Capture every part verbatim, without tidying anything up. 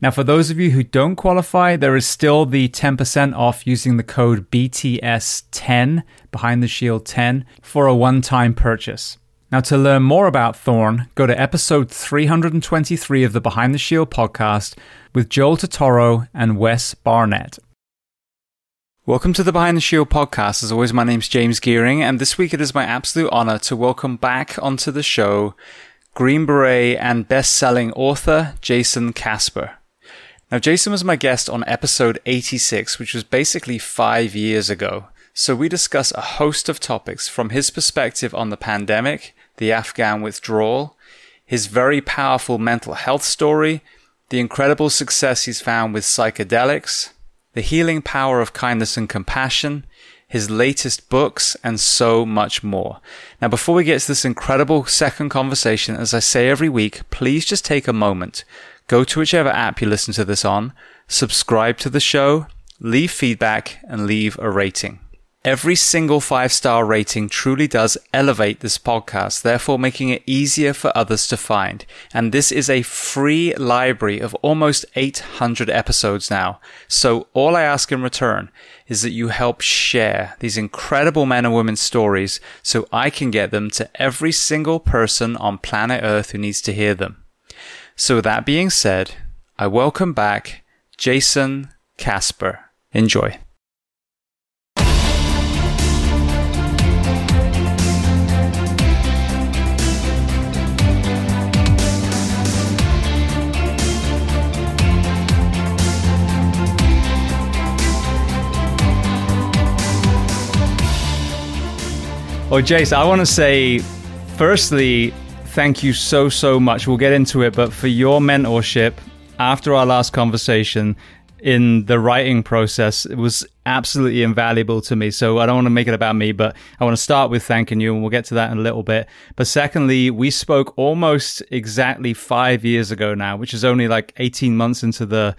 Now, for those of you who don't qualify, there is still the ten percent off using the code B T S ten, Behind the Shield ten, for a one-time purchase. Now, to learn more about Thorne, go to episode three hundred twenty-three of the Behind the Shield podcast with Joel Totoro and Wes Barnett. Welcome to the Behind the Shield podcast. As always, my name's James Gearing, and this week it is my absolute honor to welcome back onto the show Green Beret and best-selling author Jason Kasper. Now, Jason was my guest on episode eighty-six, which was basically five years ago. So we discuss a host of topics, from his perspective on the pandemic, the Afghan withdrawal, his very powerful mental health story, the incredible success he's found with psychedelics, the healing power of kindness and compassion, his latest books, and so much more. Now, before we get to this incredible second conversation, as I say every week, please just take a moment. Go to whichever app you listen to this on, subscribe to the show, leave feedback, and leave a rating. Every single five-star rating truly does elevate this podcast, therefore making it easier for others to find. And this is a free library of almost eight hundred episodes now. So all I ask in return is that you help share these incredible men and women's stories so I can get them to every single person on planet Earth who needs to hear them. So with that being said, I welcome back Jason Kasper. Enjoy. Well, Jace, I want to say, firstly, thank you so, so much. We'll get into it, but for your mentorship after our last conversation in the writing process, it was absolutely invaluable to me. So I don't want to make it about me, but I want to start with thanking you, and we'll get to that in a little bit. But secondly, we spoke almost exactly five years ago now, which is only like eighteen months into the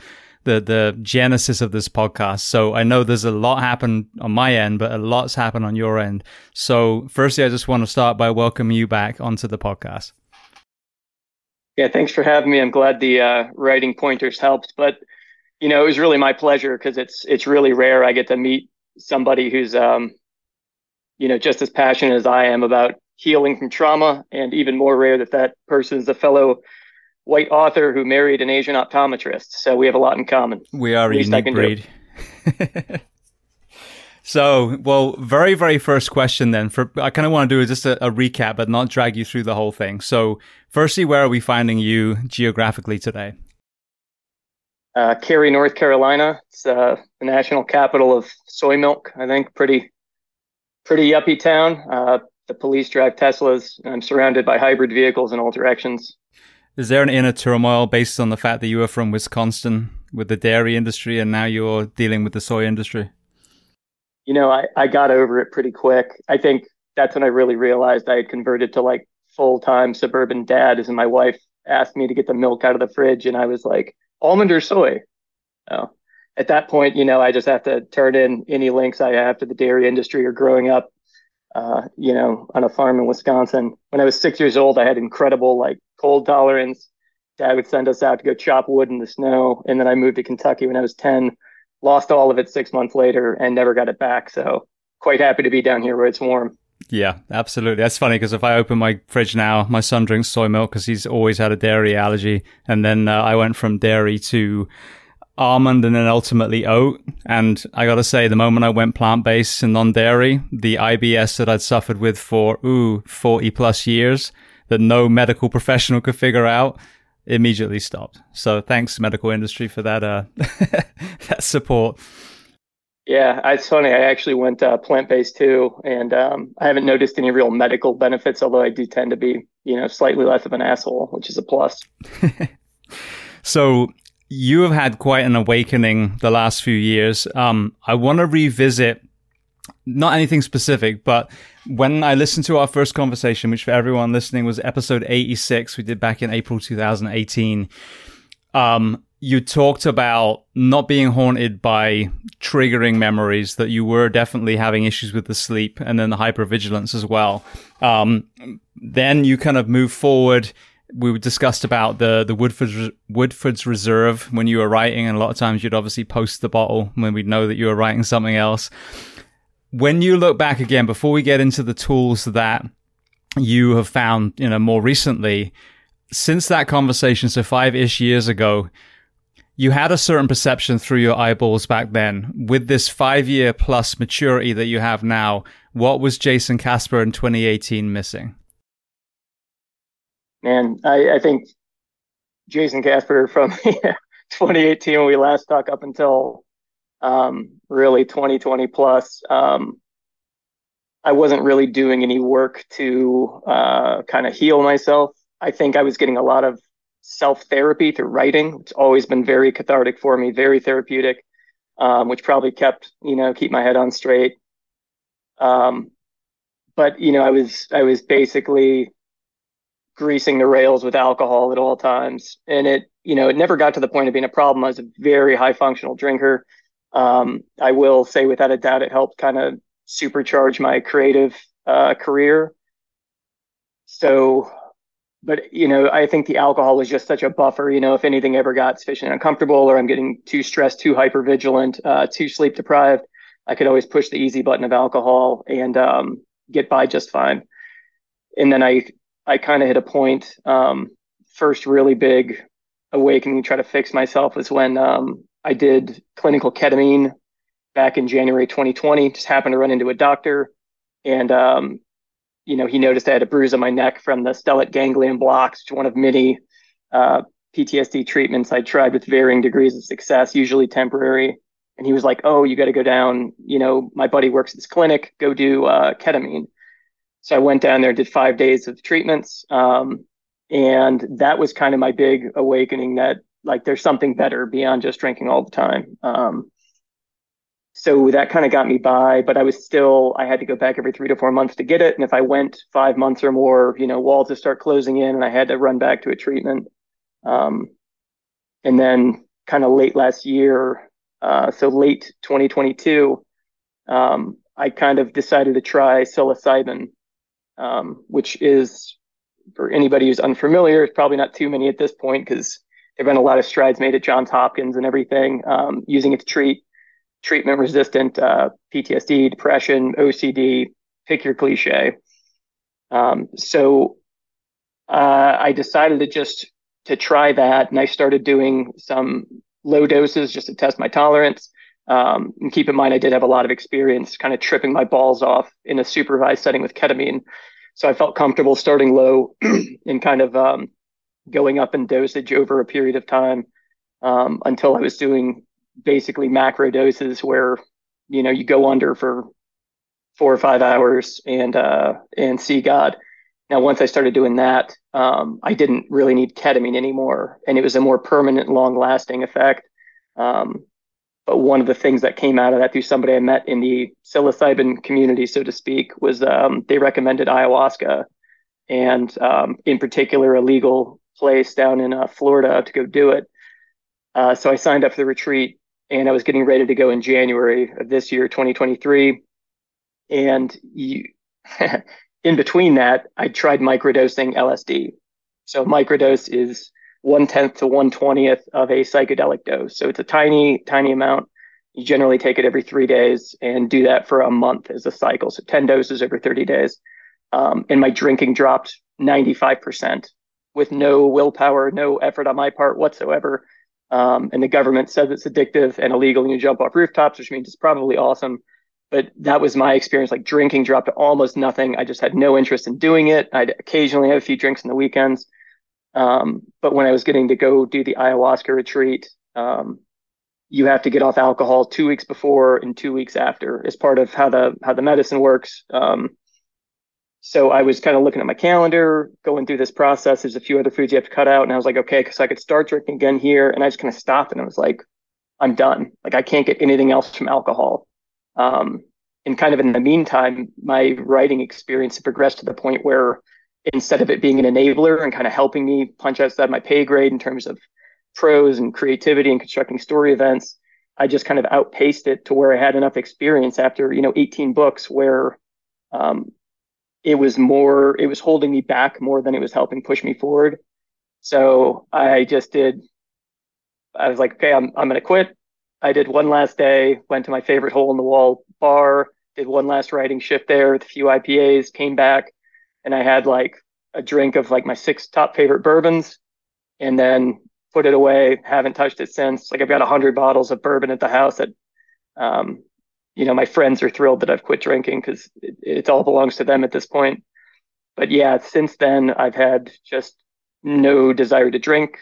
The, the genesis of this podcast. So I know there's a lot happened on my end, but a lot's happened on your end. So firstly, I just want to start by welcoming you back onto the podcast. Yeah, thanks for having me. I'm glad the uh, writing pointers helped, but you know, it was really my pleasure because it's it's really rare I get to meet somebody who's um, you know, just as passionate as I am about healing from trauma, and even more rare that that person is a fellow white author who married an Asian optometrist. So we have a lot in common. We are a unique breed. So, well, very, very first question then. For I kind of want to do just a, a recap, but not drag you through the whole thing. So firstly, where are we finding you geographically today? Uh, Cary, North Carolina. It's uh, the national capital of soy milk, I think. Pretty, pretty yuppie town. Uh, the police drive Teslas. I'm surrounded by hybrid vehicles in all directions. Is there an inner turmoil based on the fact that you were from Wisconsin with the dairy industry and now you're dealing with the soy industry? You know, I, I got over it pretty quick. I think that's when I really realized I had converted to like full-time suburban dad, as my wife asked me to get the milk out of the fridge and I was like, almond or soy? Oh, at that point, you know, I just have to turn in any links I have to the dairy industry, or growing up, uh, you know, on a farm in Wisconsin. When I was six years old, I had incredible like cold tolerance. Dad would send us out to go chop wood in the snow. And then I moved to Kentucky when I was ten, lost all of it six months later and never got it back. So quite happy to be down here where it's warm. Yeah, absolutely. That's funny because if I open my fridge now, my son drinks soy milk because he's always had a dairy allergy. And then uh, I went from dairy to almond and then ultimately oat. And I got to say, the moment I went plant-based and non-dairy, the I B S that I'd suffered with for, ooh, forty plus years that no medical professional could figure out immediately stopped. So thanks, medical industry, for that uh, that support. Yeah, it's funny. I actually went uh, plant-based too, and um, I haven't noticed any real medical benefits, although I do tend to be, you know, slightly less of an asshole, which is a plus. So you have had quite an awakening the last few years. Um, I want to revisit, not anything specific, but when I listened to our first conversation, which for everyone listening was episode eighty-six, we did back in April two thousand eighteen, um, you talked about not being haunted by triggering memories, that you were definitely having issues with the sleep and then the hypervigilance as well. Um, then you kind of move forward. We discussed about the, the Woodford's, Woodford's Reserve when you were writing, and a lot of times you'd obviously post the bottle when we'd know that you were writing something else. When you look back again, before we get into the tools that you have found, you know, more recently, since that conversation, so five-ish years ago, you had a certain perception through your eyeballs back then. With this five-year plus maturity that you have now, what was Jason Kasper in twenty eighteen missing? Man, I, I think Jason Kasper from twenty eighteen, when we last talked, up until um, really twenty twenty plus, um, I wasn't really doing any work to uh, kind of heal myself. I think I was getting a lot of self-therapy through writing. It's always been very cathartic for me, very therapeutic, um, which probably kept, you know, keep my head on straight. Um, but, you know, I was, I was basically greasing the rails with alcohol at all times. And it, you know, it never got to the point of being a problem. I was a very high functional drinker. Um, I will say without a doubt, it helped kind of supercharge my creative uh, career. So, but, you know, I think the alcohol was just such a buffer. You know, if anything ever got sufficiently uncomfortable or I'm getting too stressed, too hypervigilant, uh, too sleep deprived, I could always push the easy button of alcohol and um, get by just fine. And then I I kind of hit a point. Um, first really big awakening, try to fix myself, was when um, I did clinical ketamine back in January twenty twenty. Just happened to run into a doctor, and um you know, he noticed I had a bruise on my neck from the stellate ganglion block, which is one of many uh, P T S D treatments I tried with varying degrees of success, usually temporary. And he was like, oh, you got to go down. You know, my buddy works at this clinic. Go do uh, ketamine. So I went down there and did five days of treatments. Um, and that was kind of my big awakening that, like, there's something better beyond just drinking all the time. Um So that kind of got me by, but I was still, I had to go back every three to four months to get it. And if I went five months or more, you know, walls would start closing in and I had to run back to a treatment. Um, and then kind of late last year, uh, so late twenty twenty-two, um, I kind of decided to try psilocybin, um, which is, for anybody who's unfamiliar, it's probably not too many at this point because there have been a lot of strides made at Johns Hopkins and everything, um, using it to treat treatment-resistant uh, P T S D, depression, O C D, pick your cliche. Um, so uh, I decided to just to try that, and I started doing some low doses just to test my tolerance. Um, and keep in mind, I did have a lot of experience kind of tripping my balls off in a supervised setting with ketamine. So I felt comfortable starting low and kind of um, going up in dosage over a period of time um, until I was doing basically macro doses where, you know, you go under for four or five hours and, uh, and see God. Now, once I started doing that, um, I didn't really need ketamine anymore, and it was a more permanent, long lasting effect. Um, but one of the things that came out of that through somebody I met in the psilocybin community, so to speak, was, um, they recommended ayahuasca, and, um, in particular, a legal place down in uh, Florida to go do it. Uh, so I signed up for the retreat and I was getting ready to go in January of this year, twenty twenty-three. And you, in between that, I tried microdosing L S D. So microdose is one-tenth to one-twentieth of a psychedelic dose. So it's a tiny, tiny amount. You generally take it every three days and do that for a month as a cycle. So ten doses over thirty days. Um, and my drinking dropped ninety-five percent with no willpower, no effort on my part whatsoever. Um, and the government says it's addictive and illegal and you jump off rooftops, which means it's probably awesome. But that was my experience. Like, drinking dropped to almost nothing. I just had no interest in doing it. I'd occasionally have a few drinks on the weekends. Um, but when I was getting to go do the ayahuasca retreat, um, you have to get off alcohol two weeks before and two weeks after as part of how the, how the medicine works. Um, so I was kind of looking at my calendar, going through this process. There's a few other foods you have to cut out. And I was like, okay, cause I could start drinking again here. And I just kind of stopped and I was like, I'm done. Like, I can't get anything else from alcohol. Um, and kind of in the meantime, my writing experience had progressed to the point where, instead of it being an enabler and kind of helping me punch outside my pay grade in terms of prose and creativity and constructing story events, I just kind of outpaced it to where I had enough experience after, you know, eighteen books where um, it was more, it was holding me back more than it was helping push me forward. So I just did, I was like, okay, I'm, I'm going to quit. I did one last day, went to my favorite hole in the wall bar, did one last writing shift there with a few I P As, came back, and I had like a drink of like my six top favorite bourbons and then put it away. Haven't touched it since. Like, I've got a hundred bottles of bourbon at the house that, um, you know, my friends are thrilled that I've quit drinking because it, it all belongs to them at this point. But yeah, since then I've had just no desire to drink,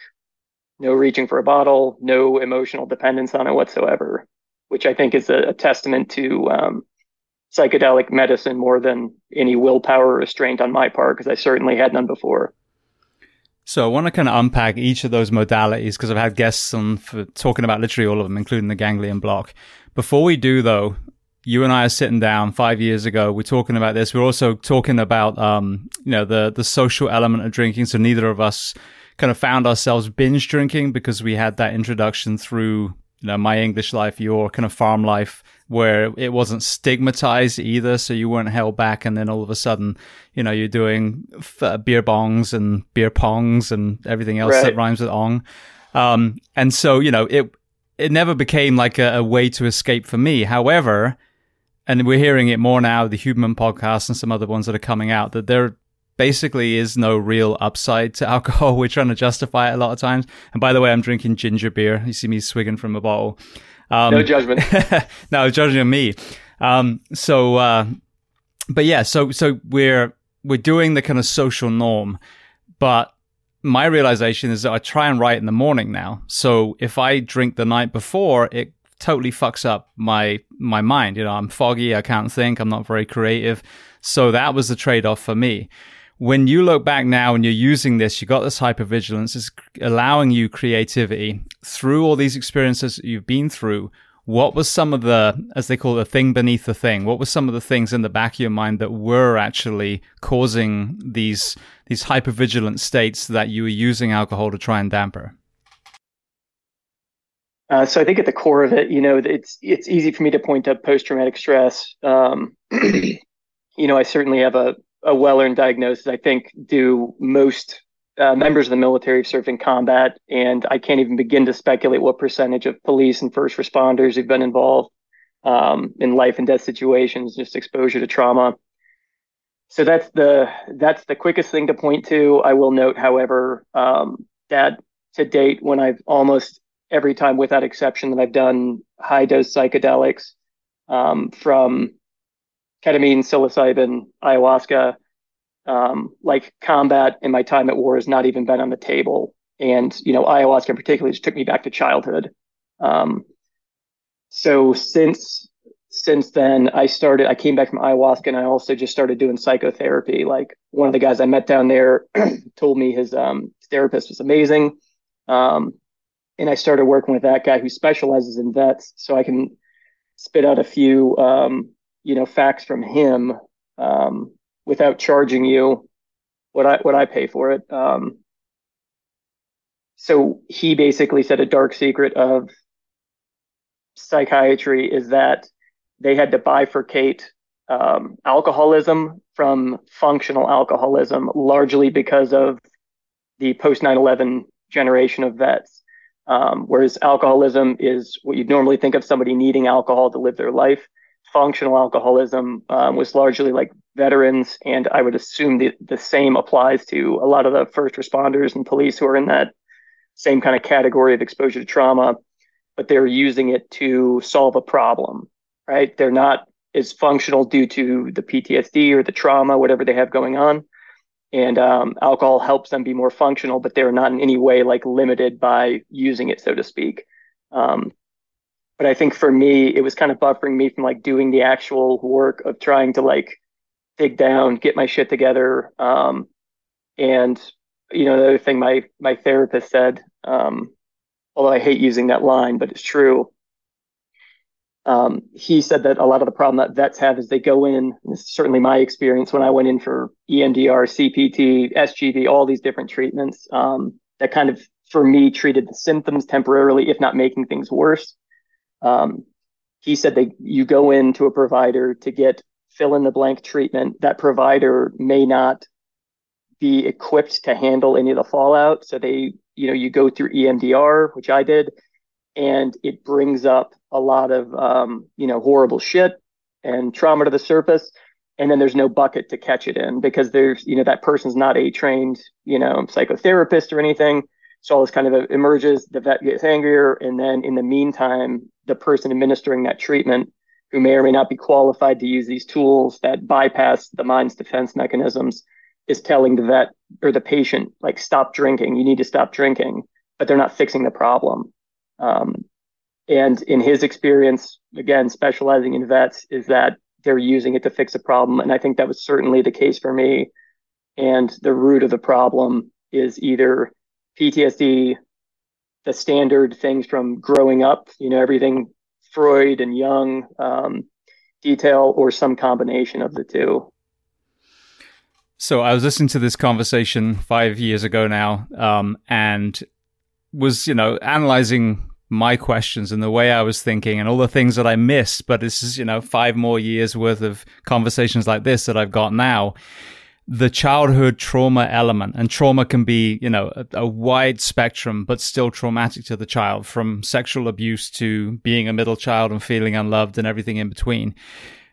no reaching for a bottle, no emotional dependence on it whatsoever, which I think is a, a testament to um, psychedelic medicine more than any willpower or restraint on my part, because I certainly had none before. So I want to kind of unpack each of those modalities, because I've had guests on for talking about literally all of them, including the ganglion block. Before we do, though, you and I are sitting down five years ago. We're talking about this. We're also talking about um, you know, the the social element of drinking. So neither of us kind of found ourselves binge drinking because we had that introduction through, you know, my English life, your kind of farm life, where it wasn't stigmatized either. So you weren't held back. And then all of a sudden, you know, you're doing f- beer bongs and beer pongs and everything else right. that rhymes with ong. Um, and so, you know, it, it never became like a, a way to escape for me. However, and we're hearing it more now, the Huberman podcast and some other ones that are coming out, that they're, basically is no real upside to alcohol. We're trying to justify it a lot of times. And by the way, I'm drinking ginger beer. You see me swigging from a bottle. Um, no judgment. No judging on me. Um, so, uh, but yeah, so, so we're, we're doing the kind of social norm, but my realization is that I try and write in the morning now. So if I drink the night before, it totally fucks up my, my mind. You know, I'm foggy. I can't think. I'm not very creative. So that was the trade-off for me. When you look back now and you're using this, you got this hypervigilance, it's allowing you creativity through all these experiences that you've been through. What was some of the, as they call it, the thing beneath the thing? What were some of the things in the back of your mind that were actually causing these, these hypervigilant states that you were using alcohol to try and damper? Uh, so I think at the core of it, you know, it's, it's easy for me to point to post-traumatic stress. Um, you know, I certainly have a, a well-earned diagnosis. I think do most uh, members of the military have served in combat, and I can't even begin to speculate what percentage of police and first responders who've been involved um, in life and death situations, just exposure to trauma. So that's the that's the quickest thing to point to. I will note, however, um, that to date, when I've almost every time, without exception, that I've done high-dose psychedelics um, from ketamine, psilocybin, ayahuasca, um, like combat in my time at war has not even been on the table. And, you know, ayahuasca in particular just took me back to childhood. Um, so since, since then I started, I came back from ayahuasca and I also just started doing psychotherapy. Like, one of the guys I met down there told me his um, therapist was amazing. Um, and I started working with that guy who specializes in vets. So I can spit out a few, um, you know, facts from him, um, without charging you what I, what I pay for it. Um, so he basically said a dark secret of psychiatry is that they had to bifurcate um, alcoholism from functional alcoholism, largely because of the post nine eleven generation of vets. Um, whereas alcoholism is what you'd normally think of somebody needing alcohol to live their life. Functional alcoholism um, was largely like veterans, and I would assume the, the same applies to a lot of the first responders and police who are in that same kind of category of exposure to trauma, but they're using it to solve a problem, right? They're not as functional due to the P T S D or the trauma, whatever they have going on. And um, alcohol helps them be more functional, but they're not in any way like limited by using it, so to speak. Um, but I think for me, it was kind of buffering me from like doing the actual work of trying to like dig down, get my shit together. Um, and, you know, the other thing my my therapist said, um, although I hate using that line, but it's true. Um, he said that a lot of the problem that vets have is they go in, and this is certainly my experience when I went in for E M D R, C P T, S G B, all these different treatments, um, that kind of, for me, treated the symptoms temporarily, if not making things worse. Um, he said that you go into a provider to get fill in the blank treatment. That provider may not be equipped to handle any of the fallout. So they, you know, you go through E M D R, which I did, and it brings up a lot of, um, you know, horrible shit and trauma to the surface. And then there's no bucket to catch it in because there's, you know, that person's not a trained, you know, psychotherapist or anything. So all this kind of emerges, the vet gets angrier. And then in the meantime, the person administering that treatment, who may or may not be qualified to use these tools that bypass the mind's defense mechanisms, is telling the vet or the patient, like, stop drinking, you need to stop drinking, but they're not fixing the problem. Um, and in his experience, again, specializing in vets, is that they're using it to fix a problem. And I think that was certainly the case for me. And the root of the problem is either P T S D, the standard things from growing up, you know, everything Freud and Jung um, detail, or some combination of the two. So I was listening to this conversation five years ago now, um, and was, you know, analyzing my questions and the way I was thinking and all the things that I missed. But this is, you know, five more years worth of conversations like this that I've got now. The childhood trauma element, and trauma can be, you know, a, a wide spectrum, but still traumatic to the child, from sexual abuse to being a middle child and feeling unloved and everything in between.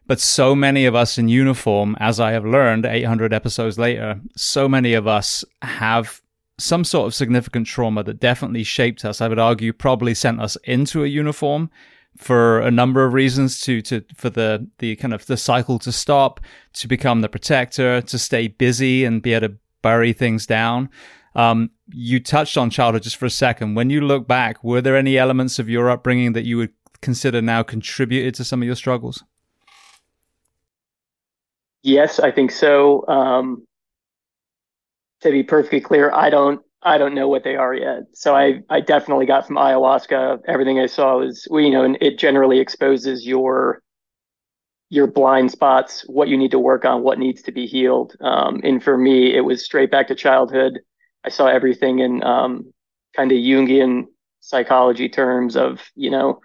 But so many of us in uniform, as I have learned eight hundred episodes later, so many of us have some sort of significant trauma that definitely shaped us. I would argue probably sent us into a uniform for a number of reasons, to, to, for the, the kind of the cycle to stop, to become the protector, to stay busy and be able to bury things down. Um, you touched on childhood just for a second. When you look back, were there any elements of your upbringing that you would consider now contributed to some of your struggles? Yes, I think so. Um, To be perfectly clear, I don't, I don't know what they are yet. So I, I definitely got from ayahuasca. Everything I saw was, you know, and it generally exposes your, your blind spots, what you need to work on, what needs to be healed. Um, and for me, it was straight back to childhood. I saw everything in um, kind of Jungian psychology terms of, you know,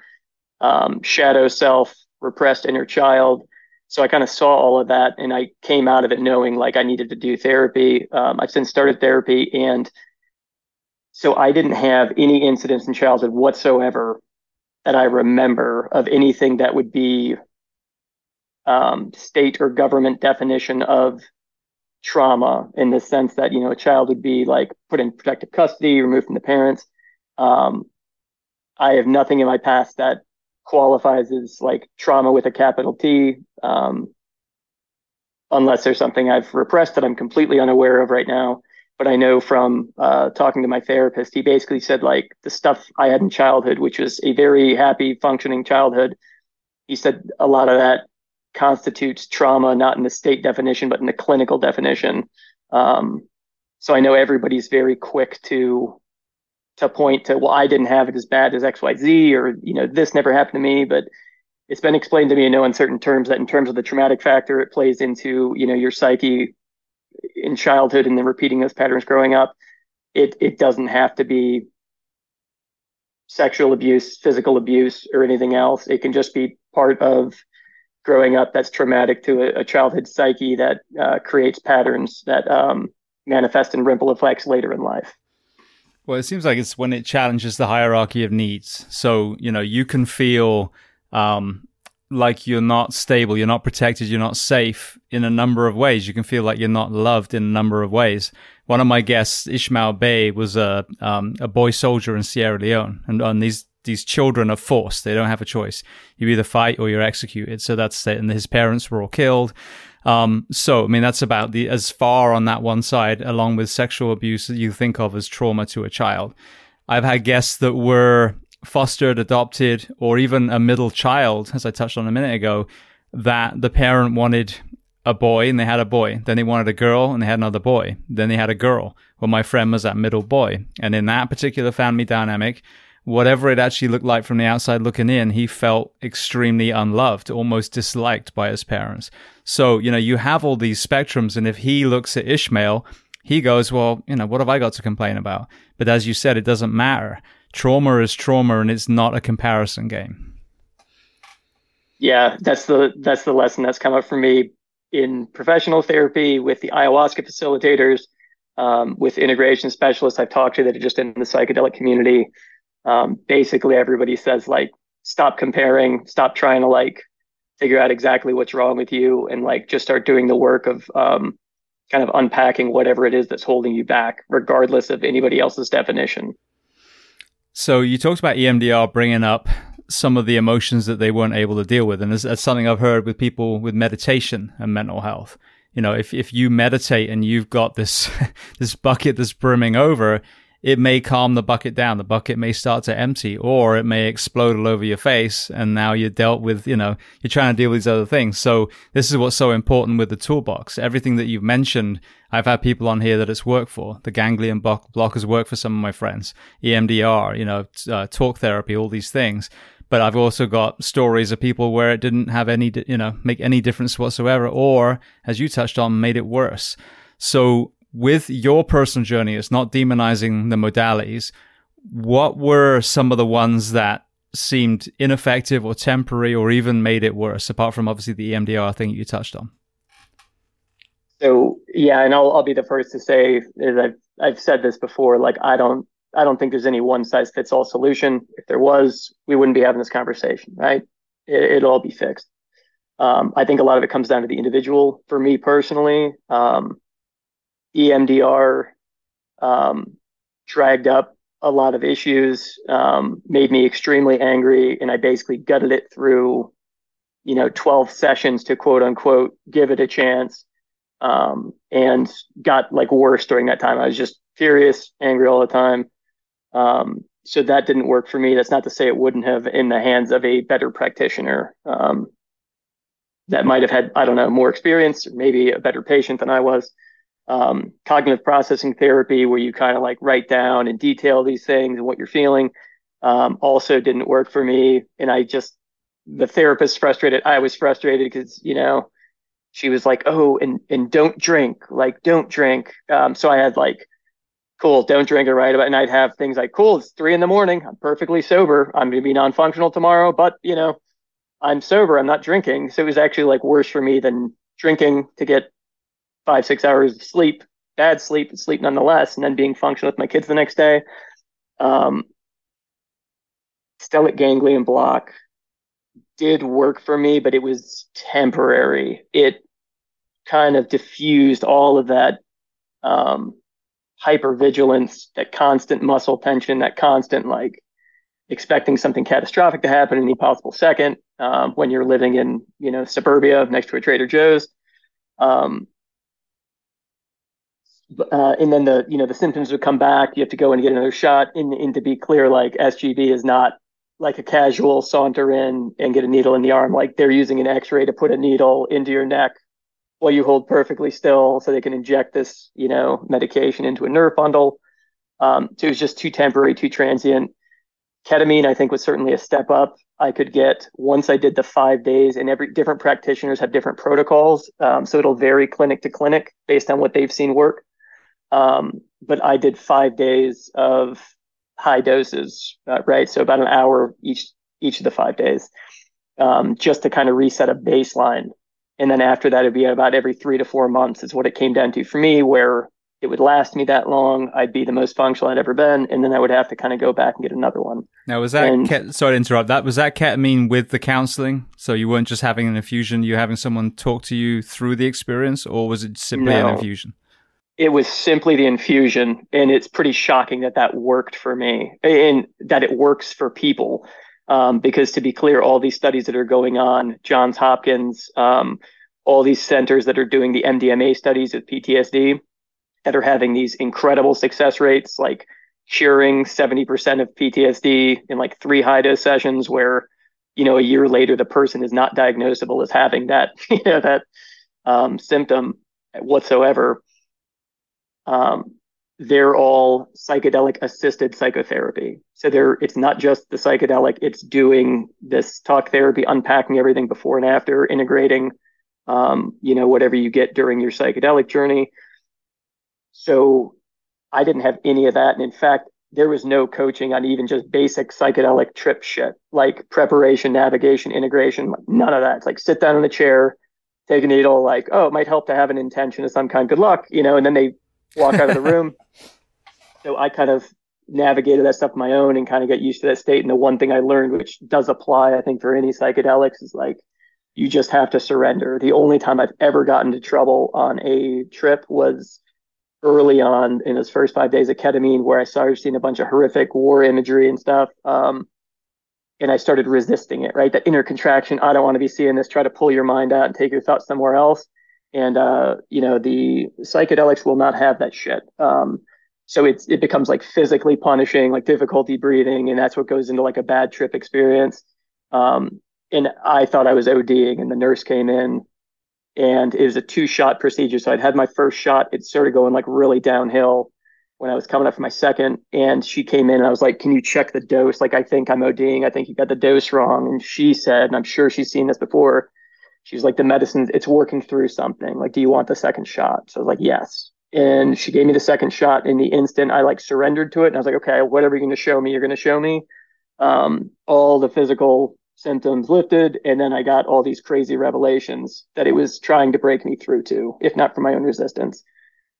um, shadow self, repressed inner child. So I kind of saw all of that, and I came out of it knowing like I needed to do therapy. Um, I've since started therapy. And so I didn't have any incidents in childhood whatsoever that I remember of anything that would be um, state or government definition of trauma, in the sense that, you know, a child would be like put in protective custody, removed from the parents. Um, I have nothing in my past that qualifies as like trauma with a capital T, um, unless there's something I've repressed that I'm completely unaware of right now. But I know from uh, talking to my therapist, he basically said like the stuff I had in childhood, which was a very happy, functioning childhood, he said a lot of that constitutes trauma, not in the state definition, but in the clinical definition. Um, so I know everybody's very quick to to point to, well, I didn't have it as bad as X Y Z, or, you know, this never happened to me. But it's been explained to me in no uncertain terms that in terms of the traumatic factor, it plays into, you know, your psyche in childhood and then repeating those patterns growing up. It it doesn't have to be sexual abuse, physical abuse, or anything else. It can just be part of growing up that's traumatic to a, a childhood psyche that uh, creates patterns that um, manifest in ripple effects later in life. Well, it seems like it's when it challenges the hierarchy of needs. So, you know, you can feel um, like you're not stable, you're not protected, you're not safe in a number of ways. You can feel like you're not loved in a number of ways. One of my guests, Ishmael Bey, was a um, a boy soldier in Sierra Leone, and on these these children are forced; they don't have a choice. You either fight or you're executed. So that's it. And his parents were all killed. Um, so I mean, that's about the as far on that one side, along with sexual abuse that you think of as trauma to a child. I've had guests that were fostered, adopted, or even a middle child, as I touched on a minute ago, that the parent wanted a boy and they had a boy. Then they wanted a girl and they had another boy. Then they had a girl. Well, my friend was that middle boy. And in that particular family dynamic, whatever it actually looked like from the outside looking in, he felt extremely unloved, almost disliked by his parents. So, you know, you have all these spectrums. And if he looks at Ishmael, he goes, well, you know, what have I got to complain about? But as you said, it doesn't matter. Trauma is trauma, and it's not a comparison game. Yeah, that's the that's the lesson that's come up for me in professional therapy, with the ayahuasca facilitators, um, with integration specialists I've talked to that are just in the psychedelic community. Um, basically, everybody says, like, stop comparing, stop trying to, like, figure out exactly what's wrong with you, and, like, just start doing the work of um, kind of unpacking whatever it is that's holding you back, regardless of anybody else's definition. So you talked about E M D R bringing up some of the emotions that they weren't able to deal with. And that's something I've heard with people with meditation and mental health. You know, if if you meditate and you've got this this bucket that's brimming over, it may calm the bucket down. The bucket may start to empty, or it may explode all over your face. And now you're dealt with, you know, you're trying to deal with these other things. So this is what's so important with the toolbox. Everything that you've mentioned, I've had people on here that it's worked for. The ganglion block, block has worked for some of my friends. E M D R, you know, uh, talk therapy, all these things. But I've also got stories of people where it didn't have any, you know, make any difference whatsoever, or, as you touched on, made it worse. So with your personal journey, it's not demonizing the modalities. What were some of the ones that seemed ineffective or temporary or even made it worse, apart from obviously the E M D R thing you touched on? So, yeah, and I'll, I'll be the first to say that I've, I've said this before, like, I don't, I don't think there's any one-size-fits-all solution. If there was, we wouldn't be having this conversation, right? It, it'll all be fixed. Um, I think a lot of it comes down to the individual. For me personally, um, E M D R um, dragged up a lot of issues, um, made me extremely angry, and I basically gutted it through, you know, twelve sessions to quote-unquote give it a chance, um, and got, like, worse during that time. I was just furious, angry all the time. Um, so that didn't work for me. That's not to say it wouldn't have in the hands of a better practitioner, um, that might have had, I don't know, more experience, maybe a better patient than I was. Um, cognitive processing therapy, where you kind of, like, write down and detail these things and what you're feeling, um, also didn't work for me. And I just, the therapist frustrated. I was frustrated because, you know, she was like, oh, and, and don't drink, like, don't drink. Um, so I had, like, cool, don't drink or write about it. And I'd have things like, cool, it's three in the morning. I'm perfectly sober. I'm going to be non-functional tomorrow, but, you know, I'm sober. I'm not drinking. So it was actually, like, worse for me than drinking to get five, six hours of sleep, bad sleep, but sleep nonetheless, and then being functional with my kids the next day. Um, stellate ganglion block did work for me, but it was temporary. It kind of diffused all of that, um, hypervigilance, that constant muscle tension, that constant, like, expecting something catastrophic to happen in any possible second, um, when you're living in, you know, suburbia next to a Trader Joe's. Um, uh, and then the, you know, the symptoms would come back. You have to go and get another shot. And, and to be clear, like, S G B is not like a casual saunter in and get a needle in the arm. Like, they're using an x-ray to put a needle into your neck while you hold perfectly still, so they can inject this, you know, medication into a nerve bundle. Um, so it was just too temporary, too transient. Ketamine, I think, was certainly a step up. I could get, once I did the five days, and every different practitioners have different protocols. Um, so it'll vary clinic to clinic based on what they've seen work. Um, but I did five days of high doses, uh, right? So about an hour each each of the five days, um, just to kind of reset a baseline. And then after that, it'd be about every three to four months is what it came down to for me, where it would last me that long. I'd be the most functional I'd ever been. And then I would have to kind of go back and get another one. Now, was that, and, ket- sorry to interrupt that, was that ketamine with the counseling? So you weren't just having an infusion, you were having someone talk to you through the experience, or was it simply no, an infusion? It was simply the infusion. And it's pretty shocking that that worked for me and that it works for people. Um, because to be clear, all these studies that are going on, Johns Hopkins, um, all these centers that are doing the M D M A studies with P T S D that are having these incredible success rates, like curing seventy percent of P T S D in like three high dose sessions where, you know, a year later, the person is not diagnosable as having that, you know, that um, symptom whatsoever. Um, they're all psychedelic assisted psychotherapy. So they're, it's not just the psychedelic, it's doing this talk therapy, unpacking everything before and after, integrating, um, you know, whatever you get during your psychedelic journey. So I didn't have any of that. And in fact, there was no coaching on even just basic psychedelic trip shit, like preparation, navigation, integration, like none of that. It's like sit down in a chair, take a needle, like, oh, it might help to have an intention of some kind. Good luck, you know, and then they walk out of the room. So I kind of navigated that stuff on my own and kind of got used to that state. And the one thing I learned, which does apply, I think, for any psychedelics, is like, you just have to surrender. The only time I've ever gotten into trouble on a trip was early on in those first five days of ketamine, where I started seeing a bunch of horrific war imagery and stuff. Um, and I started resisting it, right? That inner contraction. I don't want to be seeing this. Try to pull your mind out and take your thoughts somewhere else. And, uh, you know, the psychedelics will not have that shit. Um, so it's, it becomes like physically punishing, like difficulty breathing. And that's what goes into like a bad trip experience. Um, and I thought I was ODing, and the nurse came in, and it was a two shot procedure. So I'd had my first shot. It started going like really downhill when I was coming up for my second. And she came in and I was like, can you check the dose? Like, I think I'm ODing. I think you got the dose wrong. And she said, and I'm sure she's seen this before, she's like, the medicine, it's working through something. Like, do you want the second shot? So I was like, yes. And she gave me the second shot. In the instant, I like surrendered to it. And I was like, okay, whatever you're going to show me, you're going to show me. Um, all the physical symptoms lifted. And then I got all these crazy revelations that it was trying to break me through to, if not for my own resistance.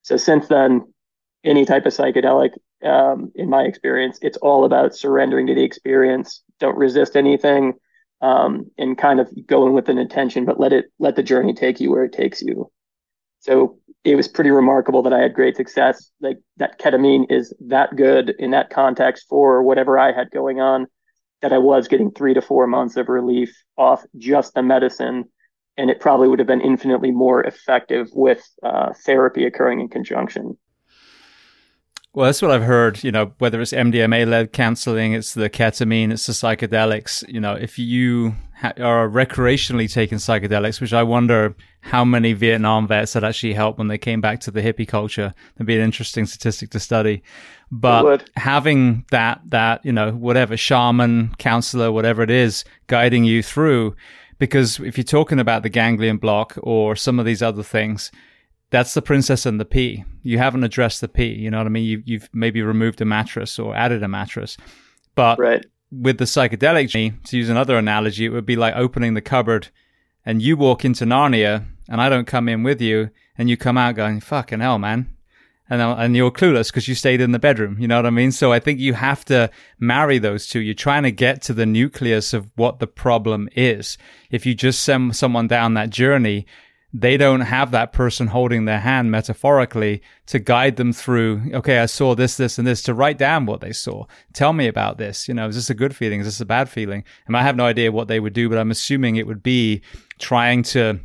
So since then, any type of psychedelic, um, in my experience, it's all about surrendering to the experience. Don't resist anything. Um, and kind of going with an intention, but let it, let the journey take you where it takes you. So it was pretty remarkable that I had great success. Like, that ketamine is that good in that context for whatever I had going on, that I was getting three to four months of relief off just the medicine. And it probably would have been infinitely more effective with uh, therapy occurring in conjunction. Well, that's what I've heard, you know, whether it's M D M A-led counseling, it's the ketamine, it's the psychedelics. You know, if you ha- are recreationally taking psychedelics, which I wonder how many Vietnam vets that actually helped when they came back to the hippie culture, that'd be an interesting statistic to study. But having that, that, you know, whatever, shaman, counselor, whatever it is, guiding you through, because if you're talking about the ganglion block or some of these other things, that's the princess and the pea. You haven't addressed the pea, you know what I mean? You, you've maybe removed a mattress or added a mattress. But right. With the psychedelic journey, to use another analogy, it would be like opening the cupboard and you walk into Narnia and I don't come in with you, and you come out going, fucking hell, man. And, and you're clueless because you stayed in the bedroom, you know what I mean? So I think you have to marry those two. You're trying to get to the nucleus of what the problem is. If you just send someone down that journey, they don't have that person holding their hand metaphorically to guide them through, okay, I saw this, this, and this, to write down what they saw. Tell me about this. You know, is this a good feeling? Is this a bad feeling? And I have no idea what they would do, but I'm assuming it would be trying to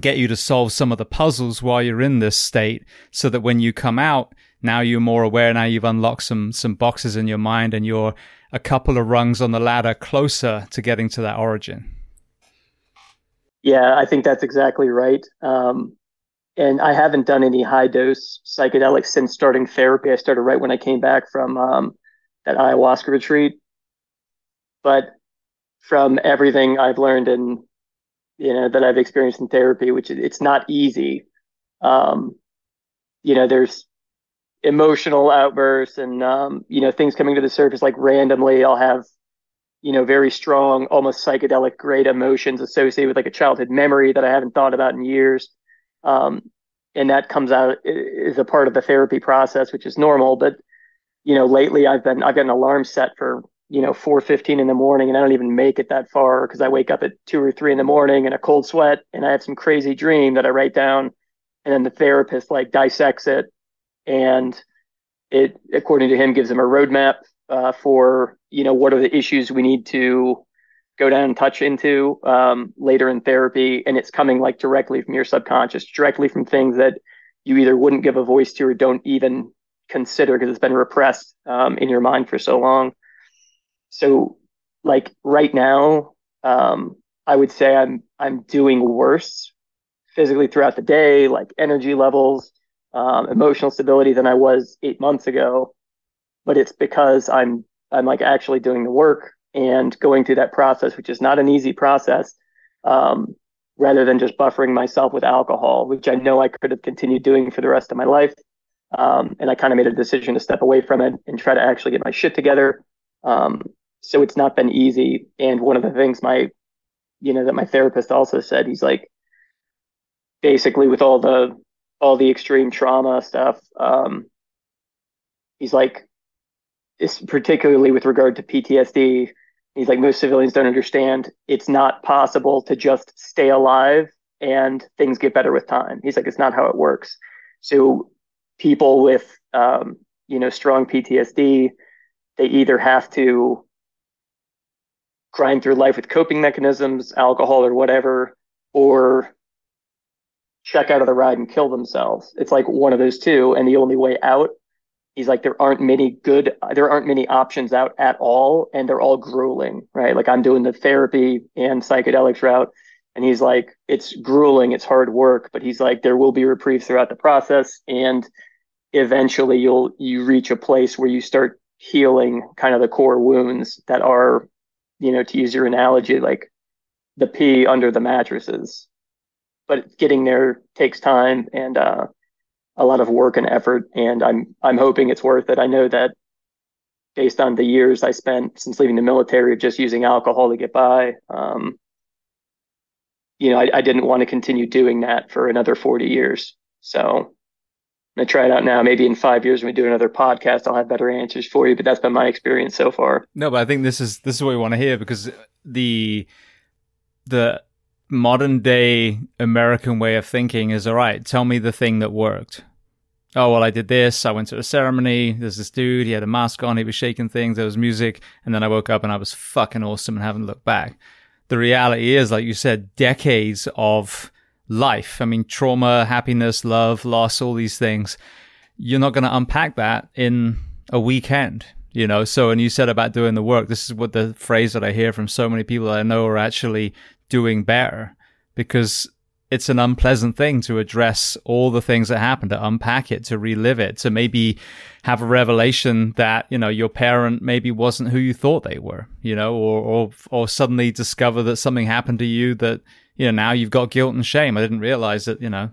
get you to solve some of the puzzles while you're in this state, so that when you come out, now you're more aware, now you've unlocked some some boxes in your mind, and you're a couple of rungs on the ladder closer to getting to that origin. Yeah, I think that's exactly right. Um, and I haven't done any high dose psychedelics since starting therapy. I started right when I came back from um, that ayahuasca retreat. But from everything I've learned and, you know, that I've experienced in therapy, which it's not easy. Um, you know, there's emotional outbursts and, um, you know, things coming to the surface, like randomly I'll have, you know, very strong, almost psychedelic great emotions associated with like a childhood memory that I haven't thought about in years. Um, and that comes out is a part of the therapy process, which is normal. But, you know, lately I've been, I've got an alarm set for, you know, four fifteen in the morning, and I don't even make it that far because I wake up at two or three in the morning in a cold sweat and I have some crazy dream that I write down, and then the therapist like dissects it. And it, according to him, gives them a roadmap uh, for, you know, what are the issues we need to go down and touch into um, later in therapy. And it's coming like directly from your subconscious, directly from things that you either wouldn't give a voice to or don't even consider because it's been repressed um, in your mind for so long. So like right now, um, I would say I'm, I'm doing worse physically throughout the day, like energy levels, Um, emotional stability than I was eight months ago, but it's because I'm I'm like actually doing the work and going through that process, which is not an easy process, um, rather than just buffering myself with alcohol, which I know I could have continued doing for the rest of my life. Um, and I kind of made a decision to step away from it and try to actually get my shit together. Um, so it's not been easy. And one of the things my, you know, that my therapist also said, he's like, basically with all the all the extreme trauma stuff. Um, he's like, it's particularly with regard to P T S D. He's like, most civilians don't understand. It's not possible to just stay alive and things get better with time. He's like, it's not how it works. So people with, um, you know, strong P T S D, they either have to grind through life with coping mechanisms, alcohol or whatever, or check out of the ride and kill themselves. It's like one of those two. And the only way out, he's like, there aren't many good, there aren't many options out at all. And they're all grueling, right? Like I'm doing the therapy and psychedelics route. And he's like, it's grueling, it's hard work, but he's like, there will be reprieve throughout the process. And eventually you'll, you reach a place where you start healing kind of the core wounds that are, you know, to use your analogy, like the pee under the mattresses. But getting there takes time and uh, a lot of work and effort, and I'm I'm hoping it's worth it. I know that based on the years I spent since leaving the military of just using alcohol to get by, um, you know, I, I didn't want to continue doing that for another forty years. So I'm gonna try it out now. Maybe in five years when we do another podcast, I'll have better answers for you. But that's been my experience so far. No, but I think this is this is what we want to hear, because the the. modern day American way of thinking is, all right, tell me the thing that worked. Oh, well, I did this. I went to a ceremony. There's this dude. He had a mask on. He was shaking things. There was music. And then I woke up and I was fucking awesome and haven't looked back. The reality is, like you said, decades of life. I mean, trauma, happiness, love, loss, all these things. You're not going to unpack that in a weekend, you know? So, and you said about doing the work. This is what the phrase that I hear from so many people that I know are actually doing better, because it's an unpleasant thing to address all the things that happened, to unpack it, to relive it, to maybe have a revelation that, you know, your parent maybe wasn't who you thought they were, you know, or or, or suddenly discover that something happened to you that, you know, now you've got guilt and shame. I didn't realize that, you know,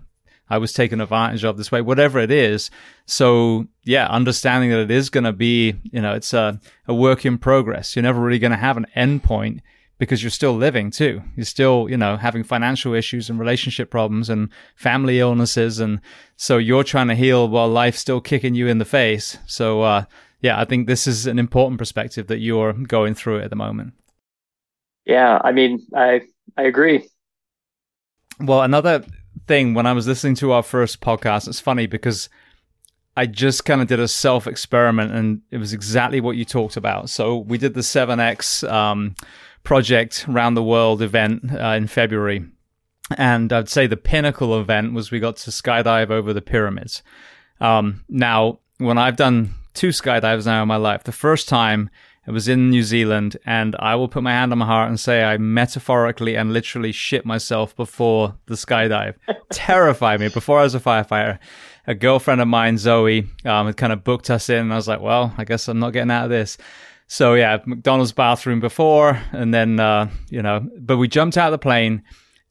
I was taken advantage of this way, whatever it is. So yeah, understanding that it is going to be, you know, it's a, a work in progress. You're never really going to have an end point, because you're still living too. You're still, you know, having financial issues and relationship problems and family illnesses. And so you're trying to heal while life's still kicking you in the face. So uh, yeah, I think this is an important perspective that you're going through at the moment. Yeah, I mean, I I agree. Well, another thing, when I was listening to our first podcast, it's funny because I just kind of did a self-experiment and it was exactly what you talked about. So we did the seven X um, Project Round the World event uh, in February. And I'd say the pinnacle event was we got to skydive over the pyramids. Um, now, when I've done two skydives now in my life, the first time it was in New Zealand, and I will put my hand on my heart and say I metaphorically and literally shit myself before the skydive. Terrified me before I was a firefighter. A girlfriend of mine, Zoe, um, had kind of booked us in, and I was like, well, I guess I'm not getting out of this. So yeah, McDonald's bathroom before, and then, uh, you know, but we jumped out of the plane.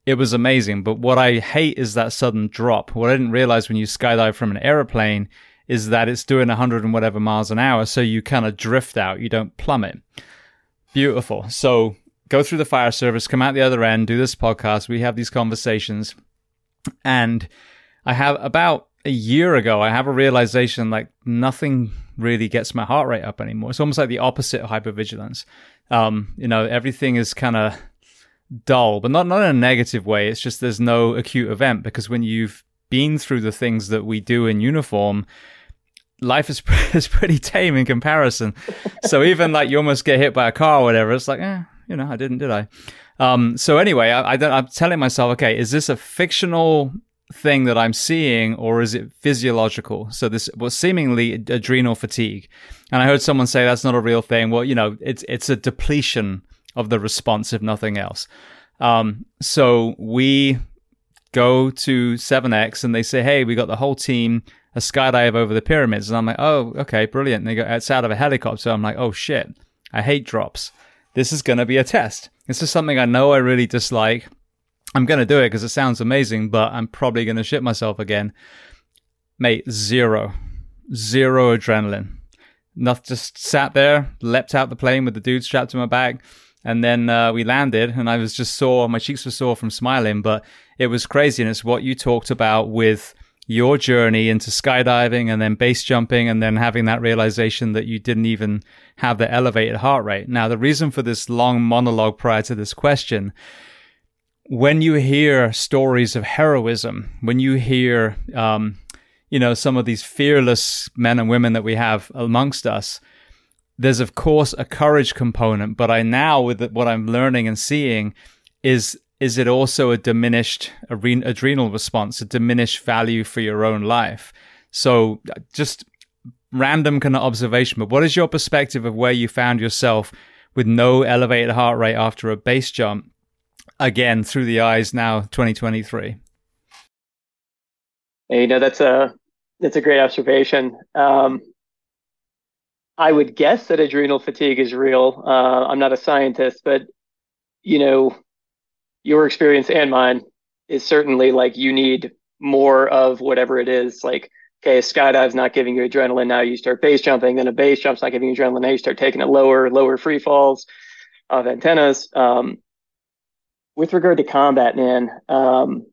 It was amazing. But what I hate is that sudden drop. What I didn't realize when you skydive from an airplane is that it's doing a hundred and whatever miles an hour, so you kind of drift out, you don't plummet. Beautiful. So go through the fire service, come out the other end, do this podcast, we have these conversations. And I have about a year ago, I have a realization like nothing really gets my heart rate up anymore. It's almost like the opposite of hypervigilance. Um, you know, everything is kind of dull, but not, not in a negative way. It's just there's no acute event, because when you've been through the things that we do in uniform, life is, is pretty tame in comparison. So even like you almost get hit by a car or whatever, it's like, eh, you know, I didn't, did I? Um, so anyway, I, I don't, I'm telling myself, okay, is this a fictional thing that I'm seeing, or is it physiological? So this was well, seemingly adrenal fatigue. And I heard someone say that's not a real thing. Well, you know, it's it's a depletion of the response, if nothing else. Um, so we go to seven X and they say, hey, we got the whole team a skydive over the pyramids. And I'm like, oh, okay, brilliant. And they go, it's out of a helicopter. So I'm like, oh shit, I hate drops. This is going to be a test. This is something I know I really dislike. I'm going to do it because it sounds amazing, but I'm probably going to shit myself again. Mate, zero. Zero adrenaline. Nothing, just sat there, leapt out the plane with the dude strapped to my back, and then uh, we landed, and I was just sore. My cheeks were sore from smiling, but it was crazy, and it's what you talked about with your journey into skydiving and then base jumping and then having that realization that you didn't even have the elevated heart rate. Now, the reason for this long monologue prior to this question, when you hear stories of heroism, when you hear, um, you know, some of these fearless men and women that we have amongst us, there's, of course, a courage component. But I now, with what I'm learning and seeing, is is it also a diminished adrenal response, a diminished value for your own life? So just random kind of observation. But what is your perspective of where you found yourself with no elevated heart rate after a base jump? Again, through the eyes now, twenty twenty-three. You know, that's a that's a great observation. Um, I would guess that adrenal fatigue is real. Uh, I'm not a scientist, but, you know, your experience and mine is certainly like you need more of whatever it is. Like, okay, a skydive's not giving you adrenaline. Now you start base jumping. Then a base jump's not giving you adrenaline. Now you start taking it lower, lower free falls of antennas. Um, With regard to combat, man, um,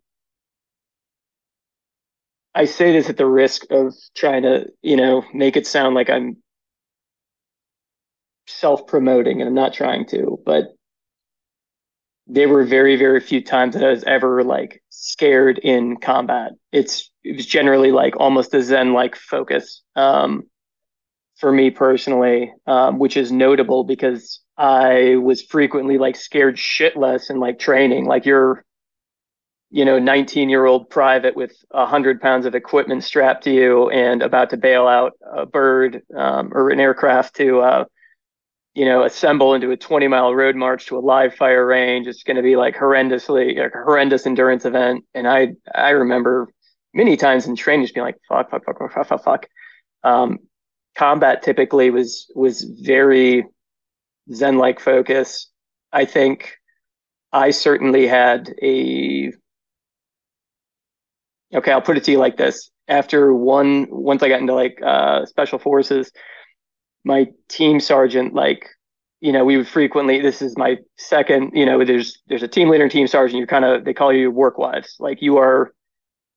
I say this at the risk of trying to, you know, make it sound like I'm self-promoting, and I'm not trying to, but there were very, very few times that I was ever like scared in combat. It's, it was generally like almost a Zen-like focus um, for me personally, um, which is notable because I was frequently like scared shitless and like training, like you're, you know, nineteen year old private with a hundred pounds of equipment strapped to you and about to bail out a bird um, or an aircraft to, uh, you know, assemble into a twenty mile road march to a live fire range. It's going to be like horrendously, like, horrendous endurance event. And I, I remember many times in training just being like, fuck, fuck, fuck, fuck, fuck, fuck. Um, combat typically was, was very Zen-like focus. I think I certainly had a, okay, I'll put it to you like this. After one, once I got into like uh, special forces, my team sergeant, like, you know, we would frequently, this is my second, you know, there's, there's a team leader and team sergeant. You're kind of, they call you work wives. Like you are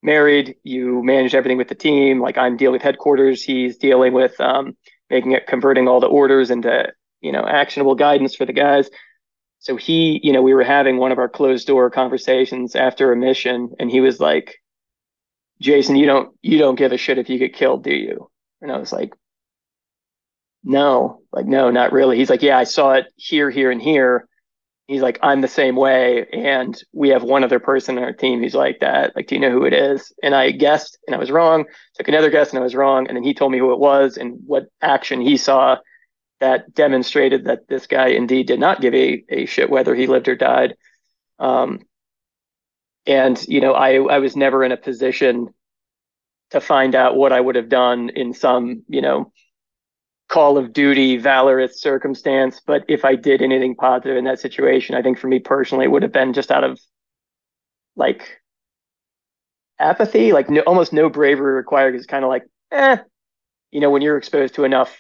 married, you manage everything with the team. Like I'm dealing with headquarters. He's dealing with um, making it, converting all the orders into, you know, actionable guidance for the guys. So he, you know, we were having one of our closed door conversations after a mission, and he was like, Jason, you don't, you don't give a shit if you get killed, do you? And I was like, no, like, no, not really. He's like, yeah, I saw it here, here, and here. He's like, I'm the same way. And we have one other person on our team who's like that. Like, do you know who it is? And I guessed and I was wrong, took another guess and I was wrong. And then he told me who it was and what action he saw that demonstrated that this guy indeed did not give a, a shit whether he lived or died. Um, and, you know, I, I was never in a position to find out what I would have done in some, you know, call of duty, valorous circumstance. But if I did anything positive in that situation, I think for me personally, it would have been just out of like apathy, like no, almost no bravery required. It's kind of like, eh, you know, when you're exposed to enough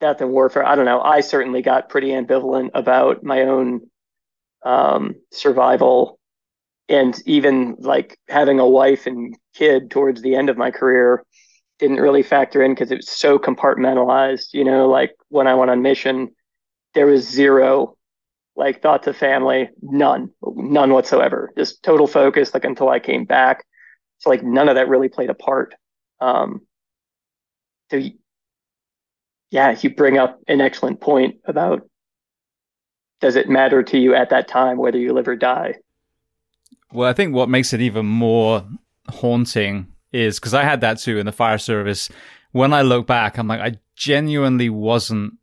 death and warfare, I don't know, I certainly got pretty ambivalent about my own um, survival, and even like having a wife and kid towards the end of my career didn't really factor in because it was so compartmentalized, you know, like when I went on mission, there was zero like thoughts of family, none, none whatsoever, just total focus like until I came back. So like none of that really played a part. Um, so yeah, you bring up an excellent point about, does it matter to you at that time, whether you live or die? Well, I think what makes it even more haunting is because I had that too in the fire service. When I look back, I'm like, I genuinely wasn't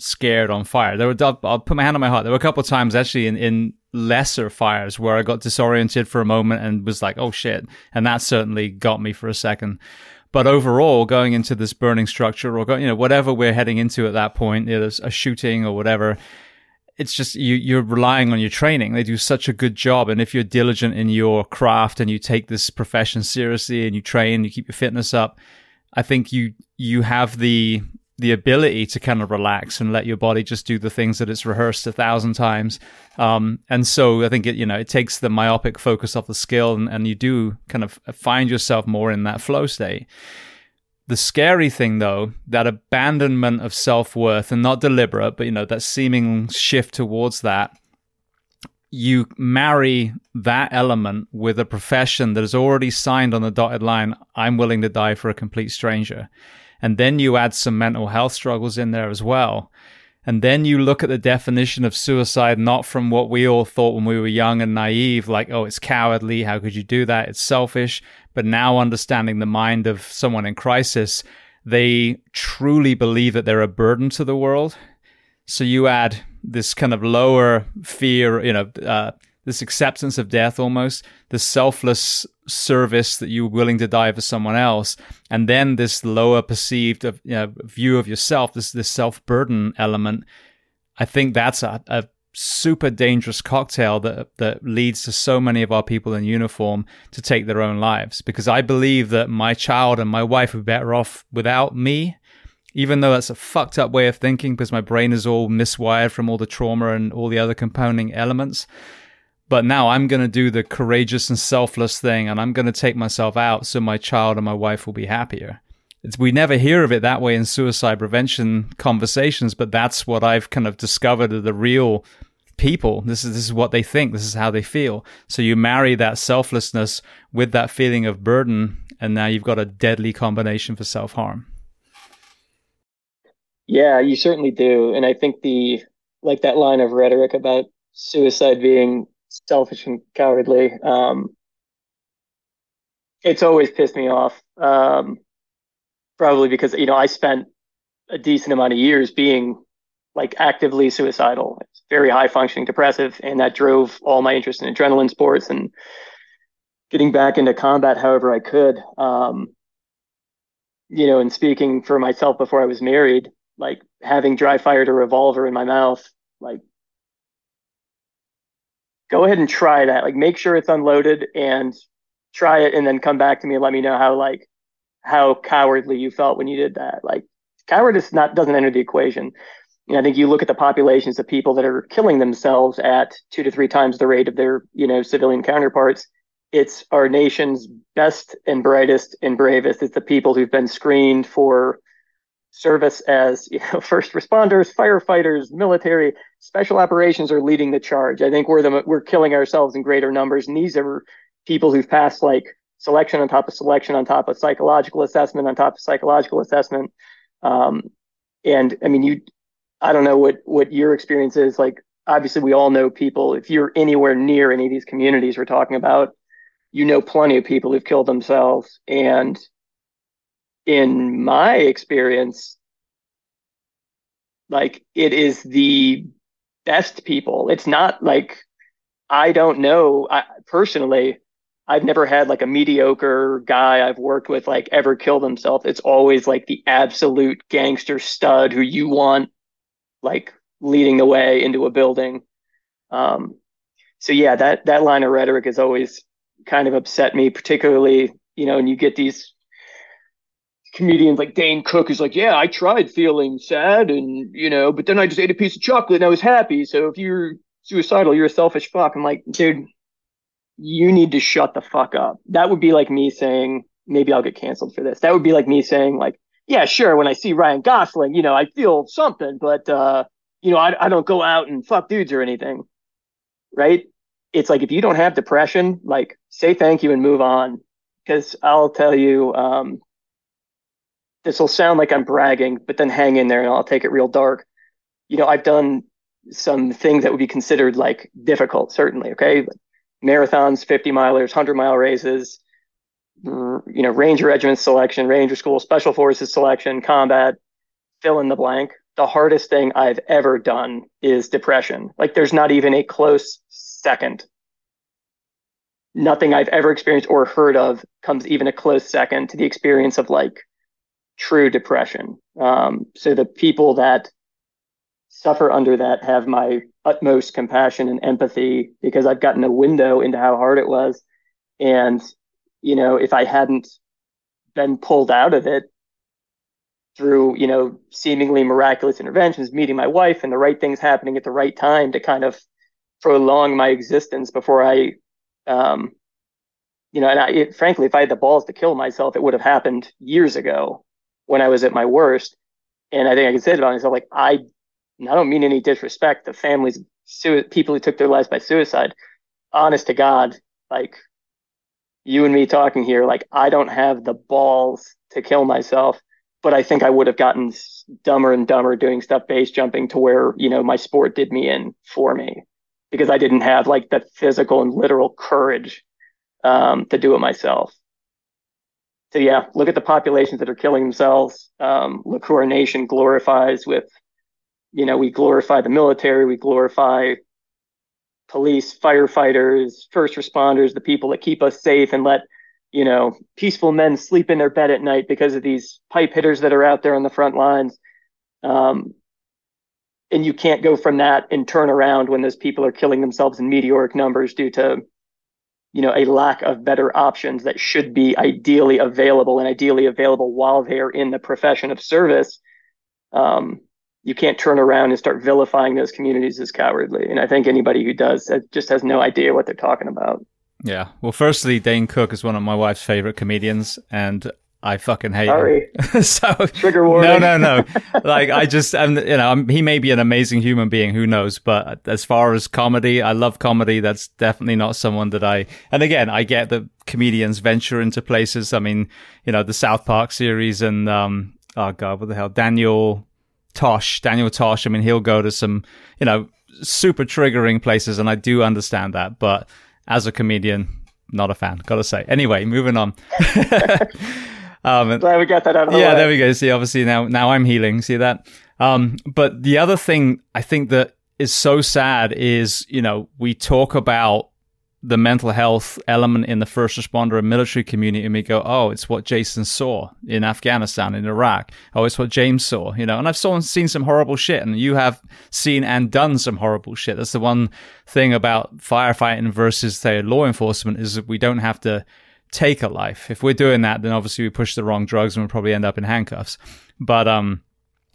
scared on fire. There were, I'll put my hand on my heart, there were a couple of times actually in, in lesser fires where I got disoriented for a moment and was like, oh shit. And that certainly got me for a second. But overall, going into this burning structure or go, you know, whatever we're heading into at that point, you know, a shooting or whatever, it's just you, you're relying on your training. They do such a good job. And if you're diligent in your craft and you take this profession seriously and you train, you keep your fitness up, I think you you have the the ability to kind of relax and let your body just do the things that it's rehearsed a thousand times. Um, and so I think it, you know, it takes the myopic focus off the skill and, and you do kind of find yourself more in that flow state. The scary thing though, that abandonment of self-worth and not deliberate, but you know, that seeming shift towards that, you marry that element with a profession that has already signed on the dotted line, I'm willing to die for a complete stranger. And then you add some mental health struggles in there as well. And then you look at the definition of suicide, not from what we all thought when we were young and naive, like, oh, it's cowardly. How could you do that? It's selfish. But now understanding the mind of someone in crisis, they truly believe that they're a burden to the world. So you add this kind of lower fear, you know, uh, this acceptance of death almost, the selfless service that you're willing to die for someone else, and then this lower perceived of, you know, view of yourself, this this self-burden element. I think that's a, a super dangerous cocktail that that leads to so many of our people in uniform to take their own lives, because I believe that my child and my wife are better off without me, even though that's a fucked up way of thinking because my brain is all miswired from all the trauma and all the other compounding elements. But now I'm going to do the courageous and selfless thing, and I'm going to take myself out so my child and my wife will be happier. It's, we never hear of it that way in suicide prevention conversations, but that's what I've kind of discovered of the real people. This is this is what they think. This is how they feel. So you marry that selflessness with that feeling of burden, and now you've got a deadly combination for self-harm. Yeah, you certainly do. And I think the like that line of rhetoric about suicide being selfish and cowardly, um it's always pissed me off, um probably because, you know, I spent a decent amount of years being like actively suicidal. It's very high functioning depressive, and that drove all my interest in adrenaline sports and getting back into combat however I could. Um you know, and speaking for myself before I was married, like having dry fired a revolver in my mouth, like, go ahead and try that. Like, make sure it's unloaded and try it, and then come back to me and let me know how, like, how cowardly you felt when you did that. Like, cowardice not doesn't enter the equation. And I think you look at the populations of people that are killing themselves at two to three times the rate of their, you know, civilian counterparts. It's our nation's best and brightest and bravest. It's the people who've been screened for service as, you know, first responders, firefighters, military, special operations are leading the charge. I think we're the we're killing ourselves in greater numbers, and these are people who've passed like selection on top of selection on top of psychological assessment on top of psychological assessment. Um, and I mean, you, I don't know what what your experience is. Like, obviously, we all know people. If you're anywhere near any of these communities we're talking about, you know, plenty of people who've killed themselves. And in my experience, like, it is the best people. It's not like, I don't know. I, personally, I've never had like a mediocre guy I've worked with like ever kill themselves. It's always like the absolute gangster stud who you want like leading the way into a building. Um, so yeah, that, that line of rhetoric has always kind of upset me, particularly, you know, and you get these comedians like Dane Cook is like, yeah, I tried feeling sad, and you know, but then I just ate a piece of chocolate and I was happy. So if you're suicidal, you're a selfish fuck. I'm like, dude, you need to shut the fuck up. That would be like me saying, maybe I'll get canceled for this. That would be like me saying, like, yeah, sure, when I see Ryan Gosling, you know, I feel something, but uh, you know, I I don't go out and fuck dudes or anything, right? It's like, if you don't have depression, like, say thank you and move on. Because I'll tell you, um, this will sound like I'm bragging, but then hang in there and I'll take it real dark. You know, I've done some things that would be considered like difficult, certainly. Okay. Like marathons, fifty milers, hundred mile races, you know, Ranger Regiment selection, Ranger School, Special Forces selection, combat, fill in the blank. The hardest thing I've ever done is depression. Like, there's not even a close second. Nothing I've ever experienced or heard of comes even a close second to the experience of like true depression. Um, so the people that suffer under that have my utmost compassion and empathy, because I've gotten a window into how hard it was. And, you know, if I hadn't been pulled out of it through, you know, seemingly miraculous interventions, meeting my wife and the right things happening at the right time to kind of prolong my existence before I, um, you know, and I, it, frankly, if I had the balls to kill myself, it would have happened years ago when I was at my worst. And I think I can say it about myself, like, I, I don't mean any disrespect to families, su- people who took their lives by suicide. Honest to God, like, you and me talking here, like, I don't have the balls to kill myself, but I think I would have gotten dumber and dumber doing stuff base jumping to where, you know, my sport did me in for me, because I didn't have like the physical and literal courage um, to do it myself. So yeah, look at the populations that are killing themselves. Um, look who our nation glorifies with, you know, we glorify the military, we glorify police, firefighters, first responders, the people that keep us safe and let, you know, peaceful men sleep in their bed at night because of these pipe hitters that are out there on the front lines. Um, and you can't go from that and turn around when those people are killing themselves in meteoric numbers due to, you know, a lack of better options that should be ideally available, and ideally available while they're in the profession of service. Um, you can't turn around and start vilifying those communities as cowardly. And I think anybody who does just has no idea what they're talking about. Yeah. Well, firstly, Dane Cook is one of my wife's favorite comedians, and I fucking hate Sorry. him. So trigger warning. No, no, no. Like, I just, I'm, you know, I'm, he may be an amazing human being, who knows? But as far as comedy, I love comedy. That's definitely not someone that I. And again, I get that comedians venture into places. I mean, you know, the South Park series and um, oh god, what the hell, Daniel Tosh, Daniel Tosh. I mean, he'll go to some, you know, super triggering places, and I do understand that, but. As a comedian, not a fan, gotta say. Anyway, moving on. um, Glad we got that out of the yeah, way. Yeah, there we go. See, obviously now, now I'm healing. See that? Um, but the other thing I think that is so sad is, you know, we talk about the mental health element in the first responder and military community, and we go, oh, it's what Jason saw in Afghanistan, in Iraq. Oh, it's what James saw, you know, and I've saw, seen some horrible shit, and you have seen and done some horrible shit. That's the one thing about firefighting versus, say, law enforcement, is that we don't have to take a life. If we're doing that, then obviously we push the wrong drugs and we'll probably end up in handcuffs. But, um,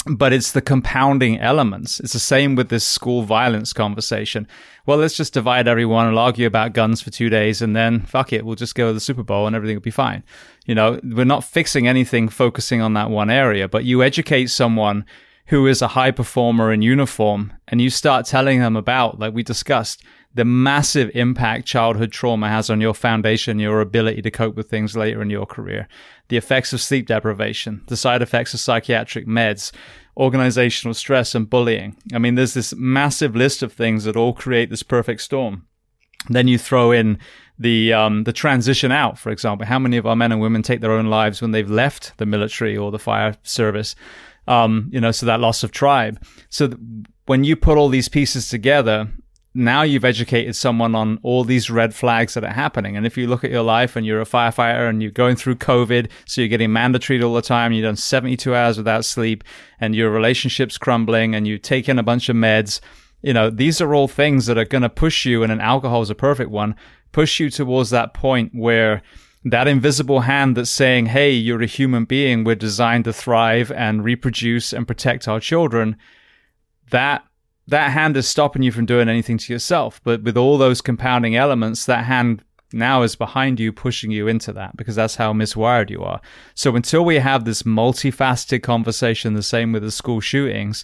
But it's the compounding elements. It's the same with this school violence conversation. Well, let's just divide everyone and argue about guns for two days and then, fuck it, we'll just go to the Super Bowl and everything will be fine. You know, we're not fixing anything focusing on that one area, but you educate someone who is a high performer in uniform and you start telling them about, like we discussed, the massive impact childhood trauma has on your foundation, your ability to cope with things later in your career, the effects of sleep deprivation, the side effects of psychiatric meds, organizational stress and bullying. I mean, there's this massive list of things that all create this perfect storm. Then you throw in the um, the transition out, for example. How many of our men and women take their own lives when they've left the military or the fire service? Um, you know, so that loss of tribe. So th- when you put all these pieces together, now you've educated someone on all these red flags that are happening. And if you look at your life and you're a firefighter and you're going through COVID, so you're getting mandatory all the time, you've done seventy-two hours without sleep and your relationship's crumbling and you've taken a bunch of meds, you know, these are all things that are going to push you, and an alcohol is a perfect one, push you towards that point where that invisible hand that's saying, hey, you're a human being, we're designed to thrive and reproduce and protect our children, that that hand is stopping you from doing anything to yourself. But with all those compounding elements, that hand now is behind you, pushing you into that, because that's how miswired you are. So until we have this multifaceted conversation, the same with the school shootings,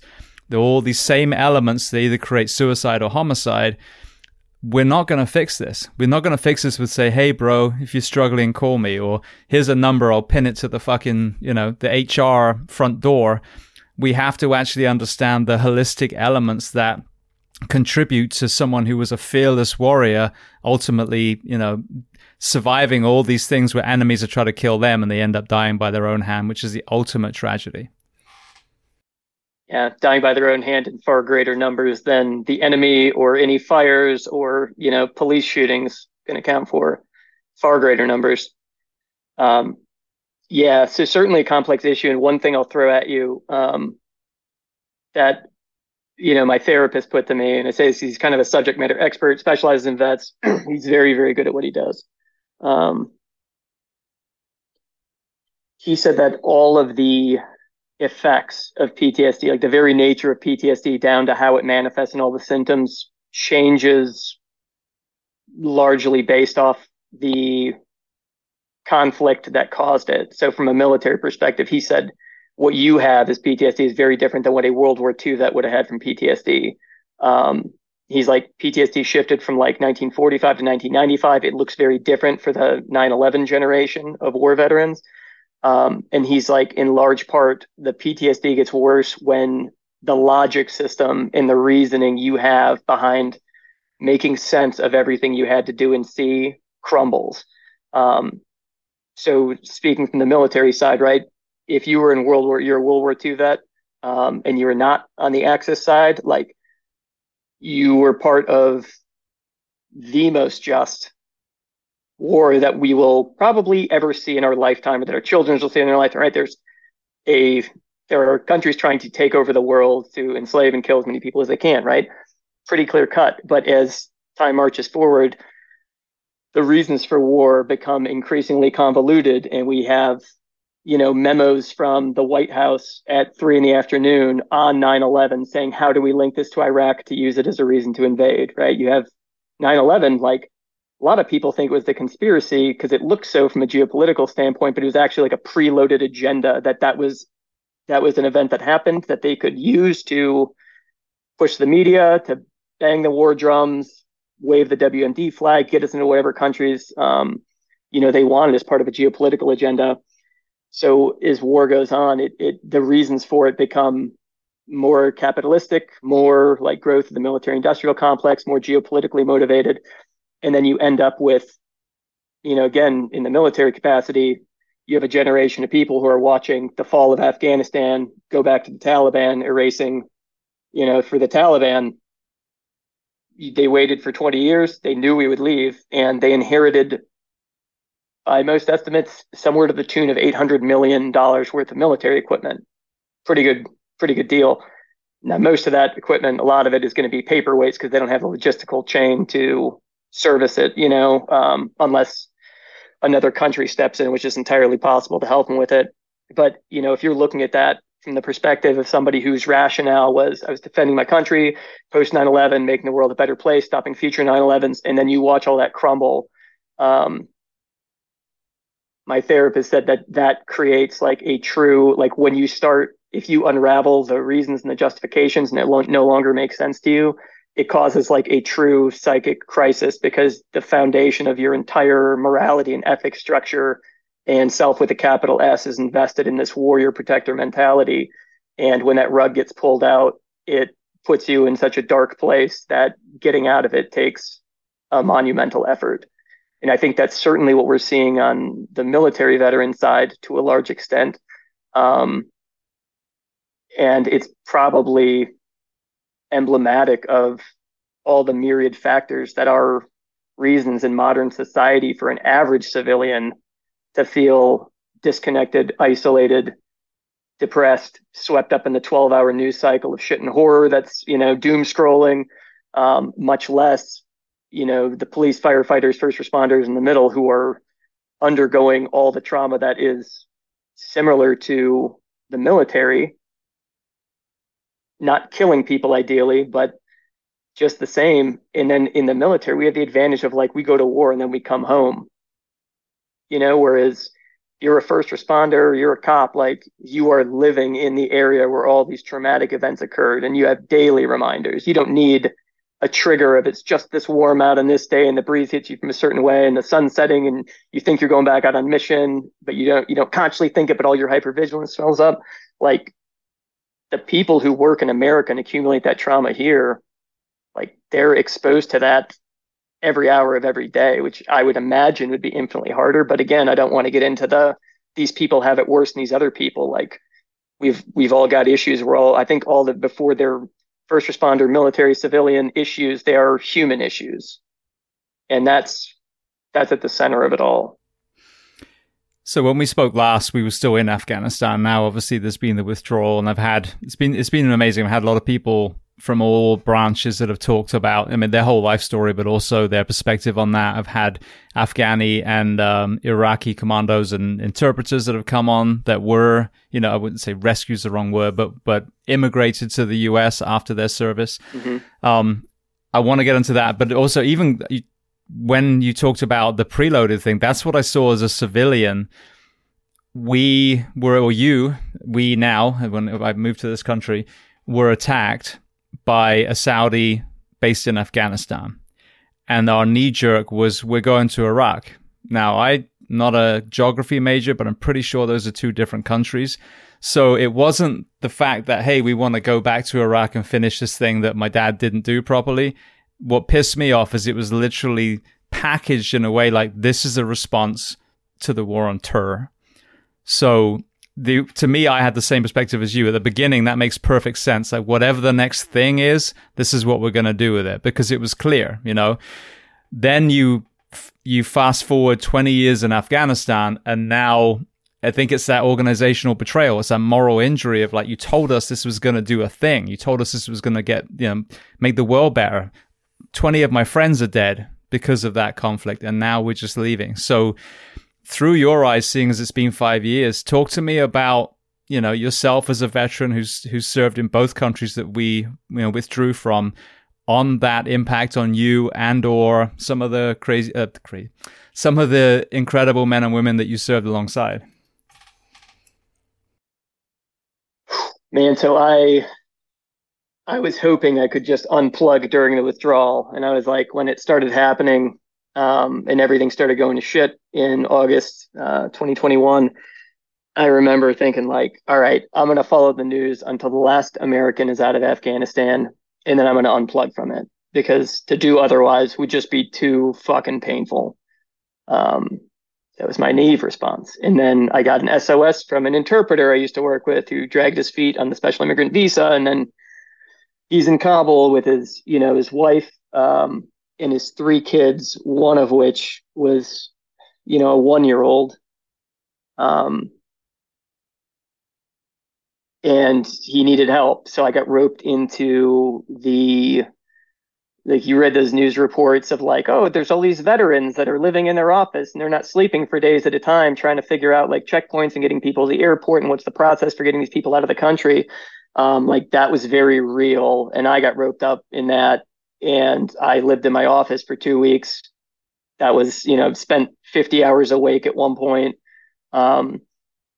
all these same elements, they either create suicide or homicide, we're not going to fix this. We're not going to fix this with, say, hey, bro, if you're struggling, call me, or here's a number, I'll pin it to the fucking, you know, the H R front door. We have to actually understand the holistic elements that contribute to someone who was a fearless warrior, ultimately, you know, surviving all these things where enemies are trying to kill them and they end up dying by their own hand, which is the ultimate tragedy. Yeah, dying by their own hand in far greater numbers than the enemy or any fires or, you know, police shootings can account for, far greater numbers. Um, yeah, so certainly a complex issue. And one thing I'll throw at you um, that, you know, my therapist put to me, and it says he's kind of a subject matter expert, specializes in vets. He's very, very good at what he does. Um, he said that all of the effects of P T S D, like the very nature of P T S D down to how it manifests and all the symptoms, changes largely based off the conflict that caused it. So from a military perspective, he said, what you have as P T S D is very different than what a World War Two vet would have had from P T S D. Um, he's like, P T S D shifted from like nineteen forty-five to nineteen ninety-five. It looks very different for the nine eleven generation of war veterans. Um, and he's like, in large part, the P T S D gets worse when the logic system and the reasoning you have behind making sense of everything you had to do and see crumbles. Um, so speaking from the military side, right? If you were in World War, you're a World War Two vet, um, and you were not on the Axis side, like you were part of the most just war that we will probably ever see in our lifetime, or that our children will see in their lifetime, right? There's a, there are countries trying to take over the world to enslave and kill as many people as they can, right? Pretty clear cut. But as time marches forward, the reasons for war become increasingly convoluted. And we have, you know, memos from the White House at three in the afternoon on nine eleven saying, how do we link this to Iraq to use it as a reason to invade, right? You have nine eleven, like, a lot of people think it was the conspiracy because it looked so from a geopolitical standpoint, but it was actually like a preloaded agenda that that was that was an event that happened that they could use to push the media, to bang the war drums, wave the W M D flag, get us into whatever countries, um, you know, they wanted as part of a geopolitical agenda. So as war goes on, it, it the reasons for it become more capitalistic, more like growth of the military industrial complex, more geopolitically motivated. And then you end up with, you know, again, in the military capacity, you have a generation of people who are watching the fall of Afghanistan, go back to the Taliban, erasing, you know, for the Taliban, they waited for twenty years. They knew we would leave, and they inherited, by most estimates, somewhere to the tune of eight hundred million dollars worth of military equipment. Pretty good, pretty good deal. Now, most of that equipment, a lot of it is going to be paperweights because they don't have a logistical chain to service it, you know, um, unless another country steps in, which is entirely possible to help them with it. But, you know, if you're looking at that from the perspective of somebody whose rationale was, I was defending my country, post nine eleven, making the world a better place, stopping future nine elevens, and then you watch all that crumble. Um, my therapist said that that creates like a true, like when you start, if you unravel the reasons and the justifications and it lo- no longer makes sense to you, it causes like a true psychic crisis, because the foundation of your entire morality and ethics structure and self with a capital S is invested in this warrior protector mentality. And when that rug gets pulled out, it puts you in such a dark place that getting out of it takes a monumental effort. And I think that's certainly what we're seeing on the military veteran side to a large extent. Um, and it's probably emblematic of all the myriad factors that are reasons in modern society for an average civilian to feel disconnected, isolated, depressed, swept up in the twelve hour news cycle of shit and horror that's, you know, doom scrolling, um, much less, you know, the police, firefighters, first responders in the middle who are undergoing all the trauma that is similar to the military, not killing people ideally, but just the same. And then in the military, we have the advantage of like, we go to war and then we come home, you know, whereas you're a first responder, you're a cop, like you are living in the area where all these traumatic events occurred and you have daily reminders. You don't need a trigger of it's just this warm out on this day and the breeze hits you from a certain way and the sun's setting and you think you're going back out on mission, but you don't, you don't consciously think it, but all your hypervigilance swells up. Like the people who work in America and accumulate that trauma here, like they're exposed to that every hour of every day, which I would imagine would be infinitely harder. But again, I don't want to get into the, these people have it worse than these other people. Like we've, we've all got issues. We're all, I think all the, before they're first responder, military, civilian issues, they are human issues. And that's, that's at the center of it all. So when we spoke last, we were still in Afghanistan. Now, obviously there's been the withdrawal and I've had, it's been, it's been amazing. I've had a lot of people from all branches that have talked about, I mean, their whole life story, but also their perspective on that. I've had Afghani and um, Iraqi commandos and interpreters that have come on that were, you know, I wouldn't say rescue is the wrong word, but but immigrated to the U S after their service. Mm-hmm. Um, I want to get into that, but also even when you talked about the preloaded thing, that's what I saw as a civilian. We were, or you, we now, when I moved to this country, were attacked by a Saudi based in Afghanistan. And our knee jerk was, we're going to Iraq. Now, I'm not a geography major, but I'm pretty sure those are two different countries. So it wasn't the fact that, hey, we want to go back to Iraq and finish this thing that my dad didn't do properly. What pissed me off is it was literally packaged in a way like, this is a response to the war on terror. So The, to me, I had the same perspective as you. At the beginning, that makes perfect sense. Like, whatever the next thing is, this is what we're going to do with it, because it was clear, you know. Then you you fast forward twenty years in Afghanistan, and now I think it's that organizational betrayal. It's that moral injury of, like, you told us this was going to do a thing. You told us this was going to get, you know, make the world better. twenty of my friends are dead because of that conflict, and now we're just leaving. So through your eyes, seeing as it's been five years, talk to me about, you know, yourself as a veteran who's who's served in both countries that we, you know, withdrew from, on that impact on you and or some of the crazy, uh, crazy, some of the incredible men and women that you served alongside. Man, so I, I was hoping I could just unplug during the withdrawal, and I was like, when it started happening. Um, and everything started going to shit in August, uh, twenty twenty-one. I remember thinking like, all right, I'm going to follow the news until the last American is out of Afghanistan. And then I'm going to unplug from it, because to do otherwise would just be too fucking painful. Um, that was my naive response. And then I got an S O S from an interpreter I used to work with, who dragged his feet on the special immigrant visa. And then he's in Kabul with his, you know, his wife, um, and his three kids, one of which was, you know, a one-year-old. Um, and he needed help. So I got roped into the, like, you read those news reports of like, oh, there's all these veterans that are living in their office and they're not sleeping for days at a time, trying to figure out like checkpoints and getting people to the airport and what's the process for getting these people out of the country. Um, like that was very real. And I got roped up in that. And I lived in my office for two weeks. That was, you know, spent fifty hours awake at one point, um,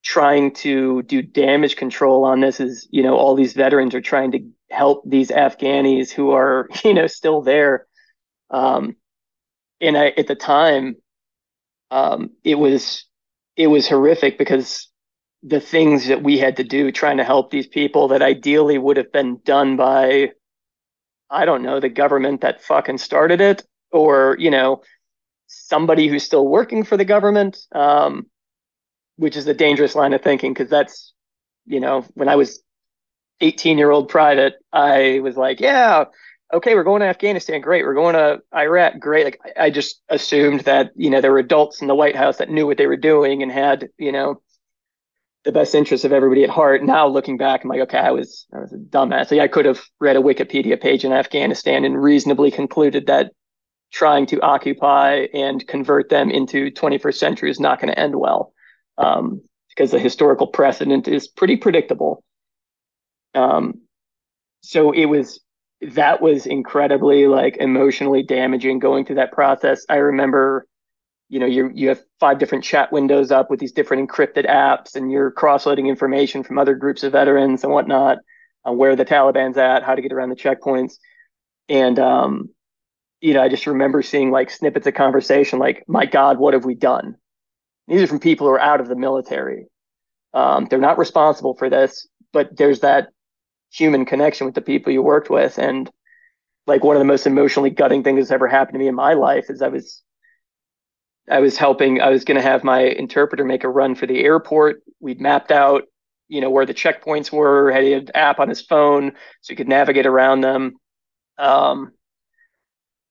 trying to do damage control on this. Is, you know, all these veterans are trying to help these Afghanis who are, you know, still there. Um, and I, at the time, um, it was, it was horrific, because the things that we had to do trying to help these people that ideally would have been done by, I don't know, the government that fucking started it, or, you know, somebody who's still working for the government, um, which is a dangerous line of thinking, because that's, you know, when I was eighteen-year-old private, I was like, yeah, okay, we're going to Afghanistan, great. We're going to Iraq, great. Like, I just assumed that, you know, there were adults in the White House that knew what they were doing and had, you know, the best interests of everybody at heart. Now looking back, I'm like, okay, I was, I was a dumbass. Like, I could have read a Wikipedia page in Afghanistan and reasonably concluded that trying to occupy and convert them into twenty-first century is not going to end well, um, because the historical precedent is pretty predictable. Um, so it was, that was incredibly like emotionally damaging going through that process. I remember, you know, you you have five different chat windows up with these different encrypted apps, and you're cross-loading information from other groups of veterans and whatnot, uh, where the Taliban's at, how to get around the checkpoints. And, um, you know, I just remember seeing like snippets of conversation, like, my God, what have we done? These are from people who are out of the military. Um, they're not responsible for this, but there's that human connection with the people you worked with. And like, one of the most emotionally gutting things that's ever happened to me in my life is I was, I was helping, I was going to have my interpreter make a run for the airport. We'd mapped out, you know, where the checkpoints were, had an app on his phone so he could navigate around them. Um,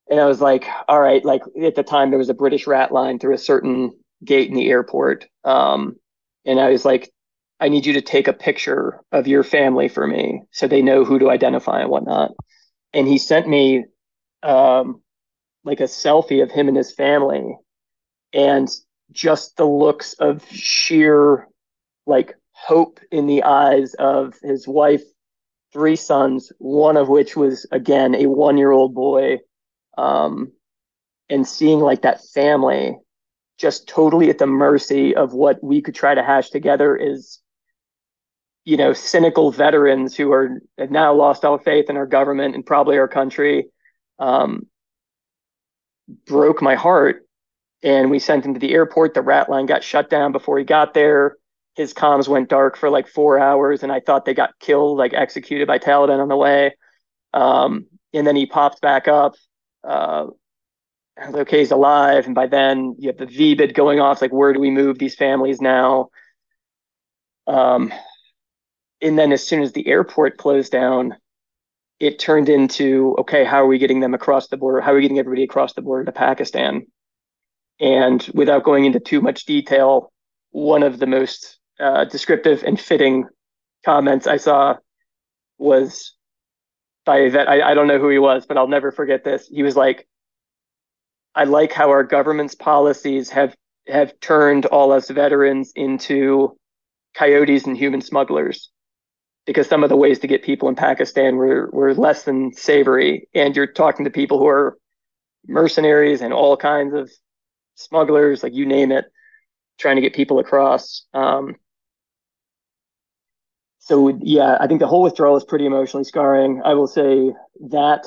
and I was like, all right, like at the time there was a British rat line through a certain gate in the airport. Um, and I was like, I need you to take a picture of your family for me so they know who to identify and whatnot. And he sent me um, like a selfie of him and his family, and just the looks of sheer like hope in the eyes of his wife, three sons, one of which was, again, a one-year-old boy, um, and seeing like that family just totally at the mercy of what we could try to hash together is, you know, cynical veterans who are have now lost all faith in our government and probably our country, um, broke my heart. And we sent him to the airport. The rat line got shut down before he got there. His comms went dark for like four hours. And I thought they got killed, like executed by Taliban on the way. Um, and then he popped back up. Uh, I was like, okay, he's alive. And by then you have the V BID going off. It's like, where do we move these families now? Um, And then as soon as the airport closed down, it turned into, okay, how are we getting them across the border? How are we getting everybody across the border to Pakistan? And without going into too much detail, one of the most uh, descriptive and fitting comments I saw was by a vet. I, I don't know who he was, but I'll never forget this. He was like, I like how our government's policies have, have turned all us veterans into coyotes and human smugglers, because some of the ways to get people in Pakistan were, were less than savory. And you're talking to people who are mercenaries and all kinds of smugglers, like you name it, trying to get people across. Um, so yeah, I think the whole withdrawal is pretty emotionally scarring. I will say that,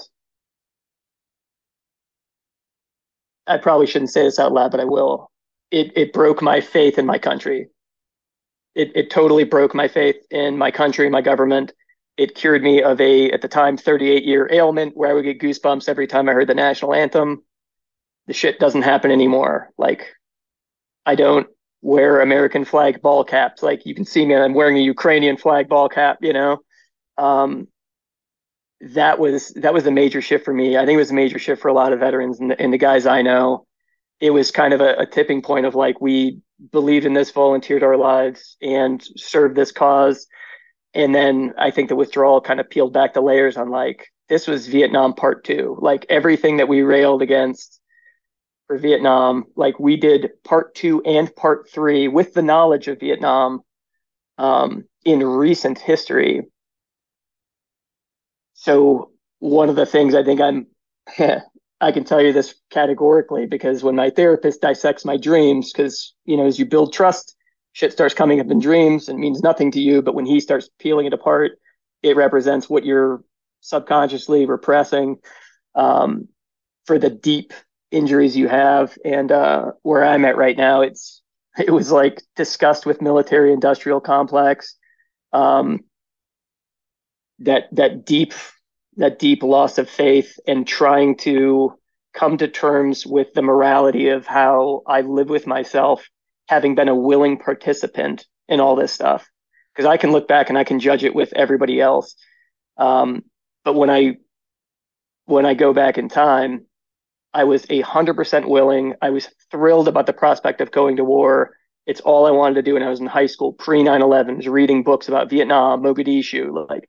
I probably shouldn't say this out loud, but I will. It it broke my faith in my country. It it totally broke my faith in my country, my government. It cured me of a, at the time, thirty-eight year ailment where I would get goosebumps every time I heard the national anthem. The shit doesn't happen anymore. Like, I don't wear American flag ball caps. Like, you can see me, I'm wearing a Ukrainian flag ball cap, you know? Um, that was, that was a major shift for me. I think it was a major shift for a lot of veterans and the, and the guys I know. It was kind of a, a tipping point of like, we believed in this, volunteered our lives, and served this cause. And then I think the withdrawal kind of peeled back the layers on like, this was Vietnam part two. Like, everything that we railed against for Vietnam, like, we did part two and part three with the knowledge of Vietnam um, in recent history. So one of the things I think I'm, I can tell you this categorically, because when my therapist dissects my dreams, because, you know, as you build trust, shit starts coming up in dreams and means nothing to you. But when he starts peeling it apart, it represents what you're subconsciously repressing um, for the deep injuries you have. And uh where I'm at right now, it's it was like discussed with military industrial complex, um that that deep that deep loss of faith, and trying to come to terms with the morality of how I live with myself, having been a willing participant in all this stuff, because I can look back and I can judge it with everybody else, um but when I when I go back in time, I was one hundred percent willing. I was thrilled about the prospect of going to war. It's all I wanted to do when I was in high school, pre nine eleven, was reading books about Vietnam, Mogadishu, like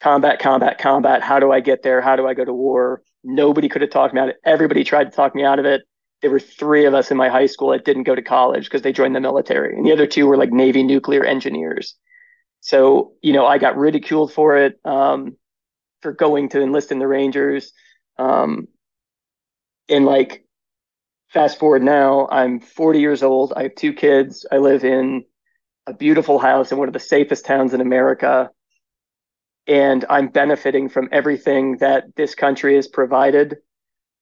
combat, combat, combat. How do I get there? How do I go to war? Nobody could have talked me out of it. Everybody tried to talk me out of it. There were three of us in my high school that didn't go to college because they joined the military. And the other two were like Navy nuclear engineers. So, you know, I got ridiculed for it, um, for going to enlist in the Rangers. Um, and like, fast forward now, I'm forty years old. I have two kids. I live in a beautiful house in one of the safest towns in America. And I'm benefiting from everything that this country has provided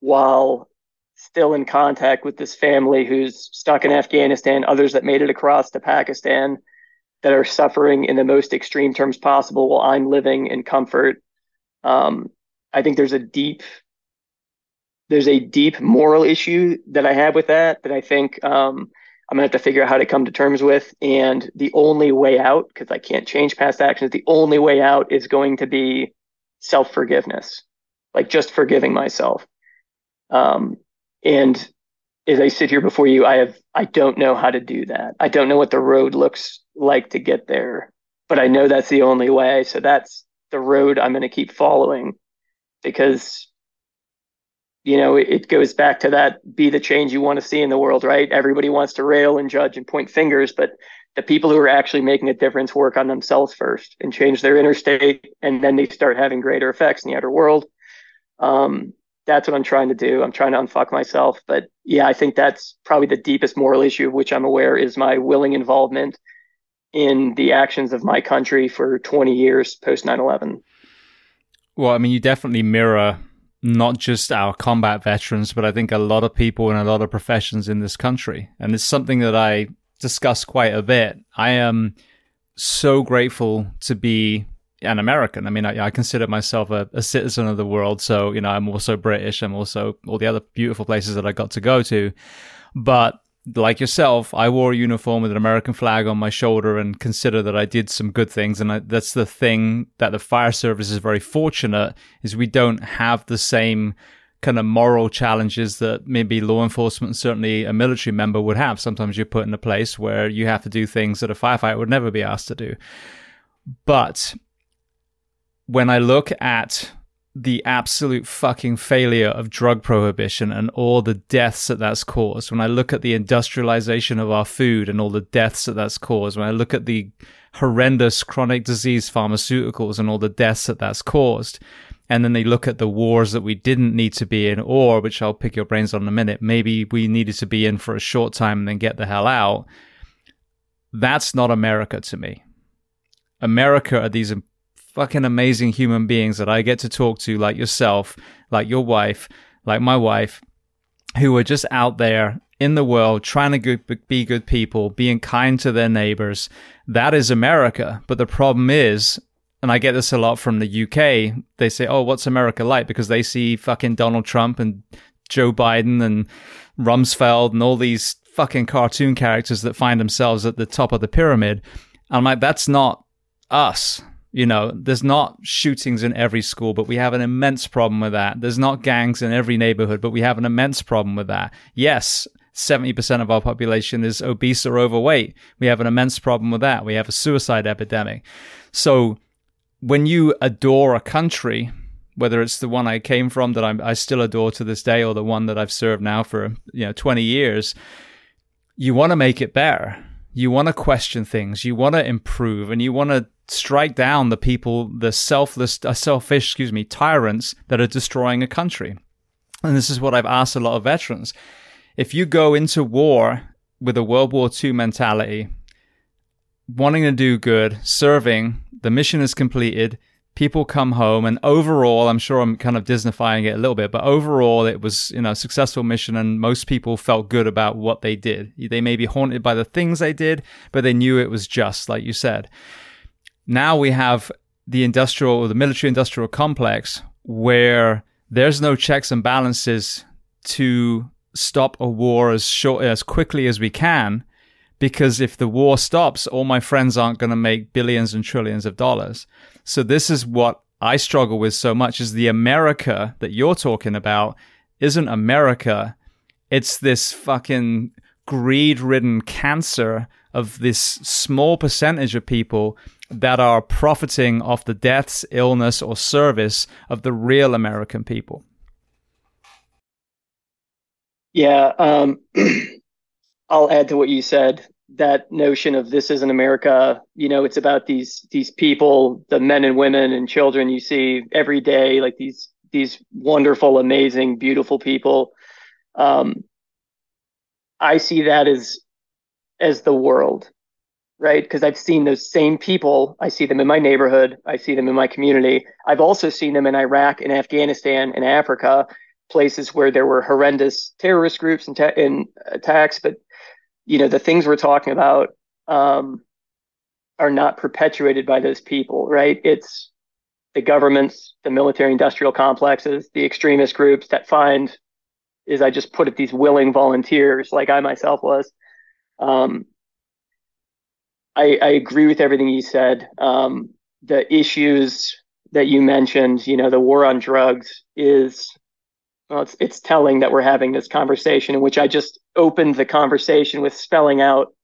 while still in contact with this family who's stuck in Afghanistan, others that made it across to Pakistan that are suffering in the most extreme terms possible while I'm living in comfort. Um, I think there's a deep, there's a deep moral issue that I have with that, that I think um, I'm gonna have to figure out how to come to terms with. And the only way out, because I can't change past actions, the only way out is going to be self-forgiveness, like just forgiving myself. Um, and as I sit here before you, I have, I don't know how to do that. I don't know what the road looks like to get there, but I know that's the only way. So that's the road I'm gonna keep following, because you know, it goes back to that, be the change you want to see in the world, right? Everybody wants to rail and judge and point fingers, but the people who are actually making a difference work on themselves first and change their inner state, and then they start having greater effects in the outer world. Um, that's what I'm trying to do. I'm trying to unfuck myself. But yeah, I think that's probably the deepest moral issue of which I'm aware is my willing involvement in the actions of my country for twenty years post nine eleven. Well, I mean, you definitely mirror not just our combat veterans, but I think a lot of people in a lot of professions in this country. And it's something that I discuss quite a bit. I am so grateful to be an American. I mean, I, I consider myself a, a citizen of the world. So, you know, I'm also British. I'm also all the other beautiful places that I got to go to. But like yourself, I wore a uniform with an American flag on my shoulder and consider that I did some good things. And I, that's the thing that the fire service is very fortunate, is we don't have the same kind of moral challenges that maybe law enforcement, certainly a military member would have. Sometimes you're put in a place where you have to do things that a firefighter would never be asked to do. But when I look at the absolute fucking failure of drug prohibition and all the deaths that that's caused, when I look at the industrialization of our food and all the deaths that that's caused, when I look at the horrendous chronic disease pharmaceuticals and all the deaths that that's caused, and then they look at the wars that we didn't need to be in, or, which I'll pick your brains on in a minute, maybe we needed to be in for a short time and then get the hell out. That's not America to me. America are these fucking amazing human beings that I get to talk to, like yourself, like your wife, like my wife, who are just out there in the world trying to be good people, being kind to their neighbors. That is America. But the problem is, and I get this a lot from the U K, they say, oh, what's America like? Because they see fucking Donald Trump and Joe Biden and Rumsfeld and all these fucking cartoon characters that find themselves at the top of the pyramid. And I'm like, that's not us. You know, there's not shootings in every school, but we have an immense problem with that. There's not gangs in every neighborhood, but we have an immense problem with that. Yes, seventy percent of our population is obese or overweight. We have an immense problem with that. We have a suicide epidemic. So when you adore a country, whether it's the one I came from that I'm, I still adore to this day, or the one that I've served now for, you know, twenty years, you want to make it better. You want to question things. You want to improve, and you want to strike down the people, the selfless, uh, selfish, excuse me, tyrants that are destroying a country. And this is what I've asked a lot of veterans. If you go into war with a World War Two mentality, wanting to do good, serving, the mission is completed, people come home, and overall, I'm sure I'm kind of Disneyfying it a little bit, but overall, it was, you know, a successful mission, and most people felt good about what they did. They may be haunted by the things they did, but they knew it was just, like you said. Now we have the industrial or the military industrial complex where there's no checks and balances to stop a war as short, as quickly as we can, because if the war stops, all my friends aren't going to make billions and trillions of dollars. So this is what I struggle with so much, is the America that you're talking about isn't America. It's this fucking greed-ridden cancer of this small percentage of people that are profiting off the deaths, illness, or service of the real American people. Yeah, um, I'll add to what you said. That notion of this isn't America, you know, it's about these these people, the men and women and children you see every day, like these these wonderful, amazing, beautiful people. Um, I see that as as the world, right? Because I've seen those same people. I see them in my neighborhood. I see them in my community. I've also seen them in Iraq and Afghanistan and Africa, places where there were horrendous terrorist groups and, ta- and attacks. But, you know, the things we're talking about um, are not perpetuated by those people, right? It's the governments, the military industrial complexes, the extremist groups that find, as I just put it, these willing volunteers like I myself was. Um, I, I agree with everything you said. Um, the issues that you mentioned, you know, the war on drugs is, well, it's, it's telling that we're having this conversation in which I just opened the conversation with spelling out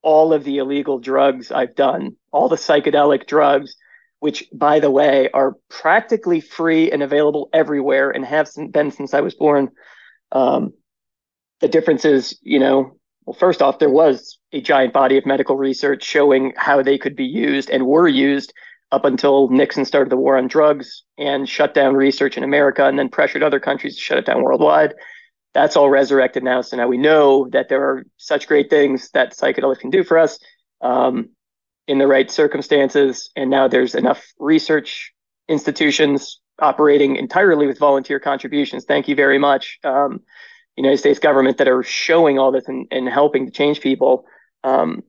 all of the illegal drugs I've done, all the psychedelic drugs, which, by the way, are practically free and available everywhere and have been since I was born. Um, the difference is, you know, well, first off, there was a giant body of medical research showing how they could be used and were used up until Nixon started the war on drugs and shut down research in America and then pressured other countries to shut it down worldwide. That's all resurrected now. So now we know that there are such great things that psychedelics can do for us um, in the right circumstances. And now there's enough research institutions operating entirely with volunteer contributions. Thank you very much. Um, United States government that are showing all this and, and helping to change people. Um,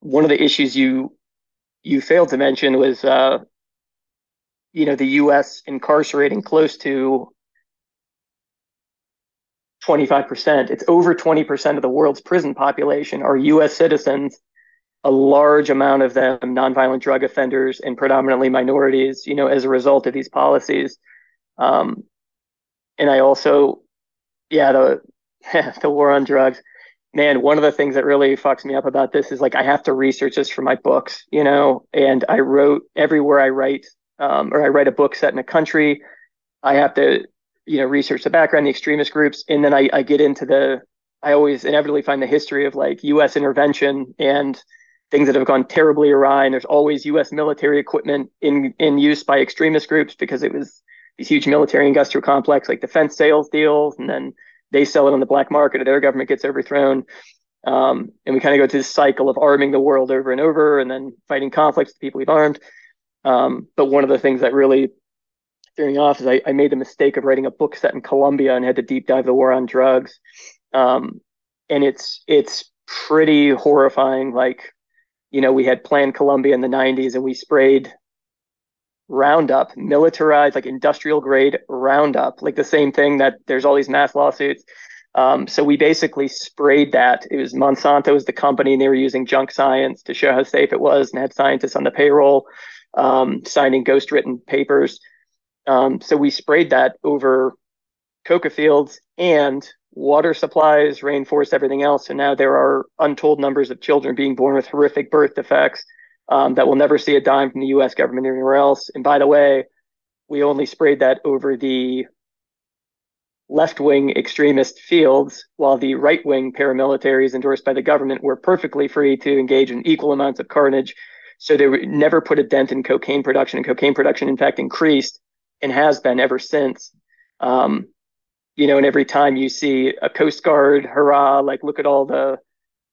one of the issues you you failed to mention was, uh, you know, the U S incarcerating close to twenty-five percent. It's over twenty percent of the world's prison population are U S citizens, a large amount of them nonviolent drug offenders and predominantly minorities, you know, as a result of these policies. Um, and I also... Yeah, the the war on drugs, man. One of the things that really fucks me up about this is like I have to research this for my books, you know. And I wrote everywhere I write, um, or I write a book set in a country. I have to, you know, research the background, the extremist groups, and then I, I get into the. I always inevitably find the history of like U S intervention and things that have gone terribly awry. And there's always U S military equipment in in use by extremist groups because it was. These huge military industrial complex, like defense sales deals, and then they sell it on the black market or their government gets overthrown. Um, and we kind of go through this cycle of arming the world over and over and then fighting conflicts with people we've armed. Um, but one of the things that really threw me off is I, I made the mistake of writing a book set in Colombia and had to deep dive the war on drugs. Um, and it's it's pretty horrifying. Like, you know, we had Plan Colombia in the nineties and we sprayed Roundup, militarized, like industrial grade Roundup, like the same thing that there's all these mass lawsuits. Um, so we basically sprayed that. It was Monsanto was the company and they were using junk science to show how safe it was and had scientists on the payroll um, signing ghostwritten papers. Um, so we sprayed that over coca fields and water supplies, rainforest, everything else. So now there are untold numbers of children being born with horrific birth defects. Um, that will never see a dime from the U S government or anywhere else. And by the way, we only sprayed that over the left-wing extremist fields, while the right-wing paramilitaries endorsed by the government were perfectly free to engage in equal amounts of carnage. So they were, never put a dent in cocaine production, and cocaine production, in fact, increased and has been ever since. Um, you know, and every time you see a Coast Guard, hurrah, like, look at all the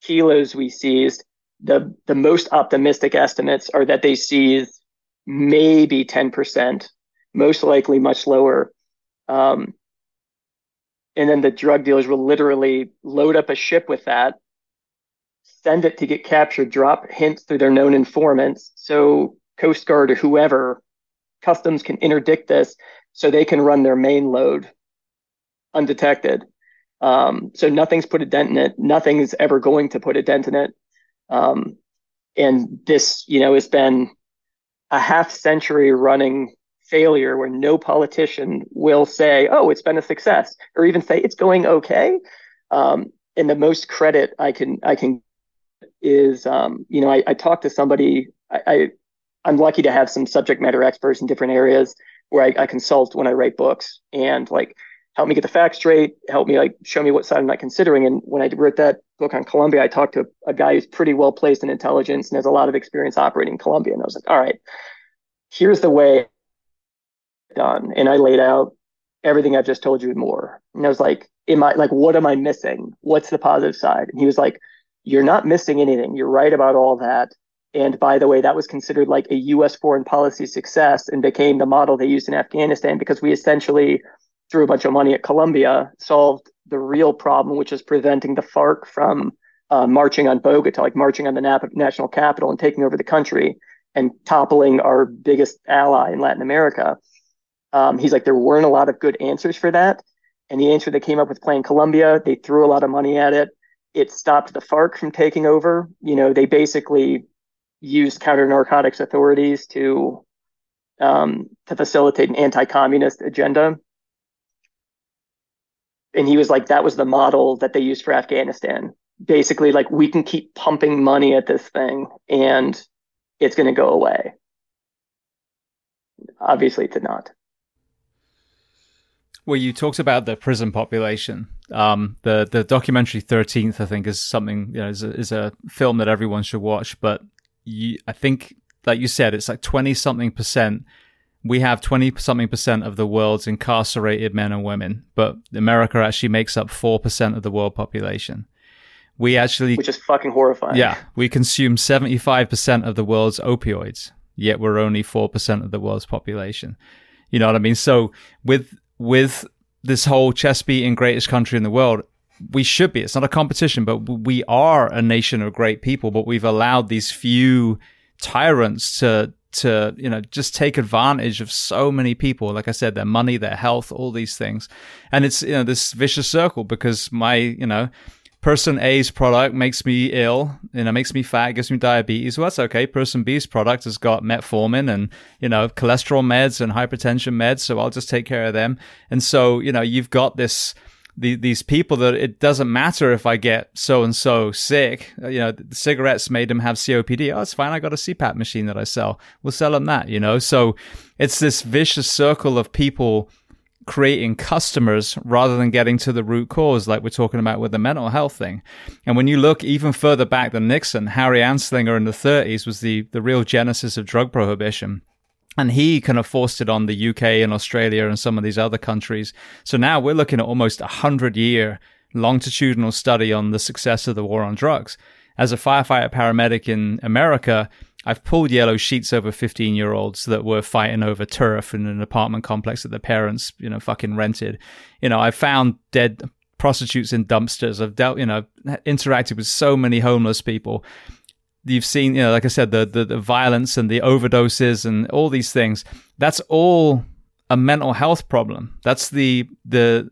kilos we seized. The the most optimistic estimates are that they seize maybe ten percent, most likely much lower. Um, and then the drug dealers will literally load up a ship with that, send it to get captured, drop hints through their known informants. So Coast Guard or whoever, customs can interdict this so they can run their main load undetected. Um, so nothing's put a dent in it. Nothing is ever going to put a dent in it. Um, and this, you know, has been a half century running failure where no politician will say, oh, it's been a success, or even say it's going okay. Um, and the most credit I can, I can is, um, you know, I, I talked to somebody, I, I, I'm lucky to have some subject matter experts in different areas where I, I consult when I write books. And like, help me get the facts straight, help me like show me what side I'm not considering. And when I wrote that book on Colombia, I talked to a guy who's pretty well placed in intelligence and has a lot of experience operating in Colombia. And I was like, all right, here's the way done. And I laid out everything I've just told you and more. And I was like, am I like, what am I missing? What's the positive side? And he was like, you're not missing anything. You're right about all that. And by the way, that was considered like a U S foreign policy success and became the model they used in Afghanistan, because we essentially threw a bunch of money at Colombia, solved the real problem, which is preventing the FARC from uh, marching on Bogota, like marching on the nap- national capital and taking over the country and toppling our biggest ally in Latin America. Um, he's like, there weren't a lot of good answers for that. And the answer they came up with, Plan Colombia, they threw a lot of money at it. It stopped the FARC from taking over. You know, they basically used counter-narcotics authorities to um, to facilitate an anti-communist agenda. And he was like, that was the model that they used for Afghanistan. Basically, like, we can keep pumping money at this thing, and it's going to go away. Obviously, it did not. Well, you talked about the prison population. Um, the the documentary thirteenth, I think, is something, you know, is a, is a film that everyone should watch. But you, I think, like you said, it's like twenty something percent. We have twenty something percent of the world's incarcerated men and women, but America actually makes up four percent of the world population. We actually, which is fucking horrifying. Yeah. We consume seventy-five percent of the world's opioids, yet we're only four percent of the world's population. You know what I mean? So with, with this whole chest beating greatest country in the world, we should be, it's not a competition, but we are a nation of great people, but we've allowed these few tyrants to, to, you know, just take advantage of so many people. Like I said, their money, their health, all these things. And it's, you know, this vicious circle, because my, you know, person A's product makes me ill, you know, makes me fat, gives me diabetes. Well, that's okay. Person B's product has got metformin and, you know, cholesterol meds and hypertension meds. So I'll just take care of them. And so, you know, you've got this, the, these people that it doesn't matter if I get so-and-so sick. You know, the cigarettes made them have C O P D. Oh, it's fine. I got a C PAP machine that I sell. We'll sell them that, you know. So it's this vicious circle of people creating customers rather than getting to the root cause, like we're talking about with the mental health thing. And when you look even further back than Nixon, Harry Anslinger in the thirties was the, the real genesis of drug prohibition. And he kind of forced it on the U K and Australia and some of these other countries. So now we're looking at almost a hundred-year longitudinal study on the success of the war on drugs. As a firefighter paramedic in America, I've pulled yellow sheets over fifteen-year-olds that were fighting over turf in an apartment complex that their parents, you know, fucking rented. You know, I found dead prostitutes in dumpsters. I've dealt, you know, interacted with so many homeless people. You've seen, you know, like I said, the, the the violence and the overdoses and all these things. That's all a mental health problem. That's the the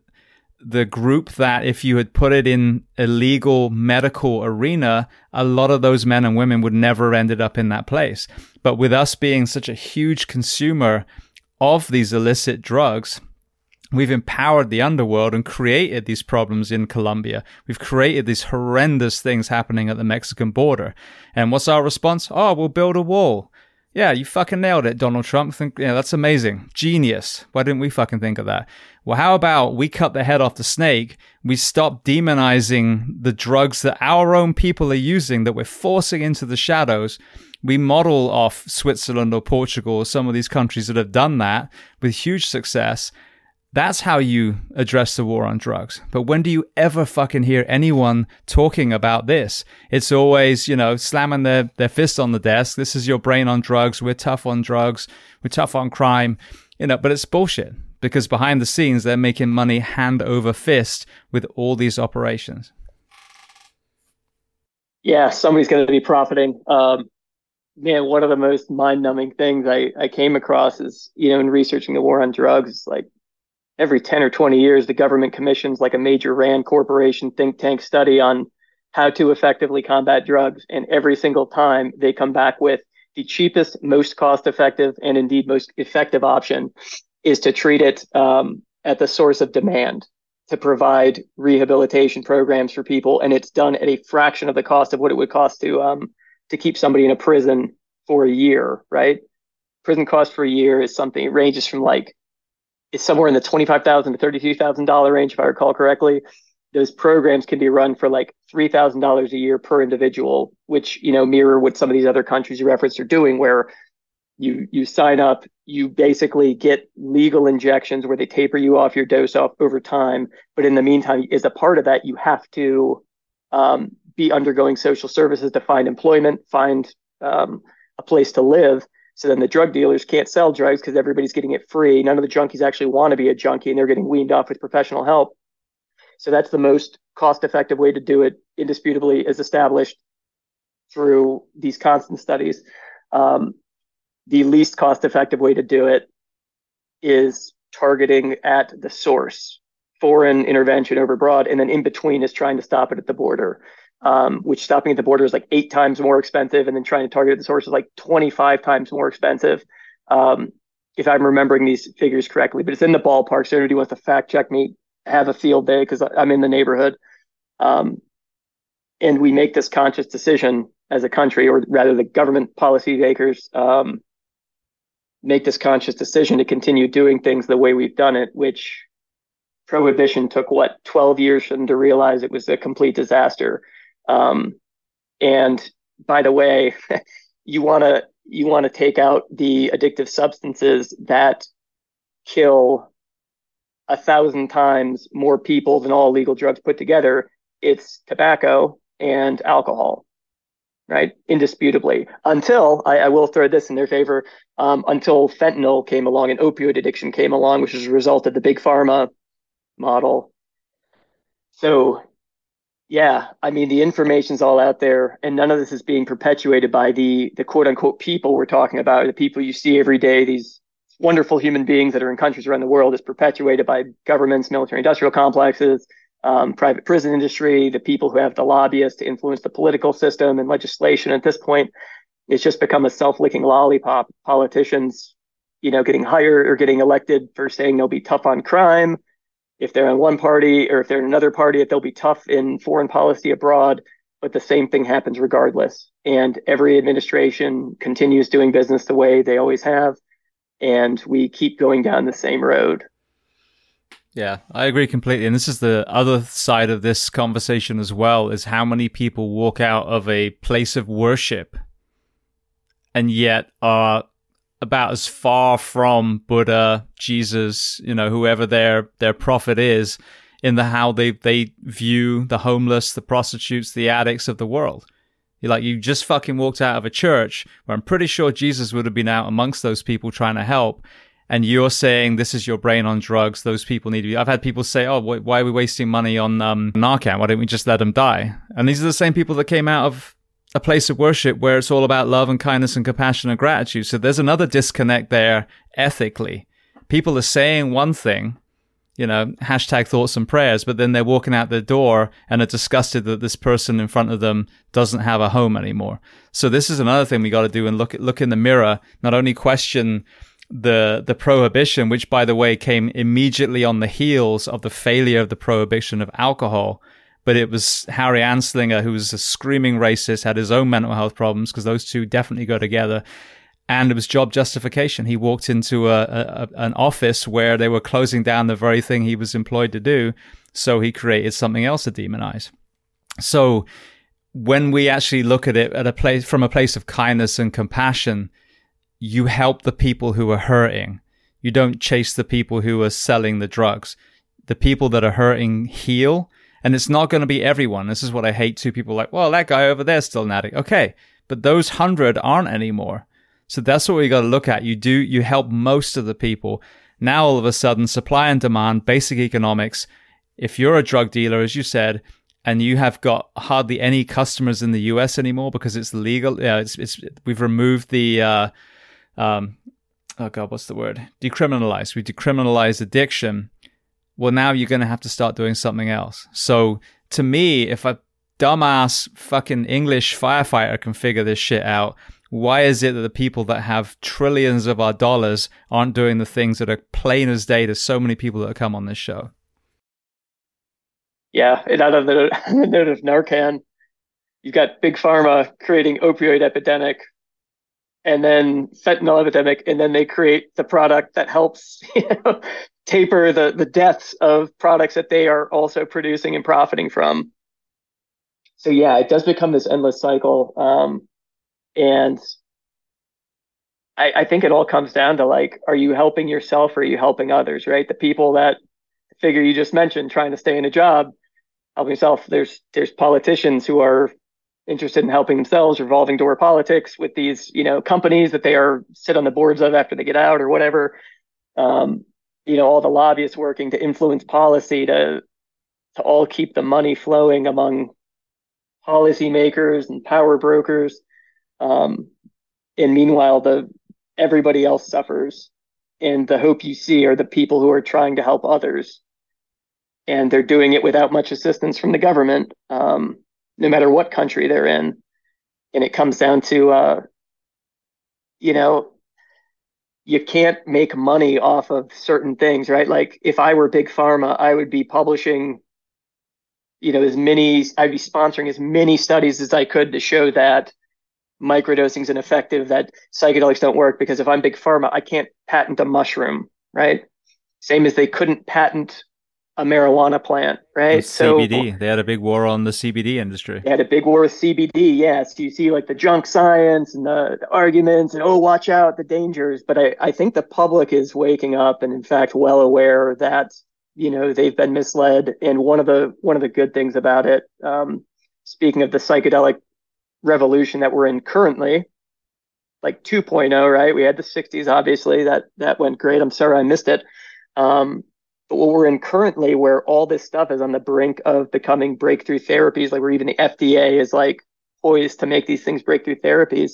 the group that, if you had put it in a legal medical arena, a lot of those men and women would never have ended up in that place. But with us being such a huge consumer of these illicit drugs, we've empowered the underworld and created these problems in Colombia. We've created these horrendous things happening at the Mexican border. And what's our response? Oh, we'll build a wall. Yeah, you fucking nailed it, Donald Trump. Think, yeah, that's amazing. Genius. Why didn't we fucking think of that? Well, how about we cut the head off the snake? We stop demonizing the drugs that our own people are using, that we're forcing into the shadows. We model off Switzerland or Portugal or some of these countries that have done that with huge success. That's how you address the war on drugs. But when do you ever fucking hear anyone talking about this? It's always, you know, slamming their, their fist on the desk. This is your brain on drugs. We're tough on drugs. We're tough on crime. You know, but it's bullshit, because behind the scenes, they're making money hand over fist with all these operations. Yeah, somebody's going to be profiting. Um, man, one of the most mind-numbing things I, I came across is, you know, in researching the war on drugs, it's like, every ten or twenty years, the government commissions like a major RAND corporation think tank study on how to effectively combat drugs. And every single time they come back with the cheapest, most cost effective, and indeed most effective option is to treat it um, at the source of demand, to provide rehabilitation programs for people. And it's done at a fraction of the cost of what it would cost to um, to keep somebody in a prison for a year, right? Prison cost for a year is something, it ranges from like is somewhere in the twenty-five thousand dollars to thirty-two thousand dollars range, if I recall correctly. Those programs can be run for like three thousand dollars a year per individual, which, you know, mirror what some of these other countries you referenced are doing, where you you sign up, you basically get legal injections where they taper you off your dose off over time. But in the meantime, as a part of that, you have to um, be undergoing social services to find employment, find um, a place to live. So then the drug dealers can't sell drugs because everybody's getting it free. None of the junkies actually want to be a junkie, and they're getting weaned off with professional help. So that's the most cost-effective way to do it, indisputably, as established through these constant studies. Um, the least cost-effective way to do it is targeting at the source, foreign intervention overbroad, and then in between is trying to stop it at the border. Um, which stopping at the border is like eight times more expensive, and then trying to target at the source is like twenty-five times more expensive, um, if I'm remembering these figures correctly. But it's in the ballpark, so anybody wants to fact check me, have a field day, because I'm in the neighborhood. Um, and we make this conscious decision as a country, or rather the government policy makers um, make this conscious decision to continue doing things the way we've done it, which Prohibition took, what, twelve years for them to realize it was a complete disaster. Um, and by the way, you want to, you want to take out the addictive substances that kill a thousand times more people than all legal drugs put together. It's tobacco and alcohol, right? Indisputably, until I, I will throw this in their favor, um, until fentanyl came along and opioid addiction came along, which is a result of the big pharma model. So yeah, I mean, the information's all out there, and none of this is being perpetuated by the the quote unquote people we're talking about, the people you see every day, these wonderful human beings that are in countries around the world. Is perpetuated by governments, military industrial complexes, um, private prison industry, the people who have the lobbyists to influence the political system and legislation. At this point, it's just become a self-licking lollipop. Politicians, you know, getting hired or getting elected for saying they'll be tough on crime if they're in one party, or if they're in another party, if they'll be tough in foreign policy abroad, but the same thing happens regardless. And every administration continues doing business the way they always have, and we keep going down the same road. Yeah, I agree completely. And this is the other side of this conversation as well, is how many people walk out of a place of worship and yet are about as far from Buddha, Jesus, you know, whoever their their prophet is, in the how they, they view the homeless, the prostitutes, the addicts of the world. You're like, you just fucking walked out of a church where I'm pretty sure Jesus would have been out amongst those people trying to help, and you're saying this is your brain on drugs, those people need to be... I've had people say, oh, why are we wasting money on um, Narcan? Why don't we just let them die? And these are the same people that came out of a place of worship where it's all about love and kindness and compassion and gratitude. So there's another disconnect there ethically. People are saying one thing, you know, hashtag thoughts and prayers, but then they're walking out the door and are disgusted that this person in front of them doesn't have a home anymore. So this is another thing we got to do, and look look in the mirror, not only question the the prohibition, which by the way came immediately on the heels of the failure of the prohibition of alcohol. But it was Harry Anslinger, who was a screaming racist, had his own mental health problems, because those two definitely go together. And it was job justification. He walked into a, a an office where they were closing down the very thing he was employed to do, so he created something else to demonize. So when we actually look at it at a place from a place of kindness and compassion, you help the people who are hurting. You don't chase the people who are selling the drugs. The people that are hurting heal. And it's not going to be everyone. This is what I hate too. People are like, well, that guy over there is still an addict. Okay, but those hundred aren't anymore. So that's what we got to look at. You do, you help most of the people. Now, all of a sudden, supply and demand, basic economics. If you're a drug dealer, as you said, and you have got hardly any customers in the U S anymore because it's legal. Yeah, it's it's we've removed the, uh, um, oh God, what's the word? Decriminalized. We decriminalized addiction. Well, now you're going to have to start doing something else. So to me, if a dumbass fucking English firefighter can figure this shit out, why is it that the people that have trillions of our dollars aren't doing the things that are plain as day to so many people that have come on this show? Yeah, and on the note of Narcan, you've got big pharma creating opioid epidemic, and then fentanyl epidemic, and then they create the product that helps, you know, taper the, the deaths of products that they are also producing and profiting from. So yeah, it does become this endless cycle. Um, and I, I think it all comes down to, like, are you helping yourself or are you helping others, right? The people that figure you just mentioned trying to stay in a job, helping yourself. There's, there's politicians who are interested in helping themselves, revolving door politics with these, you know, companies that they are sit on the boards of after they get out or whatever. Um, you know, all the lobbyists working to influence policy to, to all keep the money flowing among policymakers and power brokers. Um, and meanwhile, the, everybody else suffers, and the hope you see are the people who are trying to help others, and they're doing it without much assistance from the government, um, no matter what country they're in. And it comes down to, uh, you know, you can't make money off of certain things, right? Like if I were Big Pharma, I would be publishing, you know, as many, I'd be sponsoring as many studies as I could to show that microdosing is ineffective, that psychedelics don't work, because if I'm Big Pharma, I can't patent a mushroom, right? Same as they couldn't patent a marijuana plant, right? And C B D. So, they had a big war on the C B D industry. They had a big war with C B D, yes. You see like the junk science and the, the arguments and, oh, watch out, the dangers. But I, I think the public is waking up and, in fact, well aware that, you know, they've been misled. And one of the one of the good things about it, um, speaking of the psychedelic revolution that we're in currently, like two point oh, right? We had the sixties, obviously. That that went great. I'm sorry I missed it. Um, but what we're in currently, where all this stuff is on the brink of becoming breakthrough therapies, like where even the F D A is like poised to make these things breakthrough therapies,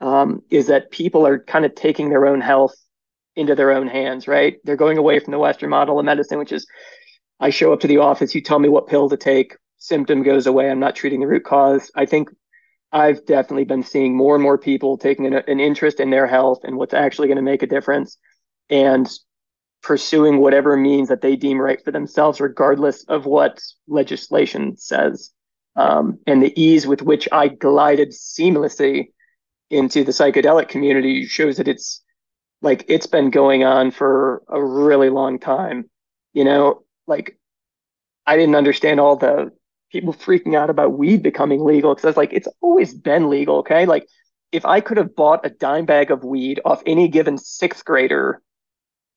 um, is that people are kind of taking their own health into their own hands, right? They're going away from the Western model of medicine, which is I show up to the office, you tell me what pill to take, symptom goes away, I'm not treating the root cause. I think I've definitely been seeing more and more people taking an, an interest in their health and what's actually going to make a difference, and pursuing whatever means that they deem right for themselves, regardless of what legislation says. Um, and the ease with which I glided seamlessly into the psychedelic community shows that it's like it's been going on for a really long time. You know, like I didn't understand all the people freaking out about weed becoming legal, because I was like, it's always been legal, okay? Like if I could have bought a dime bag of weed off any given sixth grader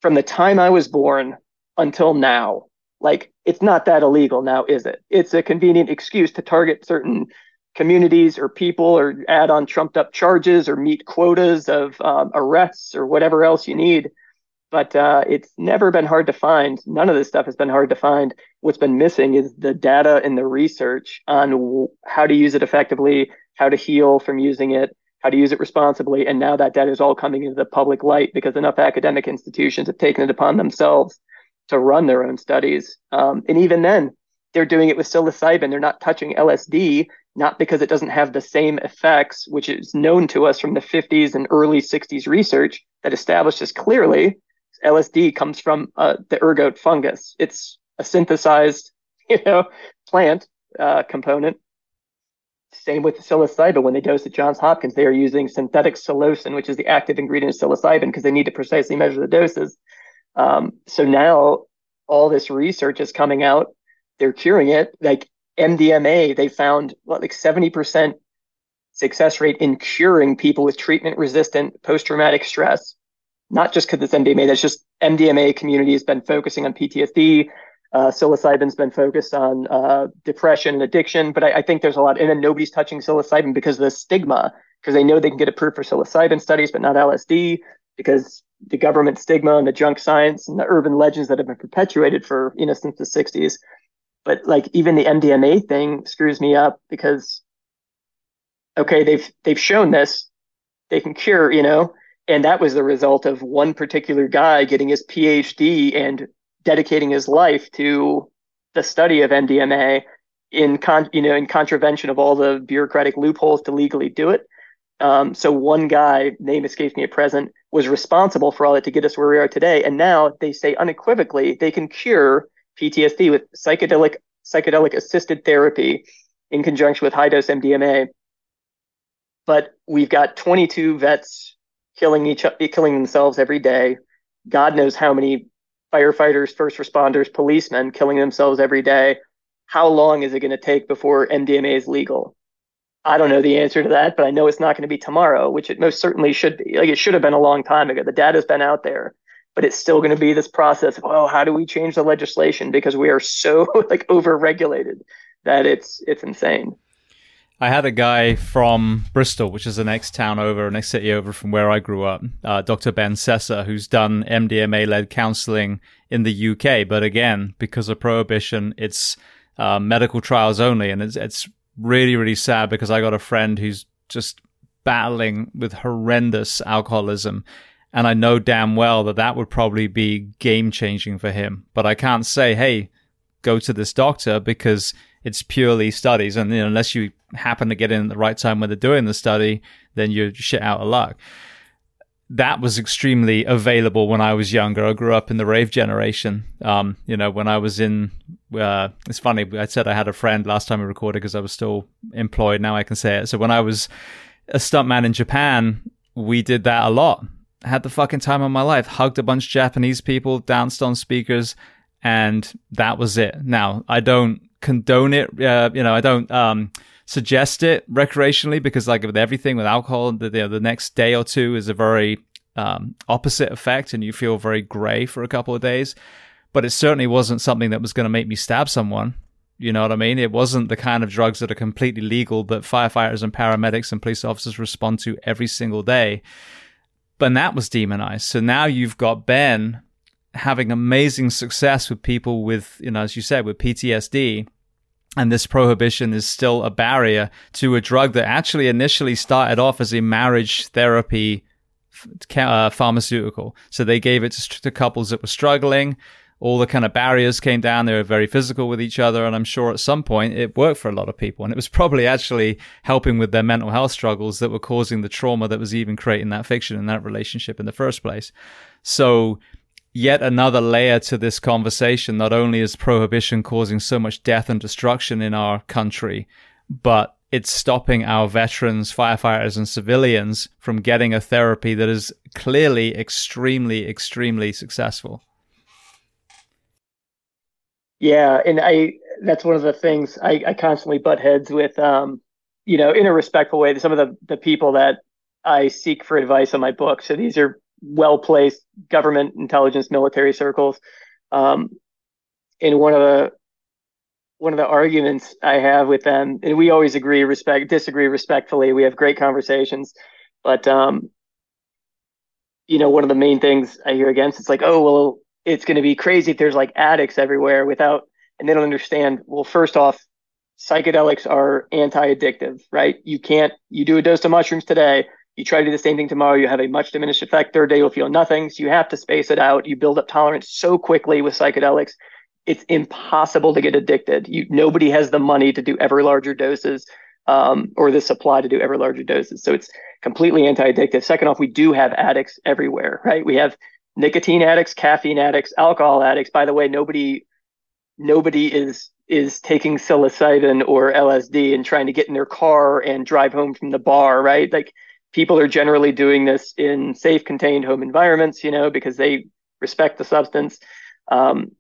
from the time I was born until now, like it's not that illegal now, is it? It's a convenient excuse to target certain communities or people, or add on trumped up charges, or meet quotas of um, arrests or whatever else you need. But uh, it's never been hard to find. None of this stuff has been hard to find. What's been missing is the data and the research on w- how to use it effectively, how to heal from using it, how to use it responsibly. And now that data is all coming into the public light because enough academic institutions have taken it upon themselves to run their own studies. Um, and even then, they're doing it with psilocybin. They're not touching L S D, not because it doesn't have the same effects, which is known to us from the fifties and early sixties research that establishes clearly L S D comes from uh, the ergot fungus. It's a synthesized, you know, plant uh, component. Same with psilocybin. When they dose at Johns Hopkins, they are using synthetic psilocin, which is the active ingredient of psilocybin, because they need to precisely measure the doses. Um, so now all this research is coming out. They're curing it. Like M D M A, they found what, like seventy percent success rate in curing people with treatment-resistant post-traumatic stress. Not just because it's M D M A, that's just M D M A community has been focusing on P T S D. Uh, psilocybin's been focused on uh, depression and addiction, but I, I think there's a lot. And then nobody's touching psilocybin because of the stigma, because they know they can get approved for psilocybin studies, but not L S D, because the government stigma and the junk science and the urban legends that have been perpetuated for, you know, since the sixties. But like even the M D M A thing screws me up because, okay, they've they've shown this, they can cure, you know, and that was the result of one particular guy getting his P H D and dedicating his life to the study of M D M A in con- you know in contravention of all the bureaucratic loopholes to legally do it. Um, so one guy, name escapes me at present, was responsible for all that to get us where we are today. And now they say unequivocally they can cure P T S D with psychedelic psychedelic assisted therapy in conjunction with high dose M D M A. But we've got twenty-two vets killing each killing themselves every day. God knows how many firefighters, first responders, policemen killing themselves every day. How long is it going to take before M D M A is legal? I don't know the answer to that, but I know it's not going to be tomorrow, which it most certainly should be. Like, it should have been a long time ago. The data's been out there, but it's still going to be this process of, oh, how do we change the legislation? Because we are so like overregulated that it's it's insane. I had a guy from Bristol, which is the next town over, next city over from where I grew up, uh, Doctor Ben Sessa, who's done M D M A-led counseling in the U K. But again, because of prohibition, it's uh, medical trials only. And it's, it's really, really sad because I got a friend who's just battling with horrendous alcoholism. And I know damn well that that would probably be game-changing for him. But I can't say, hey, go to this doctor, because it's purely studies. And you know, unless you happen to get in at the right time when they're doing the study, then you're shit out of luck. That was extremely available when I was younger. I grew up in the rave generation. Um, you know, when I was in, uh, it's funny, I said I had a friend last time we recorded because I was still employed. Now I can say it. So when I was a stuntman in Japan, we did that a lot. I had the fucking time of my life, hugged a bunch of Japanese people, danced on speakers, and that was it. Now, I don't condone it, uh, you know, I don't um, suggest it recreationally, because like with everything with alcohol, the, the, the next day or two is a very um, opposite effect, and you feel very gray for a couple of days. But it certainly wasn't something that was going to make me stab someone. You know what I mean? It wasn't the kind of drugs that are completely legal that firefighters and paramedics and police officers respond to every single day. And that was demonized. So now you've got Ben having amazing success with people with, you know, as you said, with P T S D. And this prohibition is still a barrier to a drug that actually initially started off as a marriage therapy uh, pharmaceutical. So they gave it to, to couples that were struggling. All the kind of barriers came down. They were very physical with each other. And I'm sure at some point it worked for a lot of people. And it was probably actually helping with their mental health struggles that were causing the trauma that was even creating that fiction and that relationship in the first place. So yet another layer to this conversation. Not only is prohibition causing so much death and destruction in our country, but it's stopping our veterans, firefighters, and civilians from getting a therapy that is clearly extremely, extremely successful. Yeah, and I that's one of the things I, I constantly butt heads with, um, you know, in a respectful way, some of the, the people that I seek for advice on my book. So these are well-placed government, intelligence, military circles. Um, and one of the one of the arguments I have with them, and we always agree, respect, disagree respectfully. We have great conversations, but um, you know, one of the main things I hear against, it's like, oh well, it's going to be crazy if there's like addicts everywhere without, and they don't understand. Well, first off, psychedelics are anti-addictive, right? You can't, you do a dose of mushrooms today, you try to do the same thing tomorrow, you have a much diminished effect. Third day, you'll feel nothing. So you have to space it out. You build up tolerance so quickly with psychedelics. It's impossible to get addicted. You, nobody has the money to do ever larger doses um, or the supply to do ever larger doses. So it's completely anti-addictive. Second off, we do have addicts everywhere, right? We have nicotine addicts, caffeine addicts, alcohol addicts. By the way, nobody nobody is is taking psilocybin or L S D and trying to get in their car and drive home from the bar, right? Like, people are generally doing this in safe, contained home environments, you know, because they respect the substance. Um,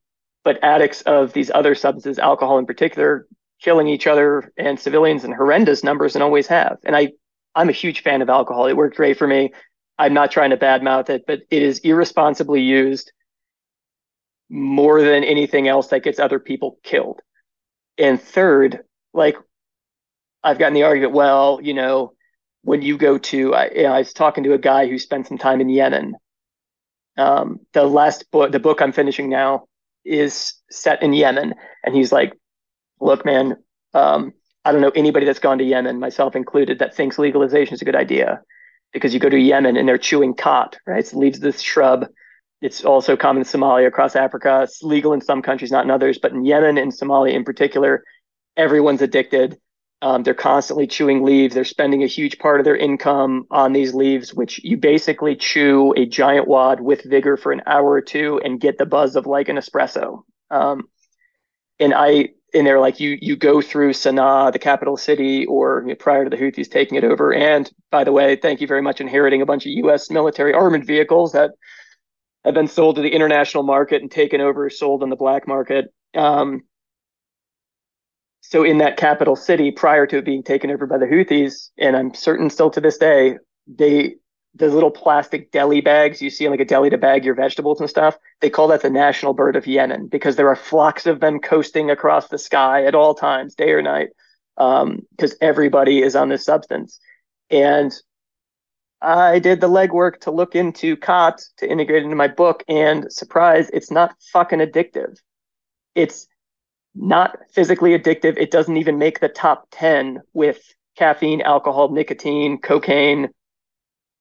but addicts of these other substances, alcohol in particular, killing each other and civilians in horrendous numbers and always have. And I, I'm a huge fan of alcohol. It worked great for me. I'm not trying to badmouth it, but it is irresponsibly used more than anything else that gets other people killed. And third, like, I've gotten the argument, well, you know, when you go to, I, you know, I was talking to a guy who spent some time in Yemen. Um, the last book, the book I'm finishing now, is set in Yemen. And he's like, look, man, um, I don't know anybody that's gone to Yemen, myself included, that thinks legalization is a good idea. Because you go to Yemen and they're chewing cot, right? It's leaves this shrub. It's also common in Somalia, across Africa. It's legal in some countries, not in others. But in Yemen and Somalia in particular, everyone's addicted. Um, they're constantly chewing leaves. They're spending a huge part of their income on these leaves, which you basically chew a giant wad with vigor for an hour or two and get the buzz of like an espresso. Um, and I and they're like, you you go through Sana'a, the capital city, or you know, prior to the Houthis taking it over. And by the way, thank you very much, inheriting a bunch of U S military armored vehicles that have been sold to the international market and taken over, sold on the black market. Um, so in that capital city, prior to it being taken over by the Houthis, and I'm certain still to this day, they the little plastic deli bags you see in like a deli to bag your vegetables and stuff, they call that the national bird of Yemen, because there are flocks of them coasting across the sky at all times, day or night, um, because everybody is on this substance. And I did the legwork to look into C O T, to integrate into my book, and surprise, it's not fucking addictive. It's not physically addictive. It doesn't even make the top ten with caffeine, alcohol, nicotine, cocaine,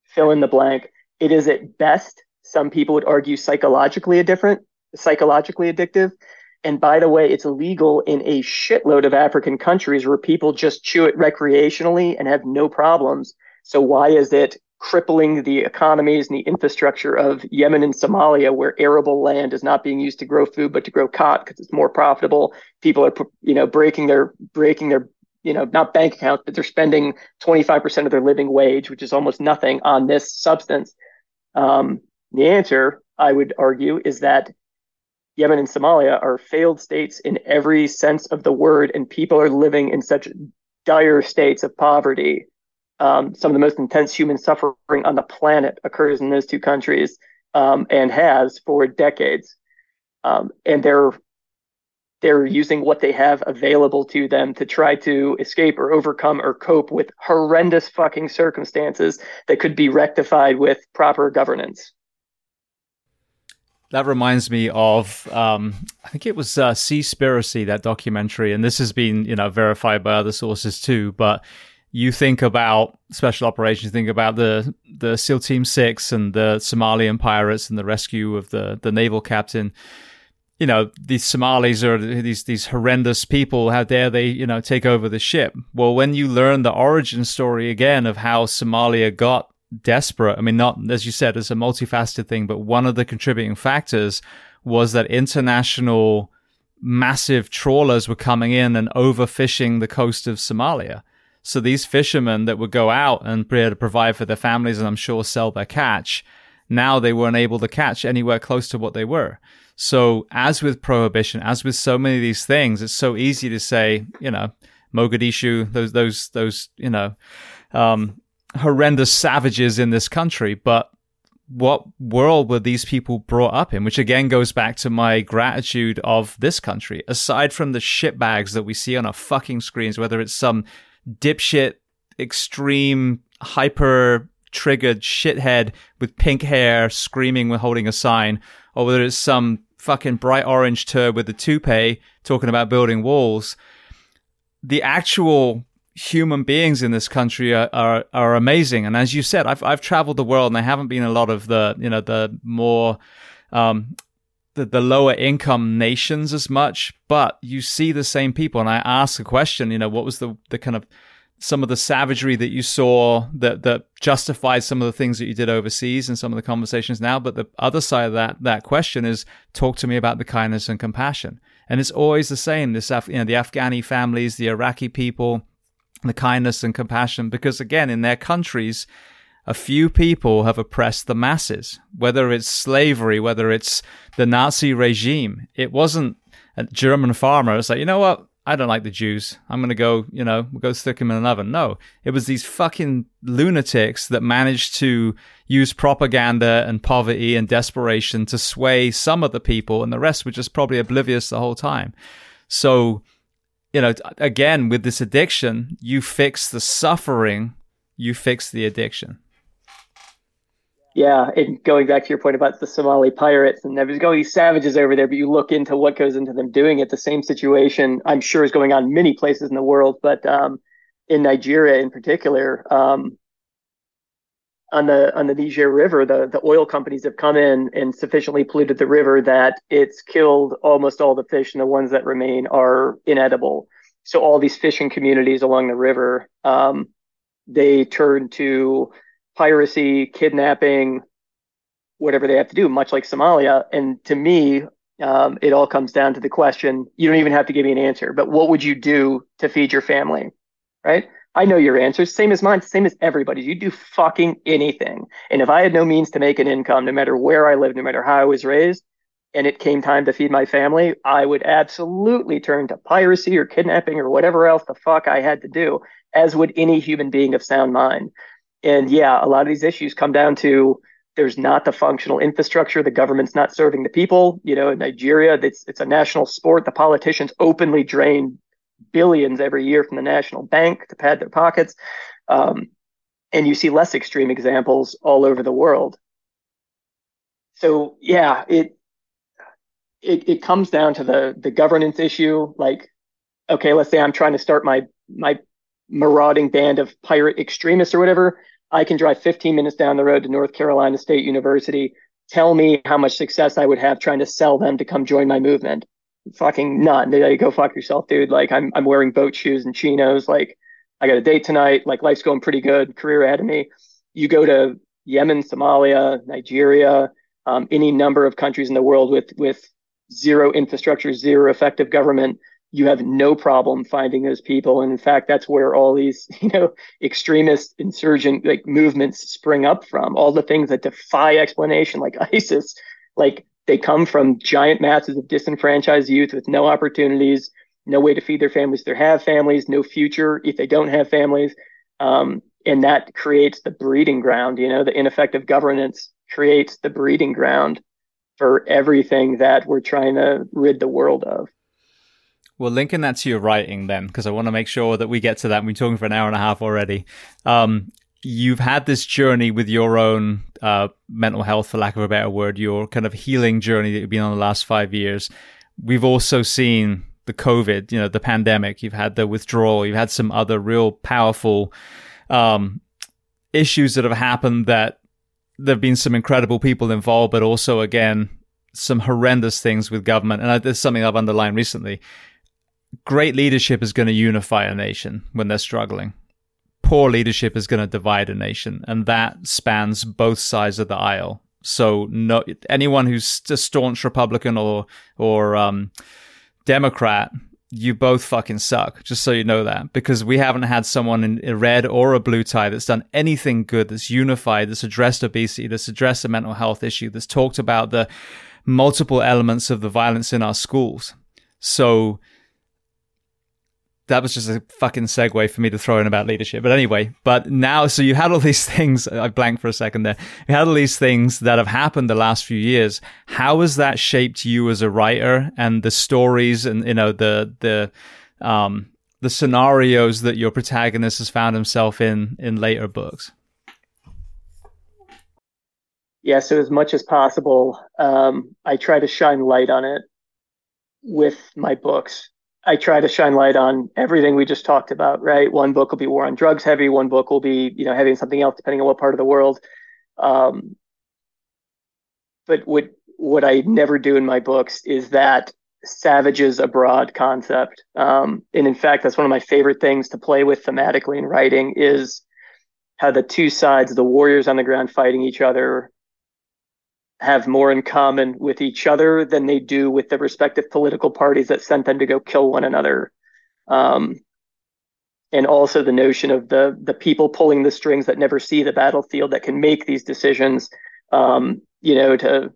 fill in the blank. It is at best, some people would argue, psychologically a different, psychologically addictive. And by the way, it's illegal in a shitload of African countries where people just chew it recreationally and have no problems. So why is it crippling the economies and the infrastructure of Yemen and Somalia, where arable land is not being used to grow food, but to grow cot because it's more profitable? People are, you know, breaking their, breaking their, you know, not bank accounts, but they're spending twenty-five percent of their living wage, which is almost nothing, on this substance. Um, the answer, I would argue, is that Yemen and Somalia are failed states in every sense of the word, and people are living in such dire states of poverty. Um, some of the most intense human suffering on the planet occurs in those two countries, um, and has for decades. Um, and they're They're using what they have available to them to try to escape or overcome or cope with horrendous fucking circumstances that could be rectified with proper governance. That reminds me of, um, I think it was uh, Seaspiracy, that documentary, and this has been, you know, verified by other sources too, but you think about special operations, you think about the, the SEAL Team six and the Somalian pirates and the rescue of the, the naval captain. You know, these Somalis are these these horrendous people. How dare they, you know, take over the ship? Well, when you learn the origin story again of how Somalia got desperate, I mean, not, as you said, it's a multifaceted thing, but one of the contributing factors was that international massive trawlers were coming in and overfishing the coast of Somalia. So these fishermen that would go out and be able to provide for their families and I'm sure sell their catch, now they weren't able to catch anywhere close to what they were. So as with prohibition, as with so many of these things, it's so easy to say, you know, Mogadishu, those, those, those, you know, um, horrendous savages in this country. But what world were these people brought up in? Which again goes back to my gratitude of this country. Aside from the shitbags that we see on our fucking screens, whether it's some dipshit, extreme, hyper triggered shithead with pink hair screaming when holding a sign, or whether it's some fucking bright orange turd with a toupee talking about building walls, the actual human beings in this country are, are, are amazing. And as you said, I've I've traveled the world and I haven't been in a lot of the, you know, the more, um, the, the lower income nations as much, but you see the same people. And I ask a question, you know, what was the, the kind of, some of the savagery that you saw that, that justified some of the things that you did overseas and some of the conversations now. But the other side of that, that question is, talk to me about the kindness and compassion. And it's always the same, this, Af- you know, the Afghani families, the Iraqi people, the kindness and compassion, because again, in their countries, a few people have oppressed the masses, whether it's slavery, whether it's the Nazi regime. It wasn't a German farmer. It's like, you know what? I don't like the Jews. I'm going to go, you know, we'll go stick them in an oven. No, it was these fucking lunatics that managed to use propaganda and poverty and desperation to sway some of the people, and the rest were just probably oblivious the whole time. So, you know, again, with this addiction, you fix the suffering, you fix the addiction. Yeah, and going back to your point about the Somali pirates, and there's all these savages over there, but you look into what goes into them doing it. The same situation, I'm sure, is going on in many places in the world, but um, in Nigeria in particular, um, on the on the Niger River, the, the oil companies have come in and sufficiently polluted the river that it's killed almost all the fish, and the ones that remain are inedible. So all these fishing communities along the river, um, they turn to piracy, kidnapping, whatever they have to do, much like Somalia. And to me, Um, it all comes down to the question. You don't even have to give me an answer, but what would you do to feed your family, right? I know your answers, same as mine, same as everybody's. You'd do fucking anything. And if I had no means to make an income, no matter where I lived, no matter how I was raised, and it came time to feed my family, I would absolutely turn to piracy or kidnapping or whatever else the fuck I had to do, as would any human being of sound mind. And yeah, a lot of these issues come down to there's not the functional infrastructure. The government's not serving the people. You know, in Nigeria, it's, it's a national sport. The politicians openly drain billions every year from the national bank to pad their pockets. Um, and you see less extreme examples all over the world. So yeah, it, it, it comes down to the, the governance issue. Like, okay, let's say I'm trying to start my, my marauding band of pirate extremists or whatever. I can drive fifteen minutes down the road to North Carolina State University. Tell me how much success I would have trying to sell them to come join my movement. Fucking none. They're like, go fuck yourself, dude. Like, I'm I'm wearing boat shoes and chinos. Like, I got a date tonight. Like, life's going pretty good. Career ahead of me. You go to Yemen, Somalia, Nigeria, um, any number of countries in the world with with zero infrastructure, zero effective government. You have no problem finding those people. And in fact, that's where all these, you know, extremist insurgent like movements spring up from. All the things that defy explanation, like ISIS, like they come from giant masses of disenfranchised youth with no opportunities, no way to feed their families. They have families, no future if they don't have families. Um, and that creates the breeding ground, you know, the ineffective governance creates the breeding ground for everything that we're trying to rid the world of. We're linking that to your writing then, because I want to make sure that we get to that. We've been talking for an hour and a half already. Um, you've had this journey with your own uh, mental health, for lack of a better word, your kind of healing journey that you've been on the last five years. We've also seen the COVID, you know, the pandemic. You've had the withdrawal. You've had some other real powerful um, issues that have happened, that there have been some incredible people involved, but also, again, some horrendous things with government. And there's something I've underlined recently. Great leadership is going to unify a nation when they're struggling. Poor leadership is going to divide a nation, and that spans both sides of the aisle. So no, anyone who's a staunch Republican or or um, Democrat, you both fucking suck, just so you know that, because we haven't had someone in a red or a blue tie that's done anything good, that's unified, that's addressed obesity, that's addressed a mental health issue, that's talked about the multiple elements of the violence in our schools. So... that was just a fucking segue for me to throw in about leadership. But anyway, but now, so you had all these things, I blanked for a second there. You had all these things that have happened the last few years. How has that shaped you as a writer and the stories and, you know, the, the, um, the scenarios that your protagonist has found himself in, in later books? Yeah. So as much as possible, um, I try to shine light on it with my books. I try to shine light on everything we just talked about, right? One book will be war on drugs heavy. One book will be, you know, heavy on something else, depending on what part of the world. Um, but what what I never do in my books is that savages abroad concept. Um, and in fact, that's one of my favorite things to play with thematically in writing, is how the two sides, the warriors on the ground fighting each other, have more in common with each other than they do with the respective political parties that sent them to go kill one another. Um, and also the notion of the the people pulling the strings that never see the battlefield, that can make these decisions, um, you know, to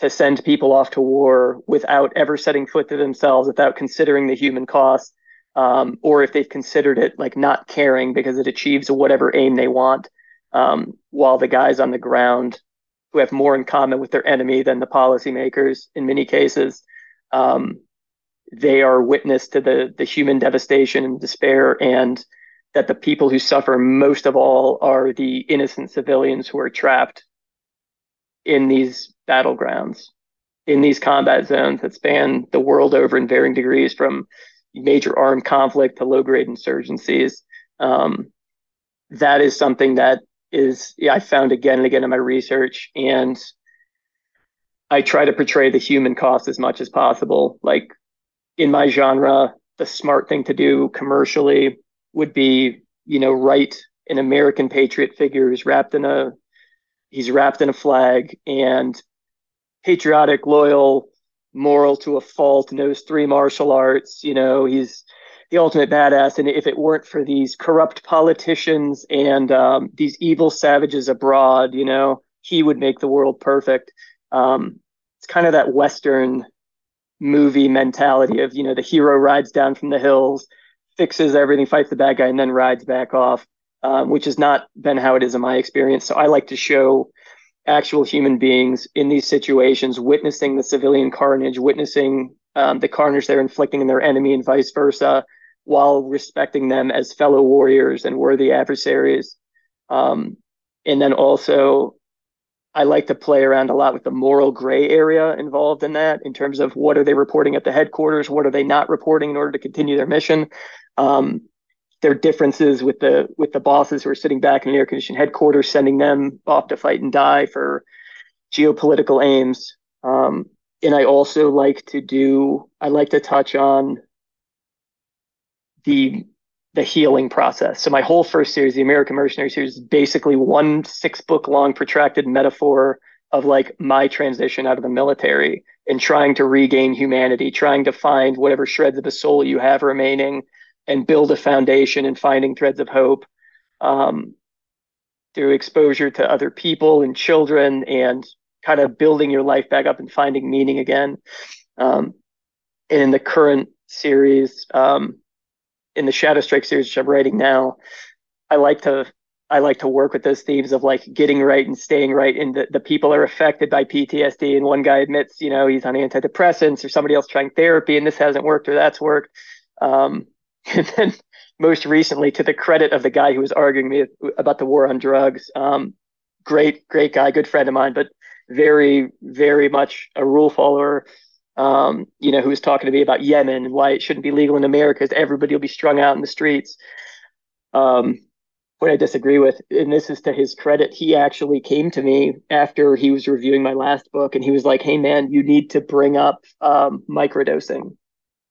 to send people off to war without ever setting foot to themselves, without considering the human cost, um, or if they've considered it, like not caring because it achieves whatever aim they want, um, while the guys on the ground who have more in common with their enemy than the policymakers in many cases, um, they are witness to the the human devastation and despair, and that the people who suffer most of all are the innocent civilians who are trapped in these battlegrounds, in these combat zones that span the world over in varying degrees, from major armed conflict to low-grade insurgencies. Um, that is something that is yeah, I found again and again in my research, and I try to portray the human cost as much as possible. Like in my genre, the smart thing to do commercially would be, you know, write an American patriot figure who's wrapped in a, he's wrapped in a flag, and patriotic, loyal, moral to a fault, knows three martial arts, you know, he's the ultimate badass. And if it weren't for these corrupt politicians and um, these evil savages abroad, you know, he would make the world perfect. Um, it's kind of that Western movie mentality of, you know, the hero rides down from the hills, fixes everything, fights the bad guy, and then rides back off, um, which has not been how it is in my experience. So I like to show actual human beings in these situations, witnessing the civilian carnage, witnessing um, the carnage they're inflicting on their enemy and vice versa, while respecting them as fellow warriors and worthy adversaries. Um, and then also, I like to play around a lot with the moral gray area involved in that, in terms of what are they reporting at the headquarters? What are they not reporting in order to continue their mission? Um, their differences with the with the bosses who are sitting back in an air-conditioned headquarters, sending them off to fight and die for geopolitical aims. Um, and I also like to do, I like to touch on the the healing process. So my whole first series, the American Mercenary series, is basically one six book long protracted metaphor of like my transition out of the military and trying to regain humanity, trying to find whatever shreds of a soul you have remaining and build a foundation, and finding threads of hope um, through exposure to other people and children, and kind of building your life back up and finding meaning again. Um, and in the current series, um, in the Shadow Strike series, which I'm writing now, I like to I like to work with those themes of like getting right and staying right. And the, the people are affected by P T S D. And one guy admits, you know, he's on antidepressants, or somebody else trying therapy and this hasn't worked or that's worked. Um, and then most recently, to the credit of the guy who was arguing me about the war on drugs, um, great, great guy, good friend of mine, but very, very much a rule follower. Um, you know, who was talking to me about Yemen and why it shouldn't be legal in America, because everybody will be strung out in the streets. Um, what I disagree with, and this is to his credit, he actually came to me after he was reviewing my last book, and he was like, hey man, you need to bring up um, microdosing.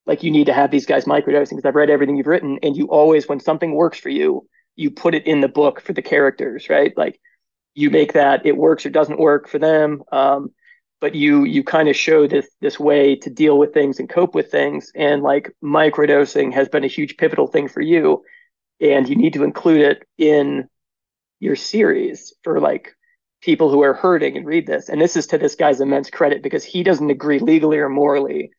Like, you need to have these guys microdosing, because I've read everything you've written, and you always, when something works for you, you put it in the book for the characters, right? Like, you make that, it works or doesn't work for them. Um, But you you kind of show this this way to deal with things and cope with things. And like, microdosing has been a huge pivotal thing for you, and you need to include it in your series for like people who are hurting and read this. And this is to this guy's immense credit, because he doesn't agree legally or morally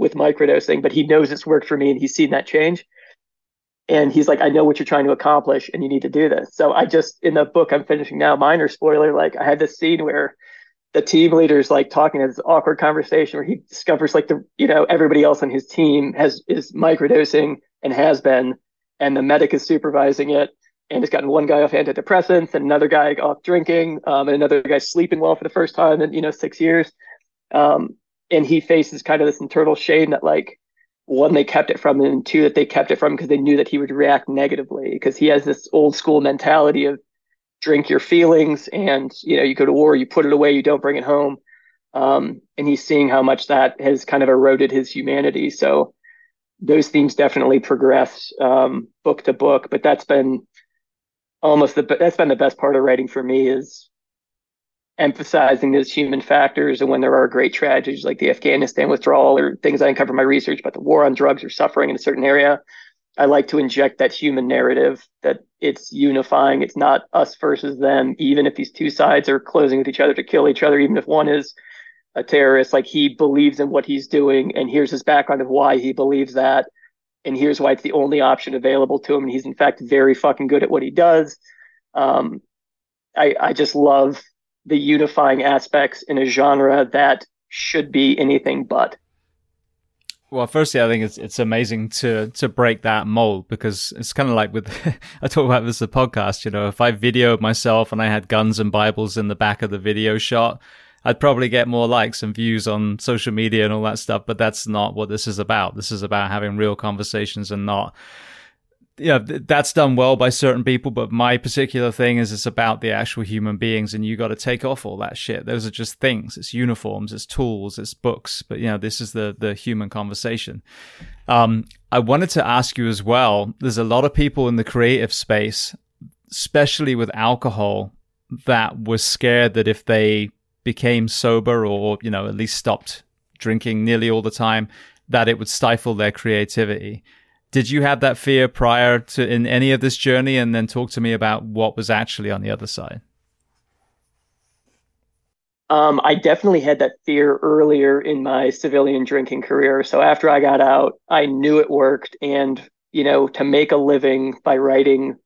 with microdosing, but he knows it's worked for me and he's seen that change. And he's like, I know what you're trying to accomplish and you need to do this. So I just, in the book I'm finishing now, minor spoiler, like I had this scene where the team leader's like talking in this awkward conversation where he discovers like the, you know, everybody else on his team has is microdosing and has been, and the medic is supervising it, and it's gotten one guy off antidepressants and another guy off drinking, um, and another guy sleeping well for the first time in, you know, six years. Um, and he faces kind of this internal shame that like, one, they kept it from him, and two, that they kept it from him because they knew that he would react negatively, because he has this old school mentality of drink your feelings, and you know, you go to war, you put it away, you don't bring it home. Um, and he's seeing how much that has kind of eroded his humanity. So those themes definitely progress um, book to book, but that's been almost the that's been the best part of writing for me, is emphasizing those human factors. And when there are great tragedies like the Afghanistan withdrawal, or things I uncover in my research about the war on drugs or suffering in a certain area, I like to inject that human narrative that it's unifying. It's not us versus them. Even if these two sides are closing with each other to kill each other, even if one is a terrorist, like, he believes in what he's doing, and here's his background of why he believes that, and here's why it's the only option available to him. And he's in fact very fucking good at what he does. Um, I, I just love the unifying aspects in a genre that should be anything but. Well, firstly, I think it's it's amazing to to break that mold, because it's kind of like with, I talk about this in the podcast, you know, if I videoed myself and I had guns and Bibles in the back of the video shot, I'd probably get more likes and views on social media and all that stuff. But that's not what this is about. This is about having real conversations and not, yeah, you know, that's done well by certain people. But my particular thing is it's about the actual human beings, and you got to take off all that shit. Those are just things. It's uniforms, it's tools, it's books. But, you know, this is the, the human conversation. Um, I wanted to ask you as well, there's a lot of people in the creative space, especially with alcohol, that were scared that if they became sober or, you know, at least stopped drinking nearly all the time, that it would stifle their creativity. Did you have that fear prior to in any of this journey? And then talk to me about what was actually on the other side. Um, I definitely had that fear earlier in my civilian drinking career. So after I got out, I knew it worked. And, you know, to make a living by writing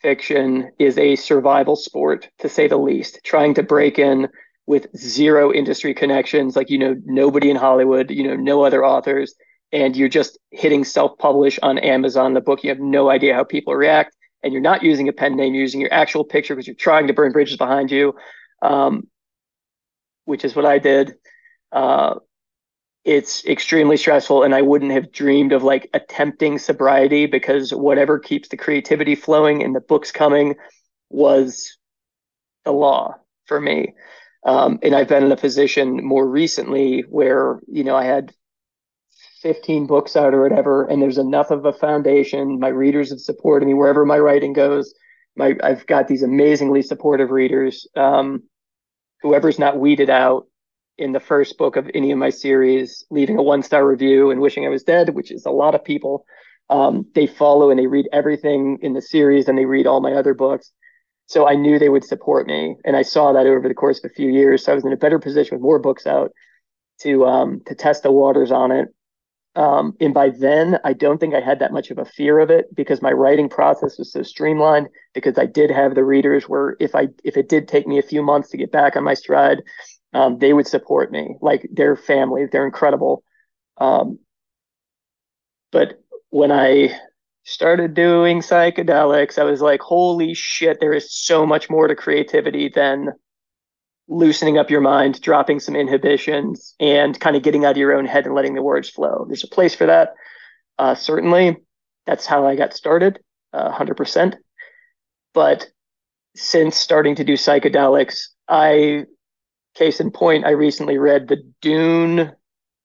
fiction is a survival sport, to say the least. Trying to break in with zero industry connections, like, you know, nobody in Hollywood, you know, no other authors, and you're just hitting self-publish on Amazon, the book, you have no idea how people react, and you're not using a pen name, you're using your actual picture because you're trying to burn bridges behind you. Um, which is what I did. Uh, it's extremely stressful, and I wouldn't have dreamed of like attempting sobriety, because whatever keeps the creativity flowing and the books coming was the law for me. Um, and I've been in a position more recently where, you know, I had fifteen books out or whatever, and there's enough of a foundation. My readers have supported me wherever my writing goes. My I've got these amazingly supportive readers. Um, whoever's not weeded out in the first book of any of my series, leaving a one-star review and wishing I was dead, which is a lot of people, um, they follow and they read everything in the series, and they read all my other books. So I knew they would support me, and I saw that over the course of a few years. So I was in a better position with more books out to um, to test the waters on it. Um, and by then, I don't think I had that much of a fear of it, because my writing process was so streamlined, because I did have the readers where if I if it did take me a few months to get back on my stride, um, they would support me. Like, they're family, they're incredible. Um, but when I started doing psychedelics, I was like, holy shit, there is so much more to creativity than loosening up your mind, dropping some inhibitions, and kind of getting out of your own head and letting the words flow. There's a place for that. Uh, certainly, that's how I got started, uh, one hundred percent. But since starting to do psychedelics, I, case in point, I recently read the Dune,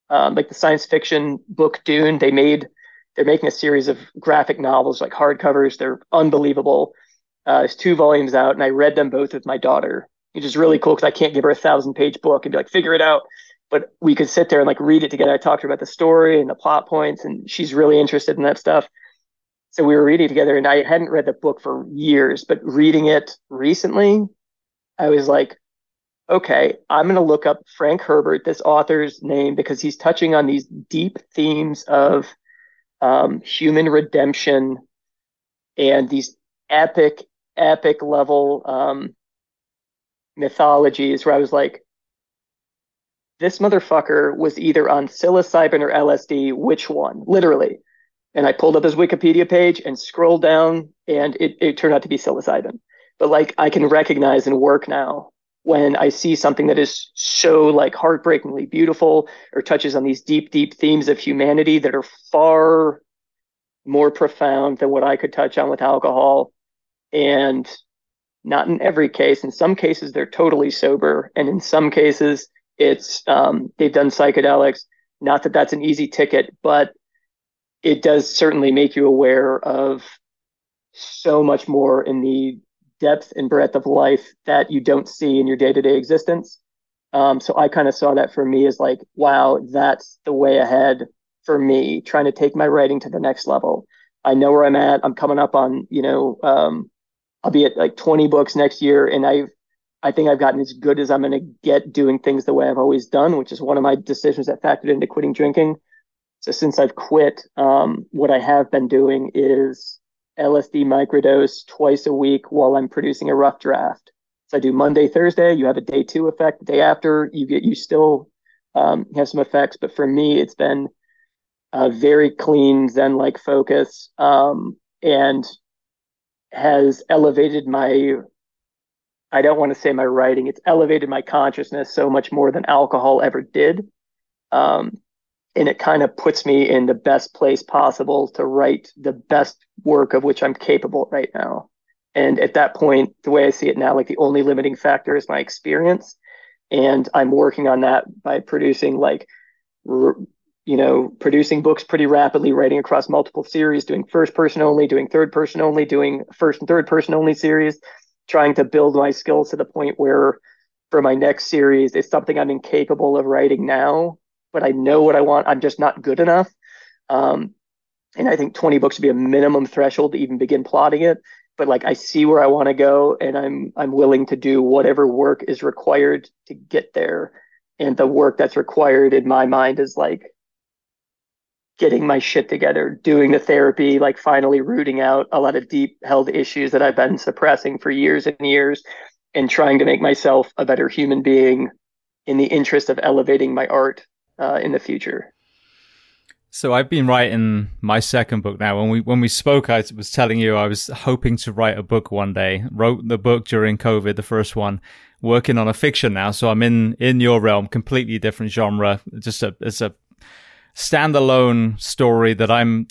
um, like the science fiction book Dune. They made They're making a series of graphic novels, like hardcovers. They're unbelievable. Uh, there's two volumes out, and I read them both with my daughter, which is really cool because I can't give her a thousand-page book and be like, figure it out. But we could sit there and like read it together. I talked to her about the story and the plot points, and she's really interested in that stuff. So we were reading together, and I hadn't read the book for years, but reading it recently, I was like, okay, I'm going to look up Frank Herbert, this author's name, because he's touching on these deep themes of Um, human redemption and these epic, epic level um, mythologies, where I was like, this motherfucker was either on psilocybin or L S D, which one? Literally. And I pulled up his Wikipedia page and scrolled down, and it, it turned out to be psilocybin. But like, I can recognize and work now when I see something that is so like heartbreakingly beautiful or touches on these deep, deep themes of humanity that are far more profound than what I could touch on with alcohol. And not in every case. In some cases, they're totally sober. And in some cases, it's um, they've done psychedelics. Not that that's an easy ticket, but it does certainly make you aware of so much more in the depth and breadth of life that you don't see in your day-to-day existence. Um, so I kind of saw that for me as like, wow, that's the way ahead for me, trying to take my writing to the next level. I know where I'm at. I'm coming up on, you know, um, I'll be at like twenty books next year. And I've, I think I've gotten as good as I'm going to get doing things the way I've always done, which is one of my decisions that factored into quitting drinking. So since I've quit, um, what I have been doing is L S D microdose twice a week while I'm producing a rough draft. So I do Monday, Thursday. You have a day two effect. The day after, you get you still um, have some effects. But for me, it's been a very clean Zen-like focus, um, and has elevated my, I don't want to say my writing, it's elevated my consciousness so much more than alcohol ever did. Um, And it kind of puts me in the best place possible to write the best work of which I'm capable right now. And at that point, the way I see it now, like the only limiting factor is my experience. And I'm working on that by producing like, r- you know, producing books pretty rapidly, writing across multiple series, doing first person only, doing third person only, doing first and third person only series, trying to build my skills to the point where for my next series, it's something I'm incapable of writing now. but I know what I want. I'm just not good enough. Um, and I think twenty books would be a minimum threshold to even begin plotting it. But like, I see where I want to go, and I'm I'm willing to do whatever work is required to get there. And the work that's required in my mind is like getting my shit together, doing the therapy, like finally rooting out a lot of deep held issues that I've been suppressing for years and years, and trying to make myself a better human being in the interest of elevating my art uh, in the future. So I've been writing my second book now. When we when we spoke, I was telling you I was hoping to write a book one day. Wrote the book during COVID, the first one. Working on a fiction now, so I'm in in your realm, completely different genre. Just a it's a standalone story that I'm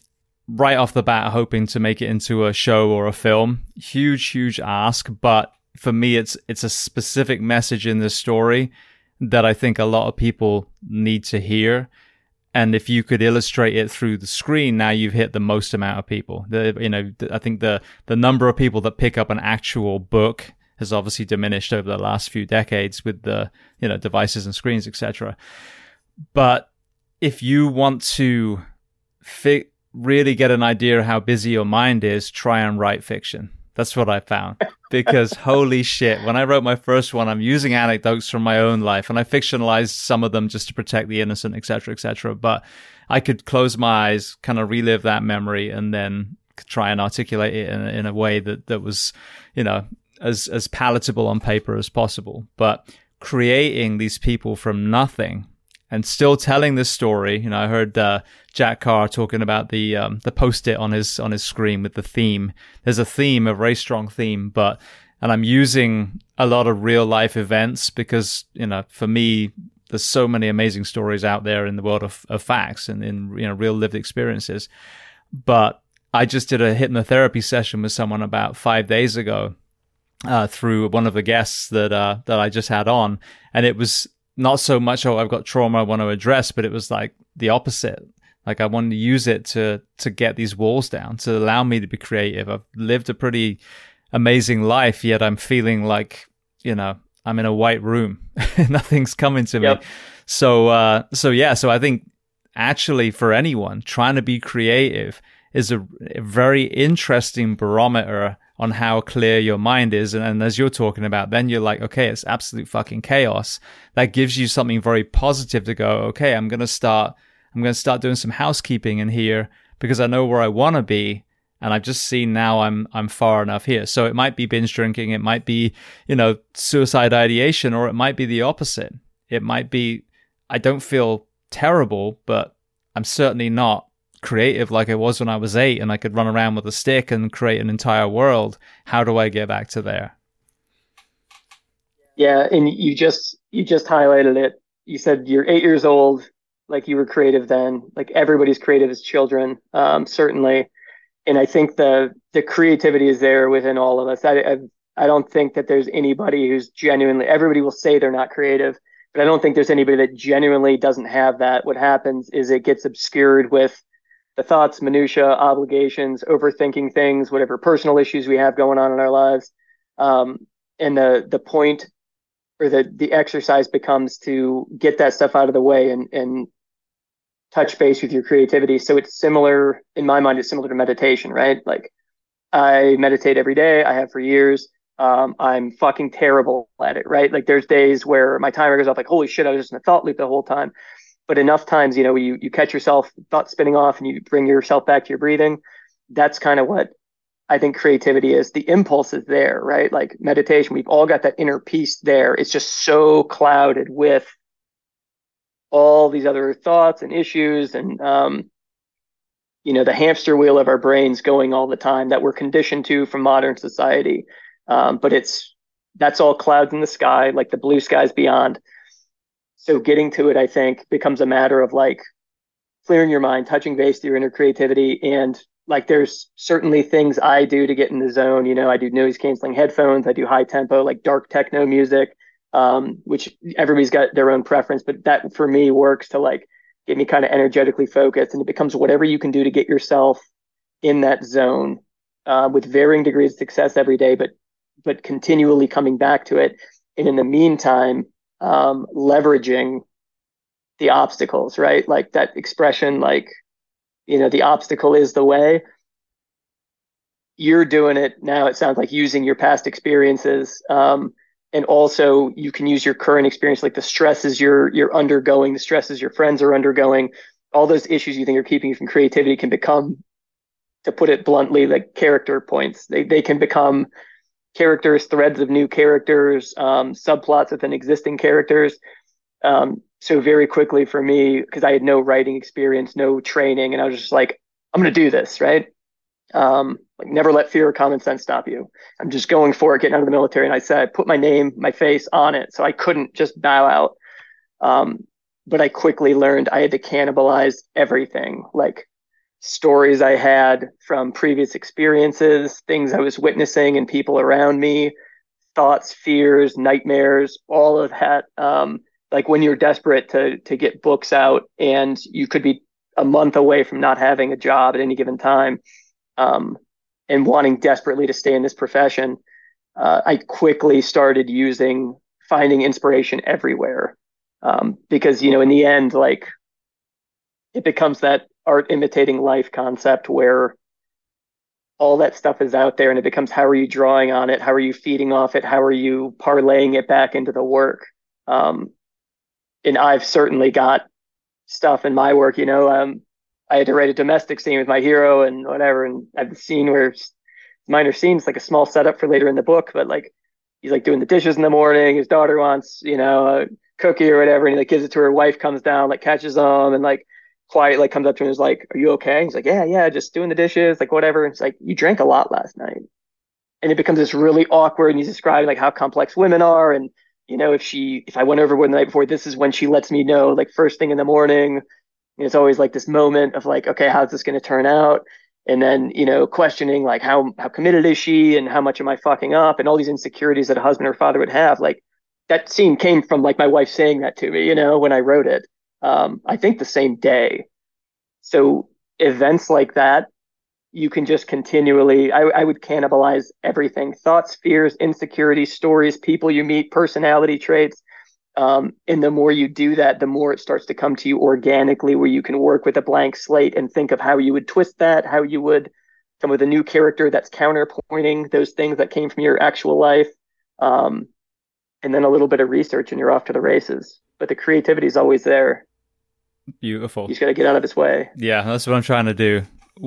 right off the bat hoping to make it into a show or a film. Huge, huge ask, but for me, it's it's a specific message in this story that I think a lot of people need to hear. And if you could illustrate it through the screen, now you've hit the most amount of people. The, you know, I think the the number of people that pick up an actual book has obviously diminished over the last few decades with the, you know, devices and screens, et cetera. But if you want to fi- really get an idea of how busy your mind is, try and write fiction. That's what I found. Because holy shit, when I wrote my first one, I'm using anecdotes from my own life, and I fictionalized some of them just to protect the innocent, et cetera, et cetera. But I could close my eyes, kind of relive that memory, and then try and articulate it in, in a way that, that was, you know, as, as palatable on paper as possible. But creating these people from nothing and still telling this story, you know, I heard uh, Jack Carr talking about the um, the post-it on his on his screen with the theme. There's a theme, a very strong theme, but and I'm using a lot of real life events because, you know, for me, there's so many amazing stories out there in the world of, of facts and in, you know, real lived experiences. But I just did a hypnotherapy session with someone about five days ago uh, through one of the guests that uh, that I just had on, and it was not so much, oh, I've got trauma I want to address, but it was like the opposite. Like I wanted to use it to to get these walls down, to allow me to be creative. I've lived a pretty amazing life, yet I'm feeling like, you know, I'm in a white room. Nothing's coming to me. Yep. So, uh, so yeah, so I think actually for anyone, trying to be creative is a, a very interesting barometer on how clear your mind is. And, and as you're talking about, then you're like, okay, it's absolute fucking chaos. That gives you something very positive to go, okay, I'm going to start, I'm going to start doing some housekeeping in here because I know where I want to be. And I've just seen now I'm, I'm far enough here. So it might be binge drinking. It might be, you know, suicide ideation, or it might be the opposite. It might be, I don't feel terrible, but I'm certainly not creative like I was when I was eight and I could run around with a stick and create an entire world. How do I get back to there? Yeah. And you just, you just highlighted it. You said you're eight years old. Like you were creative then, like everybody's creative as children. Um, certainly. And I think the, the creativity is there within all of us. I, I, I don't think that there's anybody who's genuinely, everybody will say they're not creative, but I don't think there's anybody that genuinely doesn't have that. What happens is it gets obscured with the thoughts, minutia, obligations, overthinking things, whatever personal issues we have going on in our lives. Um, and the the point or the the exercise becomes to get that stuff out of the way and, and touch base with your creativity. So it's similar, in my mind, it's similar to meditation, right? Like I meditate every day. I have for years. Um, I'm fucking terrible at it, right? Like there's days where my timer goes off like, holy shit, I was just in a thought loop the whole time. But enough times, you know, you, you catch yourself thought spinning off and you bring yourself back to your breathing. That's kind of what I think creativity is. The impulse is there, right? Like meditation, we've all got that inner peace there. It's just so clouded with all these other thoughts and issues and, um, you know, the hamster wheel of our brains going all the time that we're conditioned to from modern society. Um, but it's, that's all clouds in the sky, like the blue skies beyond. So getting to it, I think, becomes a matter of like clearing your mind, touching base to your inner creativity. And like, there's certainly things I do to get in the zone. You know, I do noise canceling headphones. I do high tempo, like dark techno music, um, which everybody's got their own preference. But that for me works to like get me kind of energetically focused. And it becomes whatever you can do to get yourself in that zone uh, with varying degrees of success every day, but but continually coming back to it. And in the meantime, Um, leveraging the obstacles, right? Like that expression, like, you know, the obstacle is the way. You're doing it now, it sounds like, using your past experiences. Um, and also you can use your current experience, like the stresses you're you're undergoing, the stresses your friends are undergoing, all those issues you think are keeping you from creativity can become, to put it bluntly, like character points. They they can become characters, threads of new characters, um, subplots within existing characters. Um, so very quickly for me, because I had no writing experience, no training, and I was just like, I'm going to do this, right? Um, like never let fear or common sense stop you. I'm just going for it, getting out of the military. And I said, I put my name, my face on it. So I couldn't just bow out. Um, but I quickly learned I had to cannibalize everything, like stories I had from previous experiences, things I was witnessing and people around me, thoughts, fears, nightmares, all of that. Um, like when you're desperate to, to get books out and you could be a month away from not having a job at any given time, Um, and wanting desperately to stay in this profession, uh, I quickly started using, finding inspiration everywhere. Um, because, you know, in the end, like it becomes that art imitating life concept where all that stuff is out there and it becomes, how are you drawing on it? How are you feeding off it? How are you parlaying it back into the work? Um, and I've certainly got stuff in my work, you know, um, I had to write a domestic scene with my hero and whatever. And I have the scene where minor scenes, like a small setup for later in the book, but like, he's like doing the dishes in the morning. His daughter wants, you know, a cookie or whatever. And he like gives it to her, wife comes down, like catches him and like quiet, like comes up to him and is like, are you okay? And he's like, yeah, yeah. Just doing the dishes, like whatever. And it's like, you drank a lot last night. And it becomes this really awkward. And he's describing like how complex women are. And, you know, if she, if I went overboard the night before, this is when she lets me know, like first thing in the morning. It's always like this moment of like, okay, how's this going to turn out? And then, you know, questioning like how how committed is she and how much am I fucking up and all these insecurities that a husband or father would have. Like that scene came from like my wife saying that to me, you know, when I wrote it, um, I think the same day. So events like that, you can just continually, I, I would cannibalize everything, thoughts, fears, insecurities, stories, people you meet, personality traits. Um, and the more you do that, the more it starts to come to you organically, where you can work with a blank slate and think of how you would twist that, how you would come with a new character that's counterpointing those things that came from your actual life. Um, and then a little bit of research and you're off to the races. But the creativity is always there. Beautiful. You just got to get out of its way. Yeah, that's what I'm trying to do.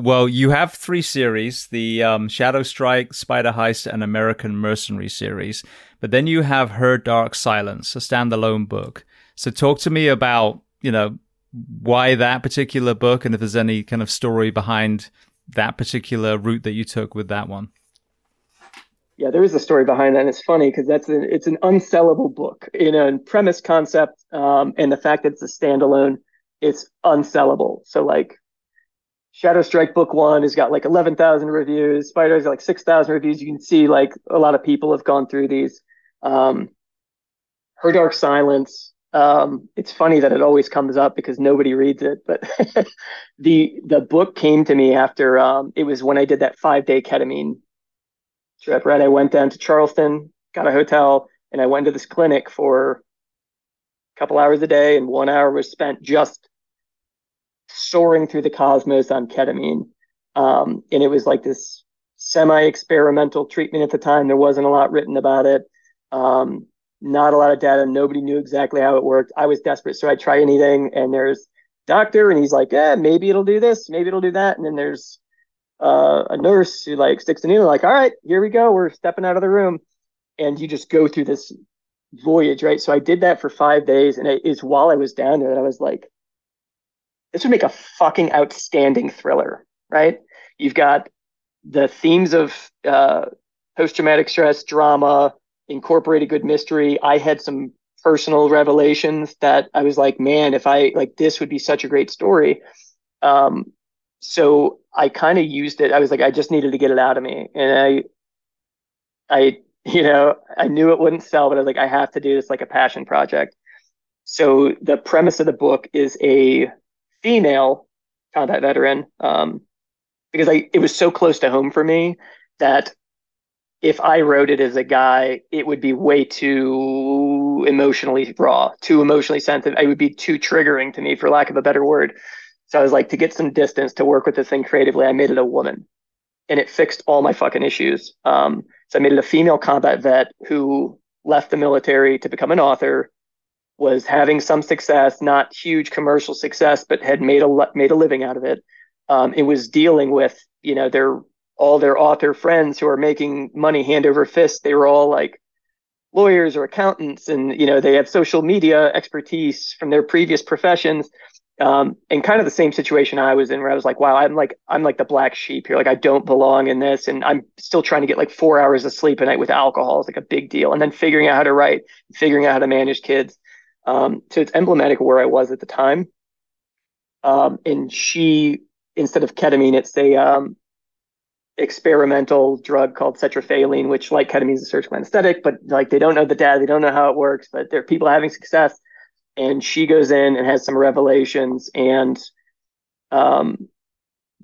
Well, you have three series, the um, Shadow Strike, Spider Heist, and American Mercenary series. But then you have Her Dark Silence, a standalone book. So talk to me about, you know, why that particular book and if there's any kind of story behind that particular route that you took with that one. Yeah, there is a story behind that. And it's funny because that's an, it's an unsellable book, you know, in premise, concept, um, and the fact that it's a standalone, it's unsellable. So like, Shadow Strike book one has got like eleven thousand reviews. Spider's got like six thousand reviews. You can see like a lot of people have gone through these. Um, Her Dark Silence. Um, it's funny that it always comes up because nobody reads it. But the the book came to me after um, it was when I did that five day ketamine trip. Right, I went down to Charleston, got a hotel, and I went to this clinic for a couple hours a day, and one hour was spent just soaring through the cosmos on ketamine. Um, and it was like this semi-experimental treatment at the time. There wasn't a lot written about it. Um, not a lot of data. Nobody knew exactly how it worked. I was desperate. So I try anything, and there's doctor and he's like, yeah, maybe it'll do this. Maybe it'll do that. And then there's uh, a nurse who like sticks the needle like, all right, here we go. We're stepping out of the room. And you just go through this voyage, right? So I did that for five days. And it is while I was down there that I was like, this would make a fucking outstanding thriller, right? You've got the themes of uh, post-traumatic stress, drama, incorporated good mystery. I had some personal revelations that I was like, man, if I like this would be such a great story. Um, so I kind of used it. I was like, I just needed to get it out of me. And I, I, you know, I knew it wouldn't sell, but I was like, I have to do this like a passion project. So the premise of the book is a female combat veteran, um, because I, it was so close to home for me that if I wrote it as a guy, it would be way too emotionally raw, too emotionally sensitive. It would be too triggering to me, for lack of a better word. So I was like, to get some distance, to work with this thing creatively, I made it a woman. And it fixed all my fucking issues. Um, so I made it a female combat vet who left the military to become an author, was having some success, not huge commercial success, but had made a made a living out of it. Um, it was dealing with, you know, their all their author friends who are making money hand over fist. They were all like lawyers or accountants, and, you know, they have social media expertise from their previous professions. Um, and kind of the same situation I was in, where I was like, wow, I'm like, I'm like the black sheep here. Like, I don't belong in this. And I'm still trying to get like four hours of sleep a night with alcohol is like a big deal. And then figuring out how to write, figuring out how to manage kids. Um, so it's emblematic of where I was at the time. Um, and she, instead of ketamine, it's a, um, experimental drug called cetraphaline, which, like ketamine, is a surgical anesthetic, but like, they don't know the data. They don't know how it works, but there are people having success. And she goes in and has some revelations, and um,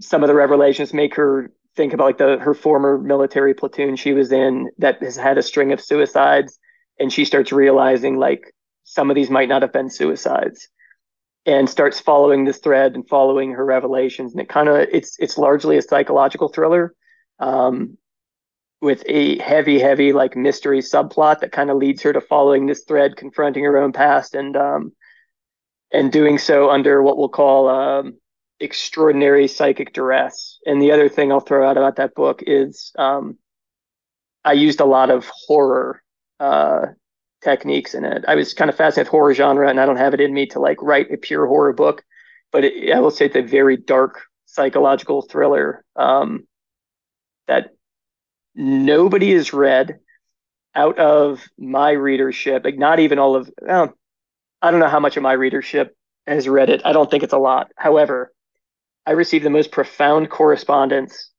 some of the revelations make her think about like the her former military platoon she was in that has had a string of suicides, and she starts realizing like some of these might not have been suicides, and starts following this thread and following her revelations. And it kind of it's it's largely a psychological thriller um, with a heavy, heavy like mystery subplot that kind of leads her to following this thread, confronting her own past, and um, and doing so under what we'll call um, extraordinary psychic duress. And the other thing I'll throw out about that book is um, I used a lot of horror uh, techniques in it. I was kind of fascinated with horror genre, and I don't have it in me to like write a pure horror book, but it, I will say it's a very dark psychological thriller um, that nobody has read out of my readership. Like, not even all of, well, I don't know how much of my readership has read it. I don't think it's a lot. However, I received the most profound correspondence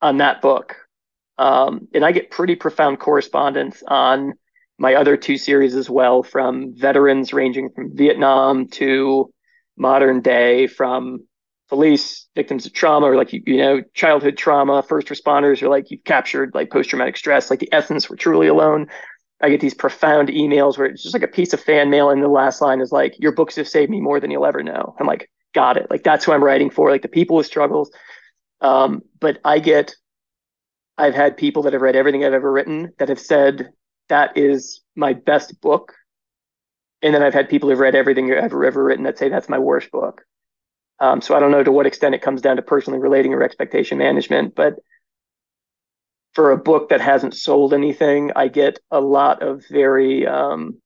on that book. Um, and I get pretty profound correspondence on my other two series as well, from veterans ranging from Vietnam to modern day, from police, victims of trauma, or like, you, you know, childhood trauma, first responders, or like you've captured like post-traumatic stress, like the essence, we're truly alone. I get these profound emails where it's just like a piece of fan mail, and the last line is like, your books have saved me more than you'll ever know. I'm like, got it. Like, that's who I'm writing for, like the people with struggles. Um, but I get, I've had people that have read everything I've ever written that have said, that is my best book. And then I've had people who've read everything you've ever, ever written that say, that's my worst book. Um, so I don't know to what extent it comes down to personally relating or expectation management, but for a book that hasn't sold anything, I get a lot of very um,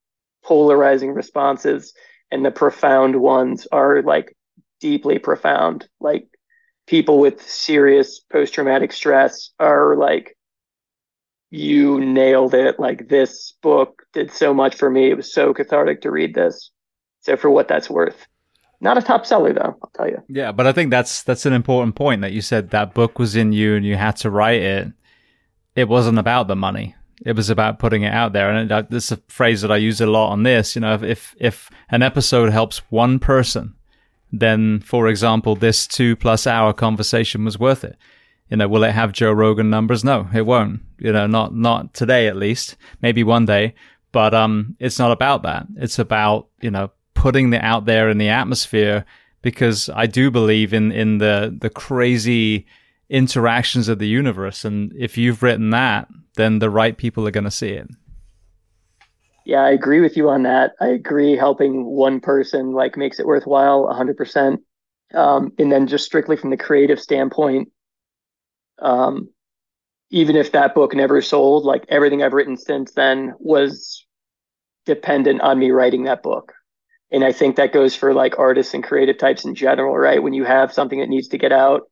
polarizing responses, and the profound ones are like deeply profound. Like, people with serious post-traumatic stress are like, you nailed it. Like, this book did so much for me. It was so cathartic to read this. So for what that's worth. Not a top seller, though, I'll tell you. Yeah, but I think that's that's an important point that you said. That book was in you, and you had to write it. It wasn't about the money. It was about putting it out there. And it, this is a phrase that I use a lot on this. You know, if if an episode helps one person, then, for example, this two-plus-hour conversation was worth it. You know, will it have Joe Rogan numbers? No, it won't. You know, not not today, at least. Maybe one day. But um, it's not about that. It's about, you know, putting it out there in the atmosphere, because I do believe in, in the, the crazy interactions of the universe. And if you've written that, then the right people are going to see it. Yeah, I agree with you on that. I agree. Helping one person like makes it worthwhile one hundred percent. Um, and then just strictly from the creative standpoint, um, even if that book never sold, like everything I've written since then was dependent on me writing that book. And I think that goes for like artists and creative types in general, right? When you have something that needs to get out,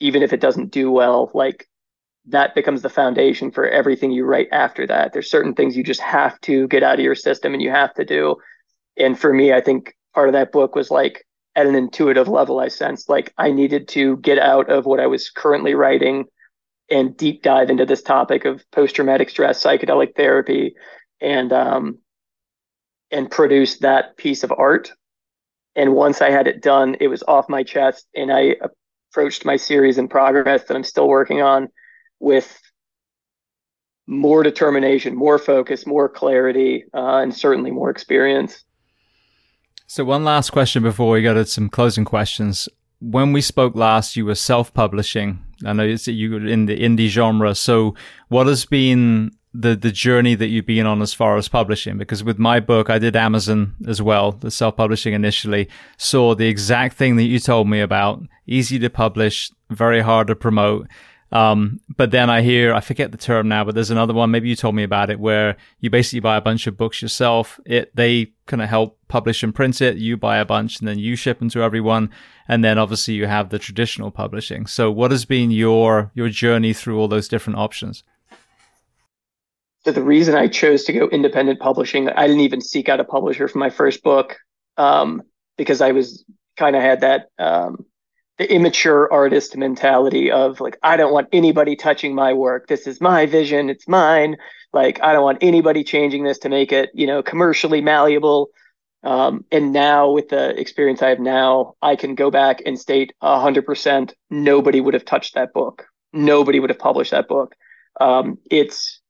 even if it doesn't do well, like that becomes the foundation for everything you write after that. There's certain things you just have to get out of your system and you have to do. And for me, I think part of that book was like at an intuitive level, I sensed like I needed to get out of what I was currently writing and deep dive into this topic of post-traumatic stress, psychedelic therapy, and, um, and produce that piece of art. And once I had it done, it was off my chest, and I approached my series in progress that I'm still working on with more determination, more focus, more clarity, uh, and certainly more experience. So one last question before we go to some closing questions. When we spoke last, you were self-publishing. I know it's, you were in the indie genre. So what has been the, the journey that you've been on as far as publishing? Because with my book, I did Amazon as well, the self-publishing initially, saw the exact thing that you told me about. Easy to publish, very hard to promote. Um, but then I hear, I forget the term now, but there's another one, maybe you told me about it, where you basically buy a bunch of books yourself. It, they kind of help publish and print it. You buy a bunch and then you ship them to everyone. And then obviously you have the traditional publishing. So what has been your, your journey through all those different options? So the reason I chose to go independent publishing, I didn't even seek out a publisher for my first book, um, because I was kind of had that, um, the immature artist mentality of like, I don't want anybody touching my work. This is my vision. It's mine. Like, I don't want anybody changing this to make it, you know, commercially malleable. Um, and now with the experience I have now, I can go back and state a hundred percent, nobody would have touched that book. Nobody would have published that book. Um, it's,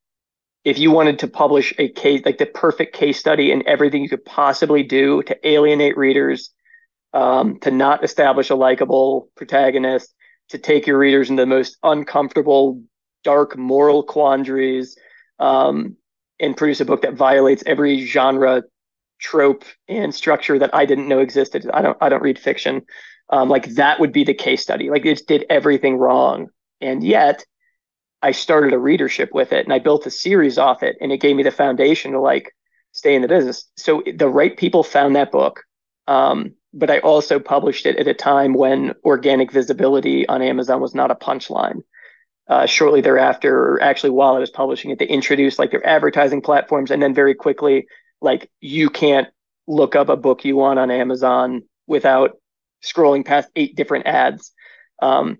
if you wanted to publish a case, like the perfect case study and everything you could possibly do to alienate readers, Um, to not establish a likable protagonist, to take your readers into the most uncomfortable, dark moral quandaries, um, and produce a book that violates every genre, trope, and structure that I didn't know existed. I don't. I don't read fiction. Um, like that would be the case study. Like it just did everything wrong, and yet I started a readership with it, and I built a series off it, and it gave me the foundation to like stay in the business. So the right people found that book. Um, But I also published it at a time when organic visibility on Amazon was not a punchline. Uh, shortly thereafter, or actually while I was publishing it, they introduced like their advertising platforms. And then very quickly, like you can't look up a book you want on Amazon without scrolling past eight different ads. Um,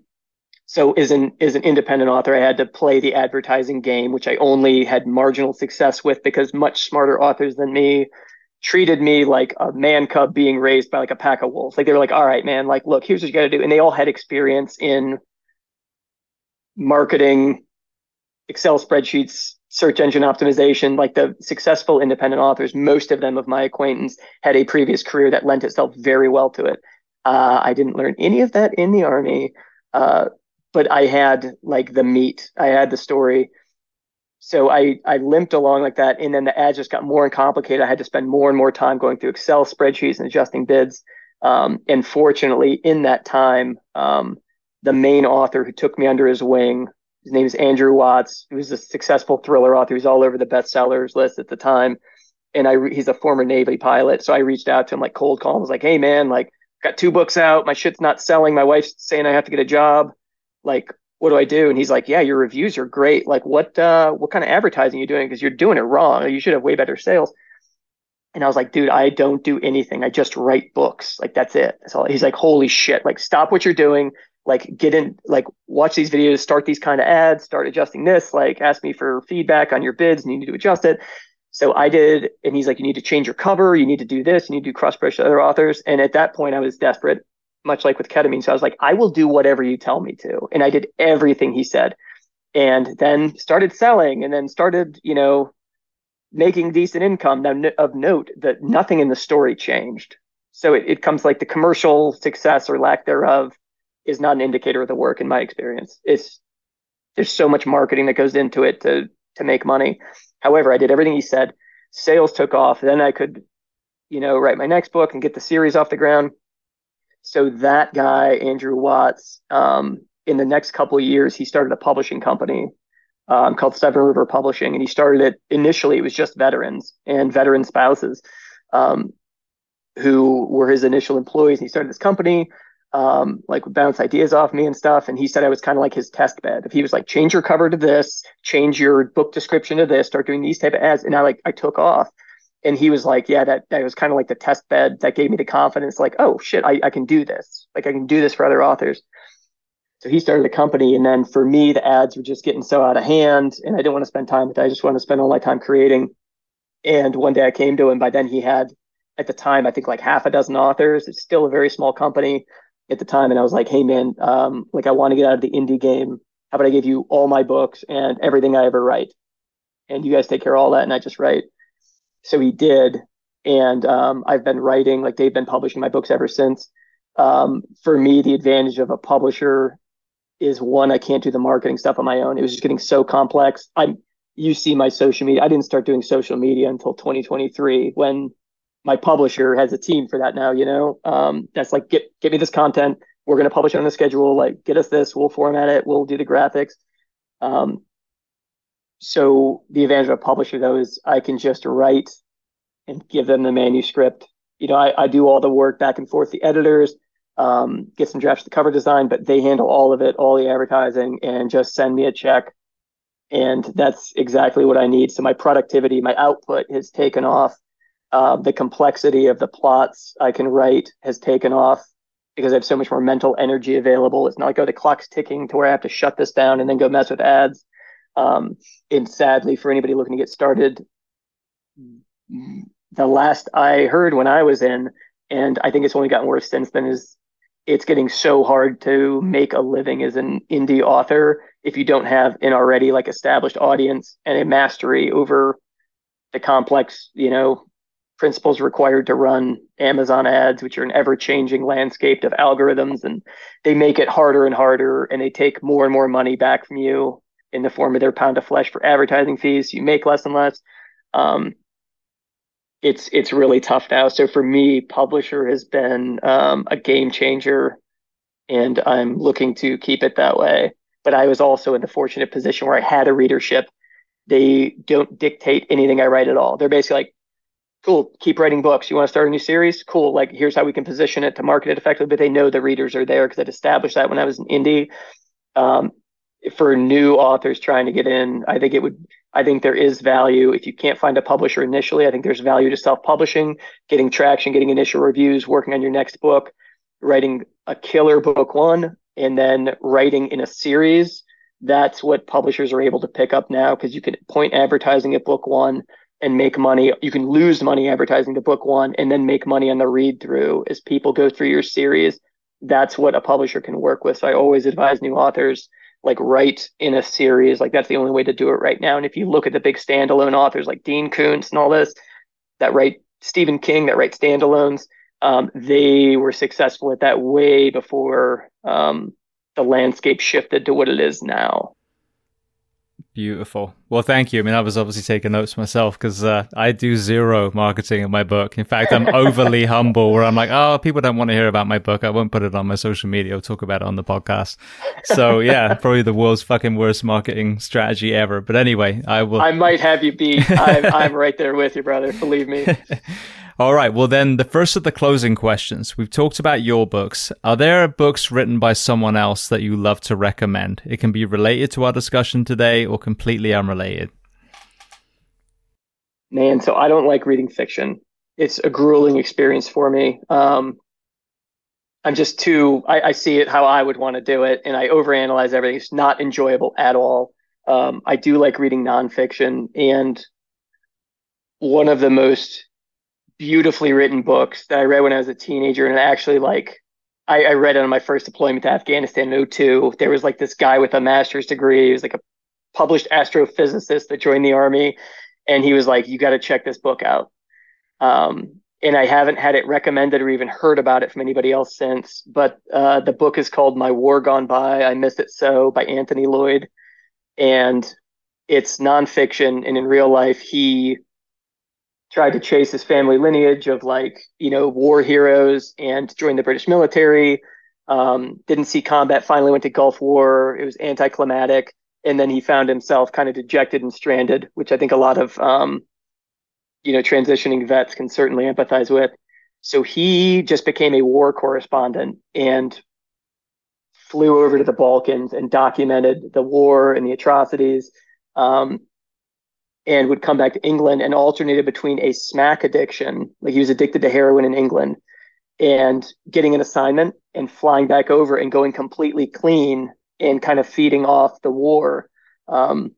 so as an, as an independent author, I had to play the advertising game, which I only had marginal success with because much smarter authors than me treated me like a man cub being raised by like a pack of wolves. Like they were like, all right, man, like, look, here's what you got to do. And they all had experience in marketing, Excel spreadsheets, search engine optimization. Like the successful independent authors, most of them of my acquaintance had a previous career that lent itself very well to it. Uh, I didn't learn any of that in the Army, uh, but I had like the meat. I had the story. So I, I limped along like that, and then the ads just got more and complicated. I had to spend more and more time going through Excel spreadsheets and adjusting bids. Um, and fortunately, in that time, um, the main author who took me under his wing, his name is Andrew Watts. He was a successful thriller author. He's all over the bestsellers list at the time, and I re- he's a former Navy pilot. So I reached out to him like cold call. I was like, "Hey man, like got two books out. My shit's not selling. My wife's saying I have to get a job. Like, what do I do?" And he's like, "Yeah, your reviews are great. Like what, uh, what kind of advertising are you doing? Because you're doing it wrong. You should have way better sales." And I was like, "Dude, I don't do anything. I just write books. Like that's it." That's all. He's like, "Holy shit. Like stop what you're doing. Like get in, like watch these videos, start these kind of ads, start adjusting this, like ask me for feedback on your bids and you need to adjust it." So I did. And he's like, "You need to change your cover. You need to do this. You need to do cross promotion to other authors." And at that point I was desperate, much like with ketamine. So I was like, "I will do whatever you tell me to." And I did everything he said, and then started selling, and then started, you know, making decent income. Now of note that nothing in the story changed. So it, it comes like the commercial success or lack thereof is not an indicator of the work in my experience. It's there's so much marketing that goes into it to, to make money. However, I did everything he said. Sales took off. Then I could, you know, write my next book and get the series off the ground. So that guy, Andrew Watts, um, in the next couple of years, he started a publishing company um, called Seven River Publishing. And he started it initially. It was just veterans and veteran spouses um, who were his initial employees. And he started this company, um, like would bounce ideas off me and stuff. And he said I was kind of like his test bed. If he was like, "Change your cover to this, change your book description to this, start doing these type of ads." And I like I took off. And he was like, "Yeah, that, that was kind of like the test bed that gave me the confidence. Like, oh shit, I, I can do this. Like I can do this for other authors." So he started a company. And then for me, the ads were just getting so out of hand and I didn't want to spend time with it. I just wanted to spend all my time creating. And one day I came to him. By then he had, at the time, I think like half a dozen authors. It's still a very small company at the time. And I was like, "Hey man, um, like I want to get out of the indie game. How about I give you all my books and everything I ever write? and you guys take care of all that, and I just write. So he did. And um, I've been writing, like they've been publishing my books ever since. Um, for me, the advantage of a publisher is, one, I can't do the marketing stuff on my own. It was just getting so complex. I, you see my social media. I didn't start doing social media until twenty twenty-three, when my publisher has a team for that now, you know, um, that's like, get, get me this content. We're going to publish it on a schedule, like get us this, we'll format it, we'll do the graphics. Um, so the advantage of a publisher, though, is I can just write and give them the manuscript. You know, I, I do all the work back and forth, the editors, um, get some drafts to cover design, but they handle all of it, all the advertising, and just send me a check. And that's exactly what I need. So my productivity, my output has taken off. Uh, the complexity of the plots I can write has taken off because I have so much more mental energy available. It's not like, oh, the clock's ticking to where I have to shut this down and then go mess with ads. Um, and sadly, for anybody looking to get started, the last I heard when I was in, and I think it's only gotten worse since then, is it's getting so hard to make a living as an indie author if you don't have an already like established audience and a mastery over the complex, you know, principles required to run Amazon ads, which are an ever-changing landscape of algorithms, and they make it harder and harder, and they take more and more money back from you in the form of their pound of flesh for advertising fees. You make less and less. Um, it's it's really tough now. So for me, publisher has been um, a game changer, and I'm looking to keep it that way. But I was also in the fortunate position where I had a readership. They don't dictate anything I write at all. They're basically like, cool, keep writing books. You want to start a new series? Cool. Like, here's how we can position it to market it effectively. But they know the readers are there because I'd established that when I was an indie. Um, for new authors trying to get in, I think it would, I think there is value. If you can't find a publisher initially, I think there's value to self-publishing, getting traction, getting initial reviews, working on your next book, writing a killer book one, and then writing in a series. That's what publishers are able to pick up now, because you can point advertising at book one and make money. You can lose money advertising to book one and then make money on the read through as people go through your series. That's what a publisher can work with. So I always advise new authors, like, write in a series. Like, that's the only way to do it right now. And if you look at the big standalone authors like Dean Koontz and all this, that write Stephen King, that write standalones, um, they were successful at that way before um, the landscape shifted to what it is now. Beautiful. Well, thank you. I mean, I was obviously taking notes myself because uh, I do zero marketing in my book. In fact, I'm overly humble where I'm like, oh, people don't want to hear about my book. I won't put it on my social media. I'll talk about it on the podcast. So yeah, probably the world's fucking worst marketing strategy ever. But anyway, I will. I might have you beat. I'm, I'm right there with you, brother. Believe me. All right. Well, then the first of the closing questions. We've talked about your books. Are there books written by someone else that you love to recommend? It can be related to our discussion today or completely unrelated. Man, so I don't like reading fiction. It's a grueling experience for me. Um, I'm just too, I, I see it how I would want to do it, and I overanalyze everything. It's not enjoyable at all. Um, I do like reading nonfiction, and one of the most beautifully written books that I read when I was a teenager. And actually, like, I, I read it on my first deployment to Afghanistan in oh two. There was like this guy with a master's degree. He was like a published astrophysicist that joined the army. And he was like, you got to check this book out. Um, and I haven't had it recommended or even heard about it from anybody else since, but uh, the book is called My War Gone By, I Missed It So, by Anthony Lloyd. And it's nonfiction. And in real life, he tried to chase his family lineage of, like, you know, war heroes, and joined the British military, um, didn't see combat, finally went to Gulf War. It was anticlimactic. And then he found himself kind of dejected and stranded, which I think a lot of, um, you know, transitioning vets can certainly empathize with. So he just became a war correspondent and flew over to the Balkans and documented the war and the atrocities. Um, and would come back to England and alternated between a smack addiction, like he was addicted to heroin in England, and getting an assignment and flying back over and going completely clean and kind of feeding off the war. Um,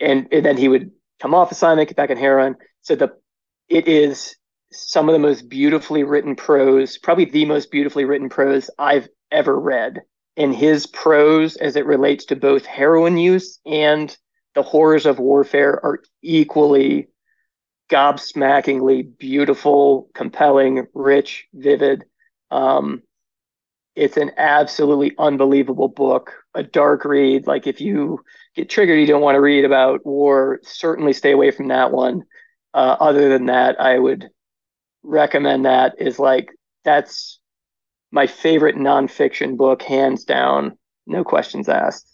and, and then he would come off assignment, get back in heroin. So the it is some of the most beautifully written prose, probably the most beautifully written prose I've ever read. And his prose as it relates to both heroin use and the horrors of warfare are equally gobsmackingly beautiful, compelling, rich, vivid. Um, it's an absolutely unbelievable book, a dark read. Like if you get triggered, you don't want to read about war, certainly stay away from that one. Uh, other than that, I would recommend that is like, that's my favorite nonfiction book, hands down. No questions asked.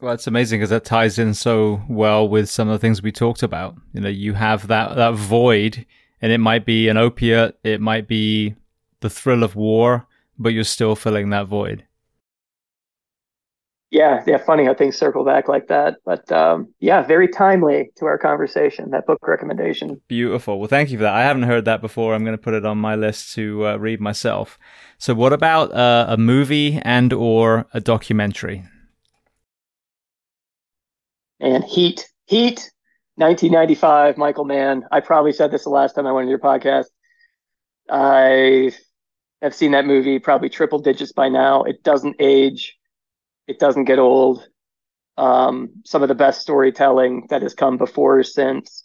Well, that's amazing because that ties in so well with some of the things we talked about. You know, you have that, that void, and it might be an opiate, it might be the thrill of war, but you're still filling that void. Yeah, yeah, funny how things circle back like that. But um, yeah, very timely to our conversation, that book recommendation. Beautiful. Well, thank you for that. I haven't heard that before. I'm going to put it on my list to uh, read myself. So what about uh, a movie and or a documentary? And Heat, Heat, nineteen ninety-five, Michael Mann. I probably said this the last time I went to your podcast. I have seen that movie probably triple digits by now. It doesn't age. It doesn't get old. Um, some of the best storytelling that has come before or since.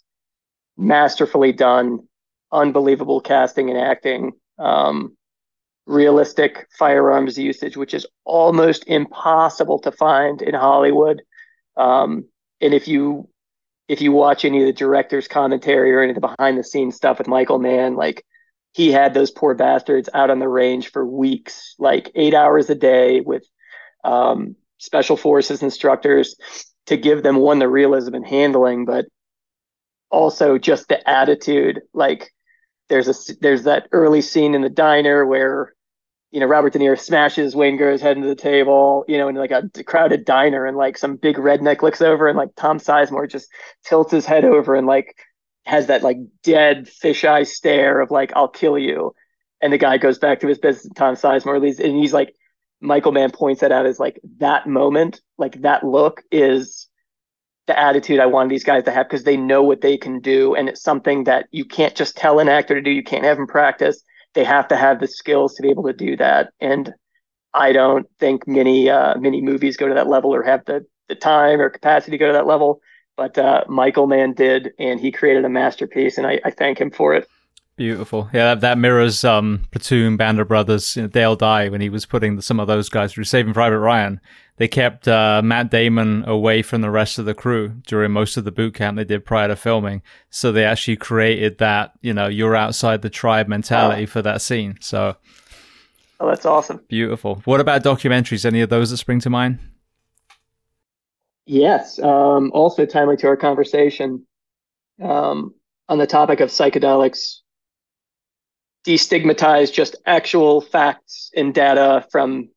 Masterfully done. Unbelievable casting and acting. Um, realistic firearms usage, which is almost impossible to find in Hollywood. Um, and if you if you watch any of the director's commentary or any of the behind the scenes stuff with Michael Mann, like he had those poor bastards out on the range for weeks, like eight hours a day with um, special forces instructors to give them one, the realism and handling, but also just the attitude. Like there's a there's that early scene in the diner where, you know, Robert De Niro smashes Wayne Gross head into the table, you know, in like a crowded diner, and like some big redneck looks over and like Tom Sizemore just tilts his head over and like has that like dead fisheye stare of like, I'll kill you. And the guy goes back to his business and Tom Sizemore leaves. And he's like, Michael Mann points that out as like that moment, like that look is the attitude I wanted these guys to have because they know what they can do. And it's something that you can't just tell an actor to do. You can't have him practice. They have to have the skills to be able to do that. And I don't think many, uh, many movies go to that level or have the, the time or capacity to go to that level. But uh, Michael Mann did, and he created a masterpiece, and I, I thank him for it. Beautiful. Yeah, that, that mirrors um, Platoon, Band of Brothers, you know, They'll Die, when he was putting the, some of those guys through Saving Private Ryan. They kept uh, Matt Damon away from the rest of the crew during most of the boot camp they did prior to filming. So they actually created that, you know, you're outside the tribe mentality. Wow. For that scene. So, oh, that's awesome. Beautiful. What about documentaries? Any of those that spring to mind? Yes. Um, also timely to our conversation um, on the topic of psychedelics. Destigmatize just actual facts and data from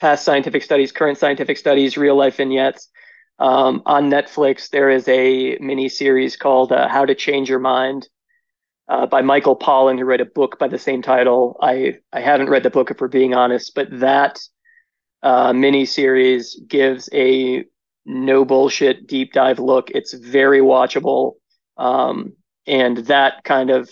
past scientific studies, current scientific studies, real life vignettes. Um, on Netflix, there is a mini series called uh, How to Change Your Mind uh, by Michael Pollan, who wrote a book by the same title. I, I haven't read the book, if we're being honest, but that uh, mini series gives a no bullshit deep dive look. It's very watchable. Um, and that kind of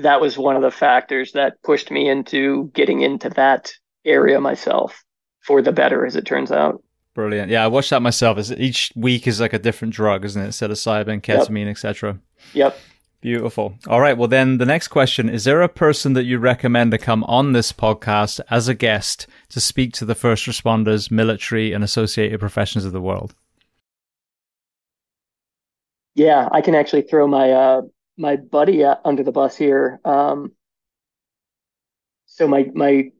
that was one of the factors that pushed me into getting into that area myself, for the better, as it turns out. Brilliant. Yeah, I watched that myself. Each week is like a different drug, isn't it? Psilocybin, ketamine, yep. et cetera. Yep. Beautiful. All right. Well, then the next question, is there a person that you recommend to come on this podcast as a guest to speak to the first responders, military, and associated professions of the world? Yeah, I can actually throw my... Uh, my buddy under the bus here. Um, so my, my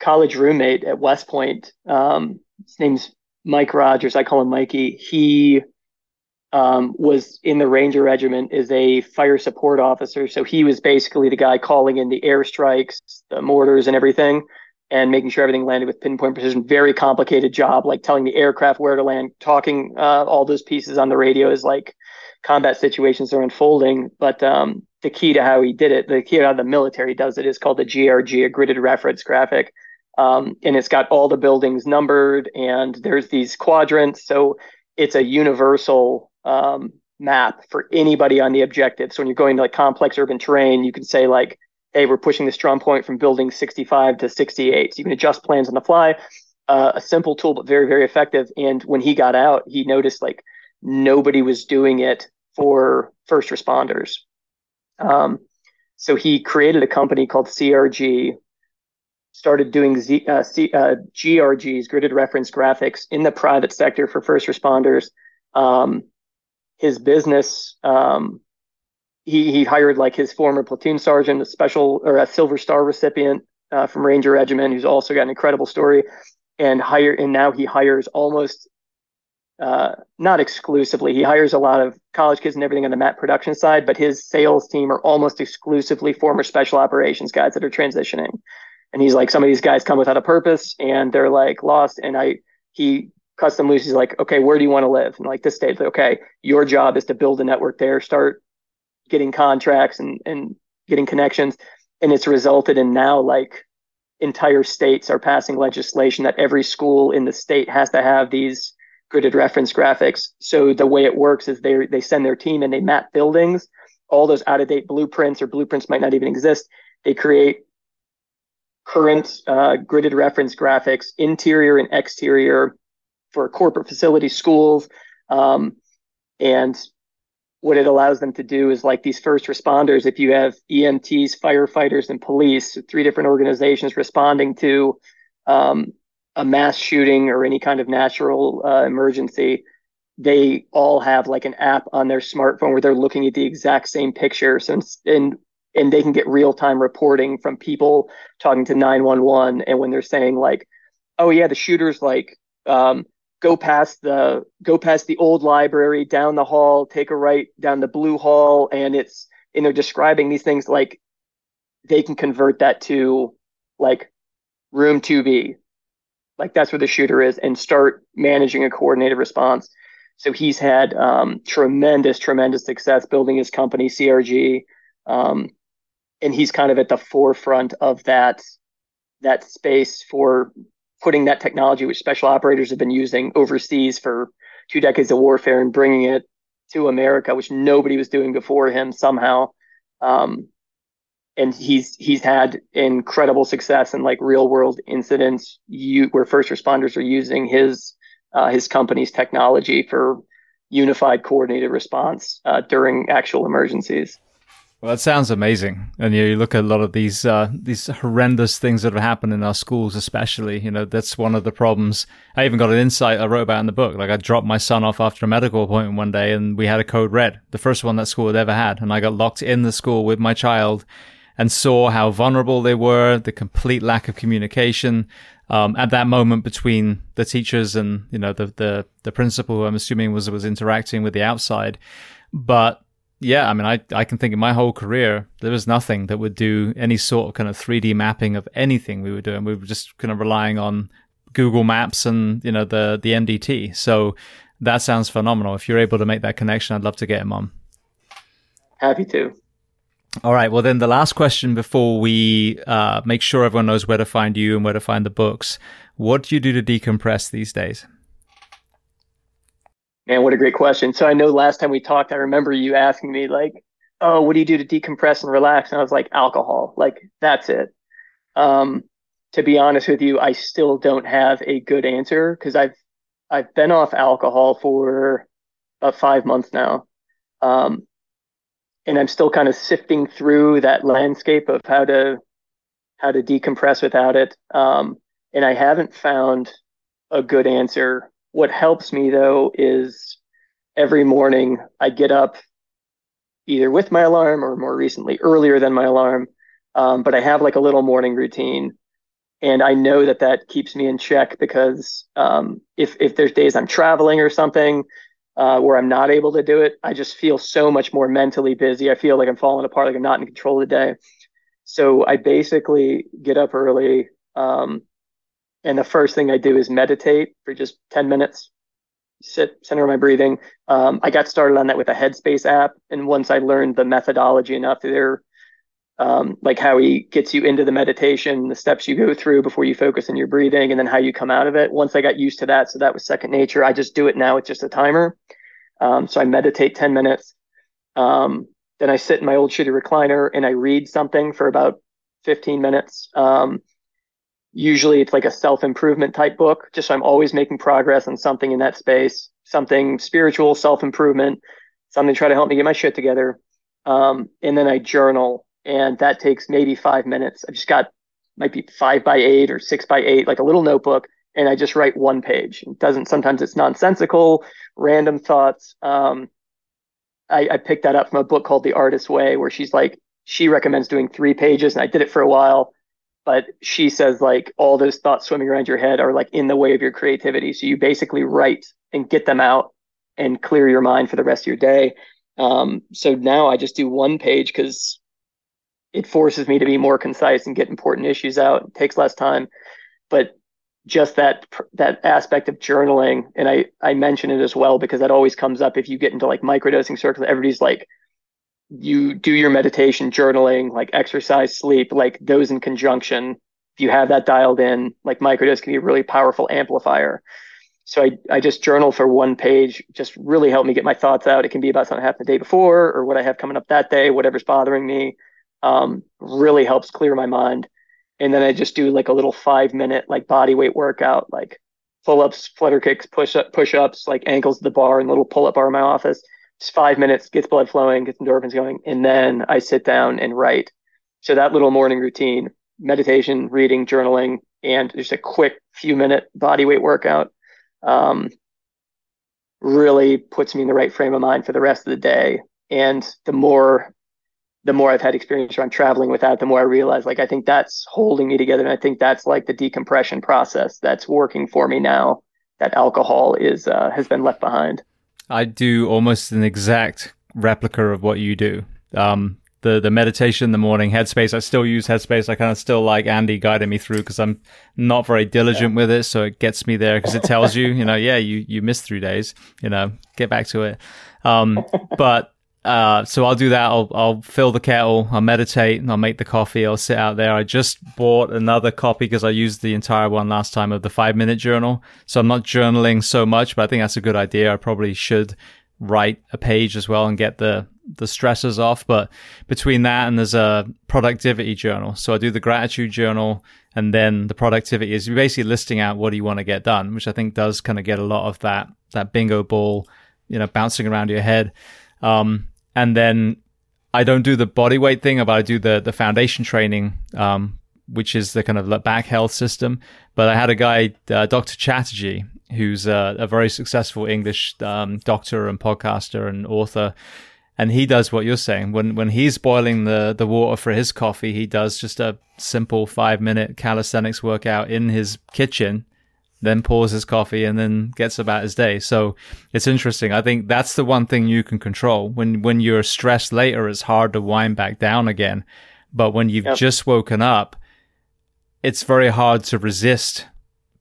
college roommate at West Point, um, his name's Mike Rogers. I call him Mikey. He um, was in the Ranger Regiment as a fire support officer. So he was basically the guy calling in the airstrikes, the mortars and everything, and making sure everything landed with pinpoint precision. Very complicated job, like telling the aircraft where to land, talking uh, all those pieces on the radio is like, combat situations are unfolding, but um, the key to how he did it, the key to how the military does it, is called the C R G, a gridded reference graphic, um, and it's got all the buildings numbered, and there's these quadrants, so it's a universal um, map for anybody on the objective. So when you're going to like complex urban terrain, you can say like, hey, we're pushing the strong point from building sixty-five to sixty-eight. So you can adjust plans on the fly. Uh, a simple tool, but very, very effective. And when he got out, he noticed like nobody was doing it for first responders. Um, so he created a company called C R G, started doing Z, uh, C, uh, G R Gs, gridded reference graphics, in the private sector for first responders. Um, his business, um, he, he hired like his former platoon sergeant, a special or a Silver Star recipient uh, from Ranger Regiment, who's also got an incredible story, and hire. And now he hires almost uh, not exclusively. He hires a lot of college kids and everything on the mat production side, but his sales team are almost exclusively former special operations guys that are transitioning. And he's like, some of these guys come without a purpose and they're like lost. And I, he cuts them loose. He's like, okay, where do you want to live? And like this state, like, okay, your job is to build a network there, start getting contracts and, and getting connections. And it's resulted in now like entire states are passing legislation that every school in the state has to have these gridded reference graphics. So the way it works is they they send their team and they map buildings. All those out-of-date blueprints or blueprints might not even exist. They create current uh, gridded reference graphics, interior and exterior, for corporate facilities, schools. Um, and what it allows them to do is like these first responders, if you have E M Ts, firefighters, and police, three different organizations responding to um, a mass shooting or any kind of natural uh, emergency, they all have like an app on their smartphone where they're looking at the exact same picture. So in And they can get real-time reporting from people talking to nine one one. And when they're saying like, oh yeah, the shooter's like, um, go past the go past the old library, down the hall, take a right down the blue hall. And it's, and they're describing these things, like they can convert that to like room two B. Like that's where the shooter is, and start managing a coordinated response. So he's had um, tremendous, tremendous success building his company, C R G. Um, And he's kind of at the forefront of that that space for putting that technology, which special operators have been using overseas for two decades of warfare, and bringing it to America, which nobody was doing before him somehow. Um, and he's he's had incredible success in like real world incidents you, where first responders are using his uh, his company's technology for unified coordinated response uh, during actual emergencies. Well, that sounds amazing. And you, know, you look at a lot of these uh, these horrendous things that have happened in our schools, especially. You know, that's one of the problems. I even got an insight I wrote about in the book. Like, I dropped my son off after a medical appointment one day, and we had a code red, the first one that school had ever had. And I got locked in the school with my child and saw how vulnerable they were, the complete lack of communication um, at that moment between the teachers and, you know, the the, the principal, who I'm assuming was was interacting with the outside. But yeah, I mean, I, I can think of my whole career, there was nothing that would do any sort of kind of three D mapping of anything we were doing. We were just kind of relying on Google Maps and, you know, the, the M D T. So that sounds phenomenal. If you're able to make that connection, I'd love to get him on. Happy to. All right. Well, then the last question before we uh, make sure everyone knows where to find you and where to find the books. What do you do to decompress these days? Man, what a great question. So I know last time we talked, I remember you asking me like, oh, what do you do to decompress and relax? And I was like, alcohol, like that's it. Um, to be honest with you, I still don't have a good answer, because I've, I've been off alcohol for about five months now. Um, and I'm still kind of sifting through that landscape of how to, how to decompress without it. Um, and I haven't found a good answer. What helps me, though, is every morning I get up either with my alarm or more recently earlier than my alarm. Um, but I have like a little morning routine, and I know that that keeps me in check, because um, if, if there's days I'm traveling or something uh, where I'm not able to do it, I just feel so much more mentally busy. I feel like I'm falling apart, like I'm not in control of the day. So I basically get up early. Um, And the first thing I do is meditate for just ten minutes, sit, center my breathing. Um, I got started on that with a Headspace app. And once I learned the methodology enough there, um, like how he gets you into the meditation, the steps you go through before you focus on your breathing, and then how you come out of it. Once I got used to that, so that was second nature. I just do it now. It's just a timer. Um, so I meditate ten minutes. Um, then I sit in my old shitty recliner and I read something for about fifteen minutes. Um, Usually it's like a self-improvement type book, just so I'm always making progress on something in that space, something spiritual, self-improvement, something to try to help me get my shit together. Um, and then I journal, and that takes maybe five minutes. I've just got, might be five by eight or six by eight, like a little notebook, and I just write one page. It doesn't, sometimes it's nonsensical, random thoughts. Um, I, I picked that up from a book called The Artist's Way, where she's like, she recommends doing three pages, and I did it for a while, but she says like all those thoughts swimming around your head are like in the way of your creativity. So you basically write and get them out and clear your mind for the rest of your day. Um, so now I just do one page because it forces me to be more concise and get important issues out. It takes less time, but just that, that aspect of journaling. And I, I mention it as well, because that always comes up if you get into like microdosing circles. Everybody's like, you do your meditation, journaling, like exercise, sleep, like those in conjunction. If you have that dialed in, like microdose can be a really powerful amplifier. So I, I just journal for one page, just really helped me get my thoughts out. It can be about something that happened the day before or what I have coming up that day, whatever's bothering me, um, really helps clear my mind. And then I just do like a little five minute, like body weight workout, like pull ups, flutter kicks, push up, push ups, like ankles to the bar and little pull up bar in my office. Just five minutes, gets blood flowing, gets endorphins going. And then I sit down and write. So that little morning routine, meditation, reading, journaling, and just a quick few minute body weight workout. Um, really puts me in the right frame of mind for the rest of the day. And the more, the more I've had experience around traveling with that, the more I realize, like, I think that's holding me together. And I think that's like the decompression process that's working for me now that alcohol is, uh, has been left behind. I do almost an exact replica of what you do. Um, The, the meditation in the morning, Headspace. I still use Headspace. I kind of still like Andy guiding me through because I'm not very diligent yeah. with it. So it gets me there because it tells you, you know, yeah, you, you missed three days, you know, get back to it. Um, but uh, so I'll do that. I'll, I'll fill the kettle. I'll meditate and I'll make the coffee. I'll sit out there. I just bought another copy because I used the entire one last time of the five minute journal. So I'm not journaling so much, but I think that's a good idea. I probably should write a page as well and get the the stressors off. But between that and there's a productivity journal. So I do the gratitude journal and then the productivity is you're basically listing out what do you want to get done, which I think does kind of get a lot of that, that bingo ball, you know, bouncing around your head. Um, and then I don't do the body weight thing, but I do the, the foundation training, um, which is the kind of back health system. But I had a guy, uh, Doctor Chatterjee, who's a, a very successful English um, doctor and podcaster and author. And he does what you're saying. When when he's boiling the, the water for his coffee, he does just a simple five-minute calisthenics workout in his kitchen, then pours his coffee and then gets about his day. So it's interesting. I think that's the one thing you can control. When when you're stressed later, it's hard to wind back down again. But when you've yep. just woken up, it's very hard to resist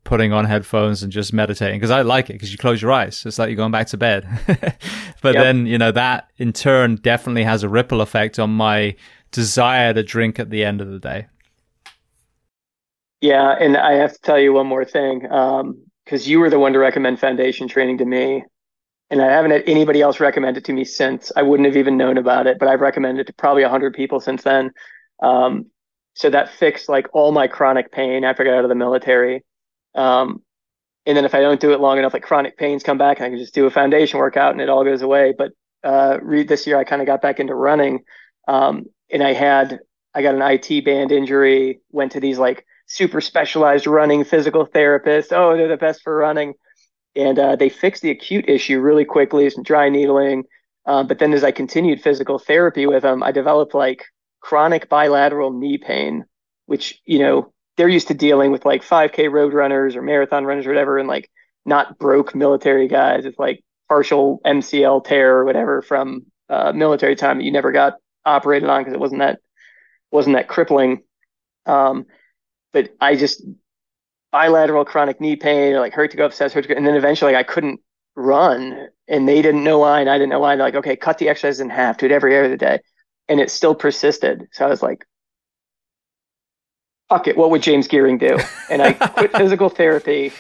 putting on headphones and just meditating, because I like it because you close your eyes. It's like you're going back to bed. But yep. then, you know, that in turn definitely has a ripple effect on my desire to drink at the end of the day. Yeah. And I have to tell you one more thing, because um, you were the one to recommend foundation training to me. And I haven't had anybody else recommend it to me since. I wouldn't have even known about it, but I've recommended it to probably one hundred people since then. Um, so that fixed like all my chronic pain after I got out of the military. Um, and then if I don't do it long enough, like chronic pains come back and I can just do a foundation workout and it all goes away. But, uh, read this year, I kind of got back into running. Um, and I had, I got an I T band injury, went to these like super specialized running physical therapists. Oh, they're the best for running. And, uh, they fixed the acute issue really quickly, some dry needling. Um, uh, but then as I continued physical therapy with them, I developed like chronic bilateral knee pain, which, you know, they're used to dealing with like five K road runners or marathon runners or whatever, and like not broke military guys. It's like partial M C L tear or whatever from uh, military time that you never got operated on because it wasn't that wasn't that crippling. Um, but I just bilateral chronic knee pain, or like hurt to go upstairs, hurt to go, and then eventually like, I couldn't run, and they didn't know why, and I didn't know why. They're like, okay, cut the exercise in half, do it every area of the day, and it still persisted. So I was like, fuck it, what would James Gearing do? And I quit physical therapy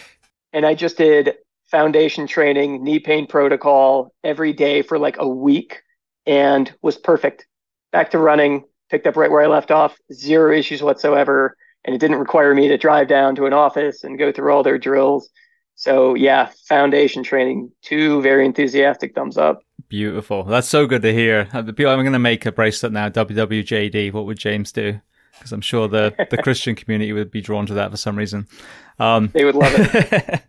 and I just did foundation training, knee pain protocol every day for like a week and was perfect. Back to running, picked up right where I left off, zero issues whatsoever. and it didn't require me to drive down to an office and go through all their drills. So yeah, Foundation Training, two very enthusiastic thumbs up. Beautiful. That's so good to hear. I'm going to make a bracelet now, W W J D, what would James do? Because I'm sure the, the Christian community would be drawn to that for some reason. Um, they would love it.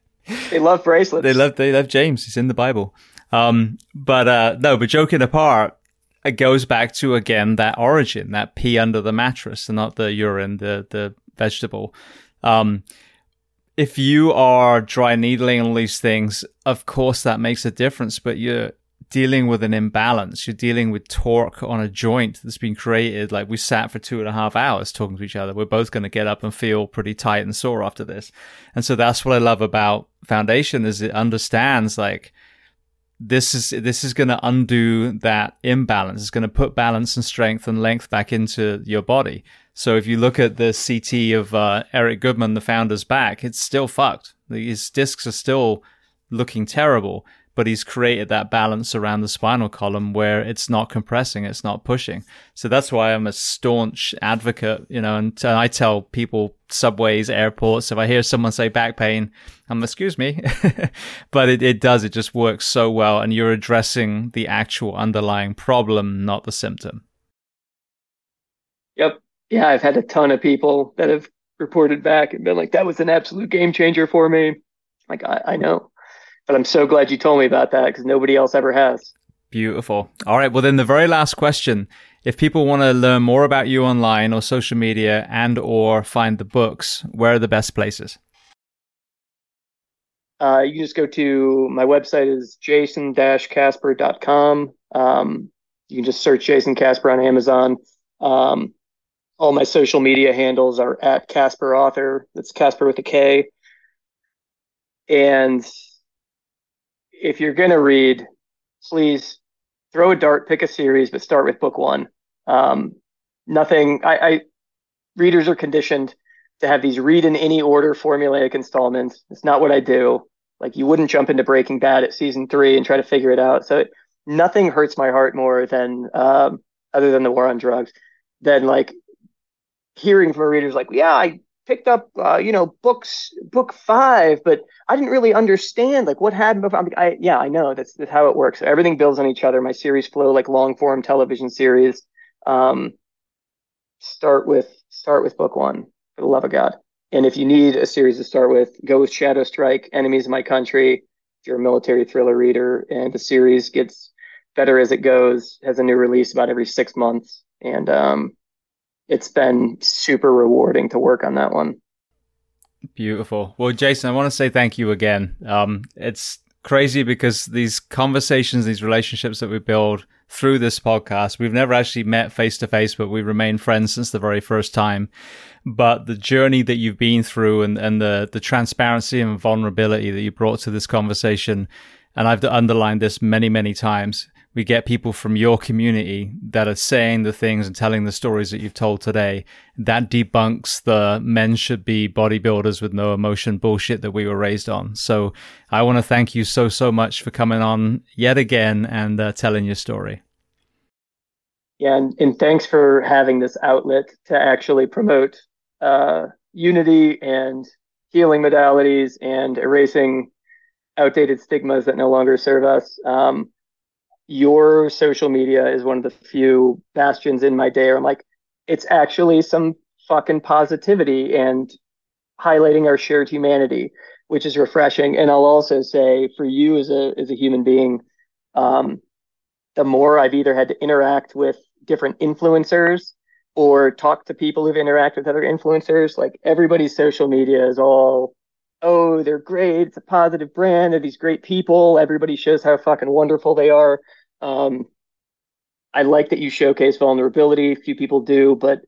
They love bracelets. They love they love James. He's in the Bible. Um, but uh, no, but joking apart, it goes back to, again, that origin, that pee under the mattress and not the urine, the, the vegetable. Um, if you are dry needling all these things, of course, that makes a difference. But you're dealing with an imbalance. You're dealing with torque on a joint that's been created. Like, we sat for two and a half hours talking to each other. We're both going to get up and feel pretty tight and sore after this. And so that's what I love about Foundation, is it understands, like, this is this is going to undo that imbalance. It's going to put balance and strength and length back into your body. So if you look at the C T of uh, Eric Goodman, the founder's back, it's still fucked. His discs are still looking terrible, but he's created that balance around the spinal column where it's not compressing, it's not pushing. So that's why I'm a staunch advocate, you know, and I tell people, subways, airports, if I hear someone say back pain, I'm, excuse me, but it, it does, it just works so well. And you're addressing the actual underlying problem, not the symptom. Yep. Yeah. I've had a ton of people that have reported back and been like, that was an absolute game changer for me. Like, I, I know. But I'm so glad you told me about that, because nobody else ever has. Beautiful. All right. Well, then the very last question, if people want to learn more about you online or social media and or find the books, where are the best places? Uh, you can just go to my website is jason dash casper dot com. Um, you can just search Jason Kasper on Amazon. Um, all my social media handles are at Kasper Author. That's Kasper with a K. And if you're going to read, please throw a dart, pick a series, but start with book one. Um, nothing. I, I readers are conditioned to have these read in any order formulaic installments. It's not what I do. Like, you wouldn't jump into Breaking Bad at season three and try to figure it out. So it, nothing hurts my heart more than um, other than the war on drugs, than like hearing from a reader's like, yeah, I picked up, uh, you know, books, book five, but I didn't really understand like what happened before. I'm, I, yeah, I know that's, that's how it works. Everything builds on each other. My series flow like long form television series. Um, start with, start with book one, for the love of God. And if you need a series to start with, go with Shadow Strike, Enemies of My Country. If you're a military thriller reader, and the series gets better as it goes, has a new release about every six months. And, um, it's been super rewarding to work on that one. Beautiful. Well, Jason, I want to say thank you again. Um, it's crazy because these conversations, these relationships that we build through this podcast, we've never actually met face to face, but we remain friends since the very first time. But the journey that you've been through and, and the, the transparency and vulnerability that you brought to this conversation, and I've underlined this many, many times, we get people from your community that are saying the things and telling the stories that you've told today. That debunks the men should be bodybuilders with no emotion bullshit that we were raised on. So I want to thank you so, so much for coming on yet again and uh, telling your story. Yeah, and, and thanks for having this outlet to actually promote uh, unity and healing modalities and erasing outdated stigmas that no longer serve us. Um, Your social media is one of the few bastions in my day where I'm like, it's actually some fucking positivity and highlighting our shared humanity, which is refreshing. And I'll also say, for you as a as a human being, um, the more I've either had to interact with different influencers or talk to people who've interacted with other influencers, like everybody's social media is all, oh, they're great, it's a positive brand, they're these great people, everybody shows how fucking wonderful they are. Um, I like that you showcase vulnerability. Few people do, but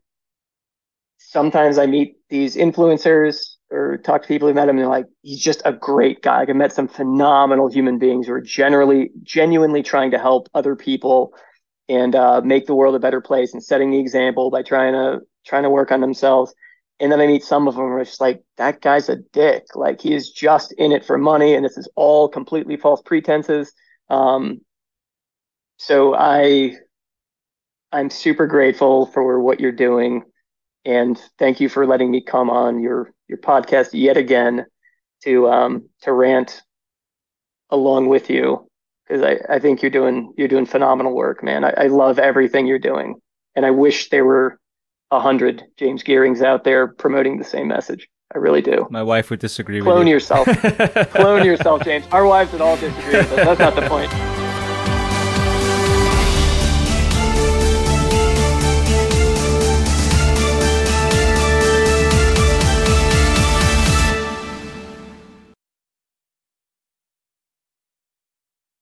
sometimes I meet these influencers or talk to people who met him and they're like, he's just a great guy. Like, I've met some phenomenal human beings who are generally, genuinely trying to help other people and uh, make the world a better place and setting the example by trying to trying to work on themselves. And then I meet some of them where it's just like, that guy's a dick. Like, he is just in it for money, and this is all completely false pretenses. Um, so I, I'm super grateful for what you're doing, And thank you for letting me come on your, your podcast yet again to um, to rant along with you, because I, I think you're doing you're doing phenomenal work, man. I, I love everything you're doing, and I wish there were a hundred James Gearings out there promoting the same message. I really do. My wife would disagree. Clone with you. Clone yourself. Clone yourself, James. Our wives would all disagree with us. That's not the point.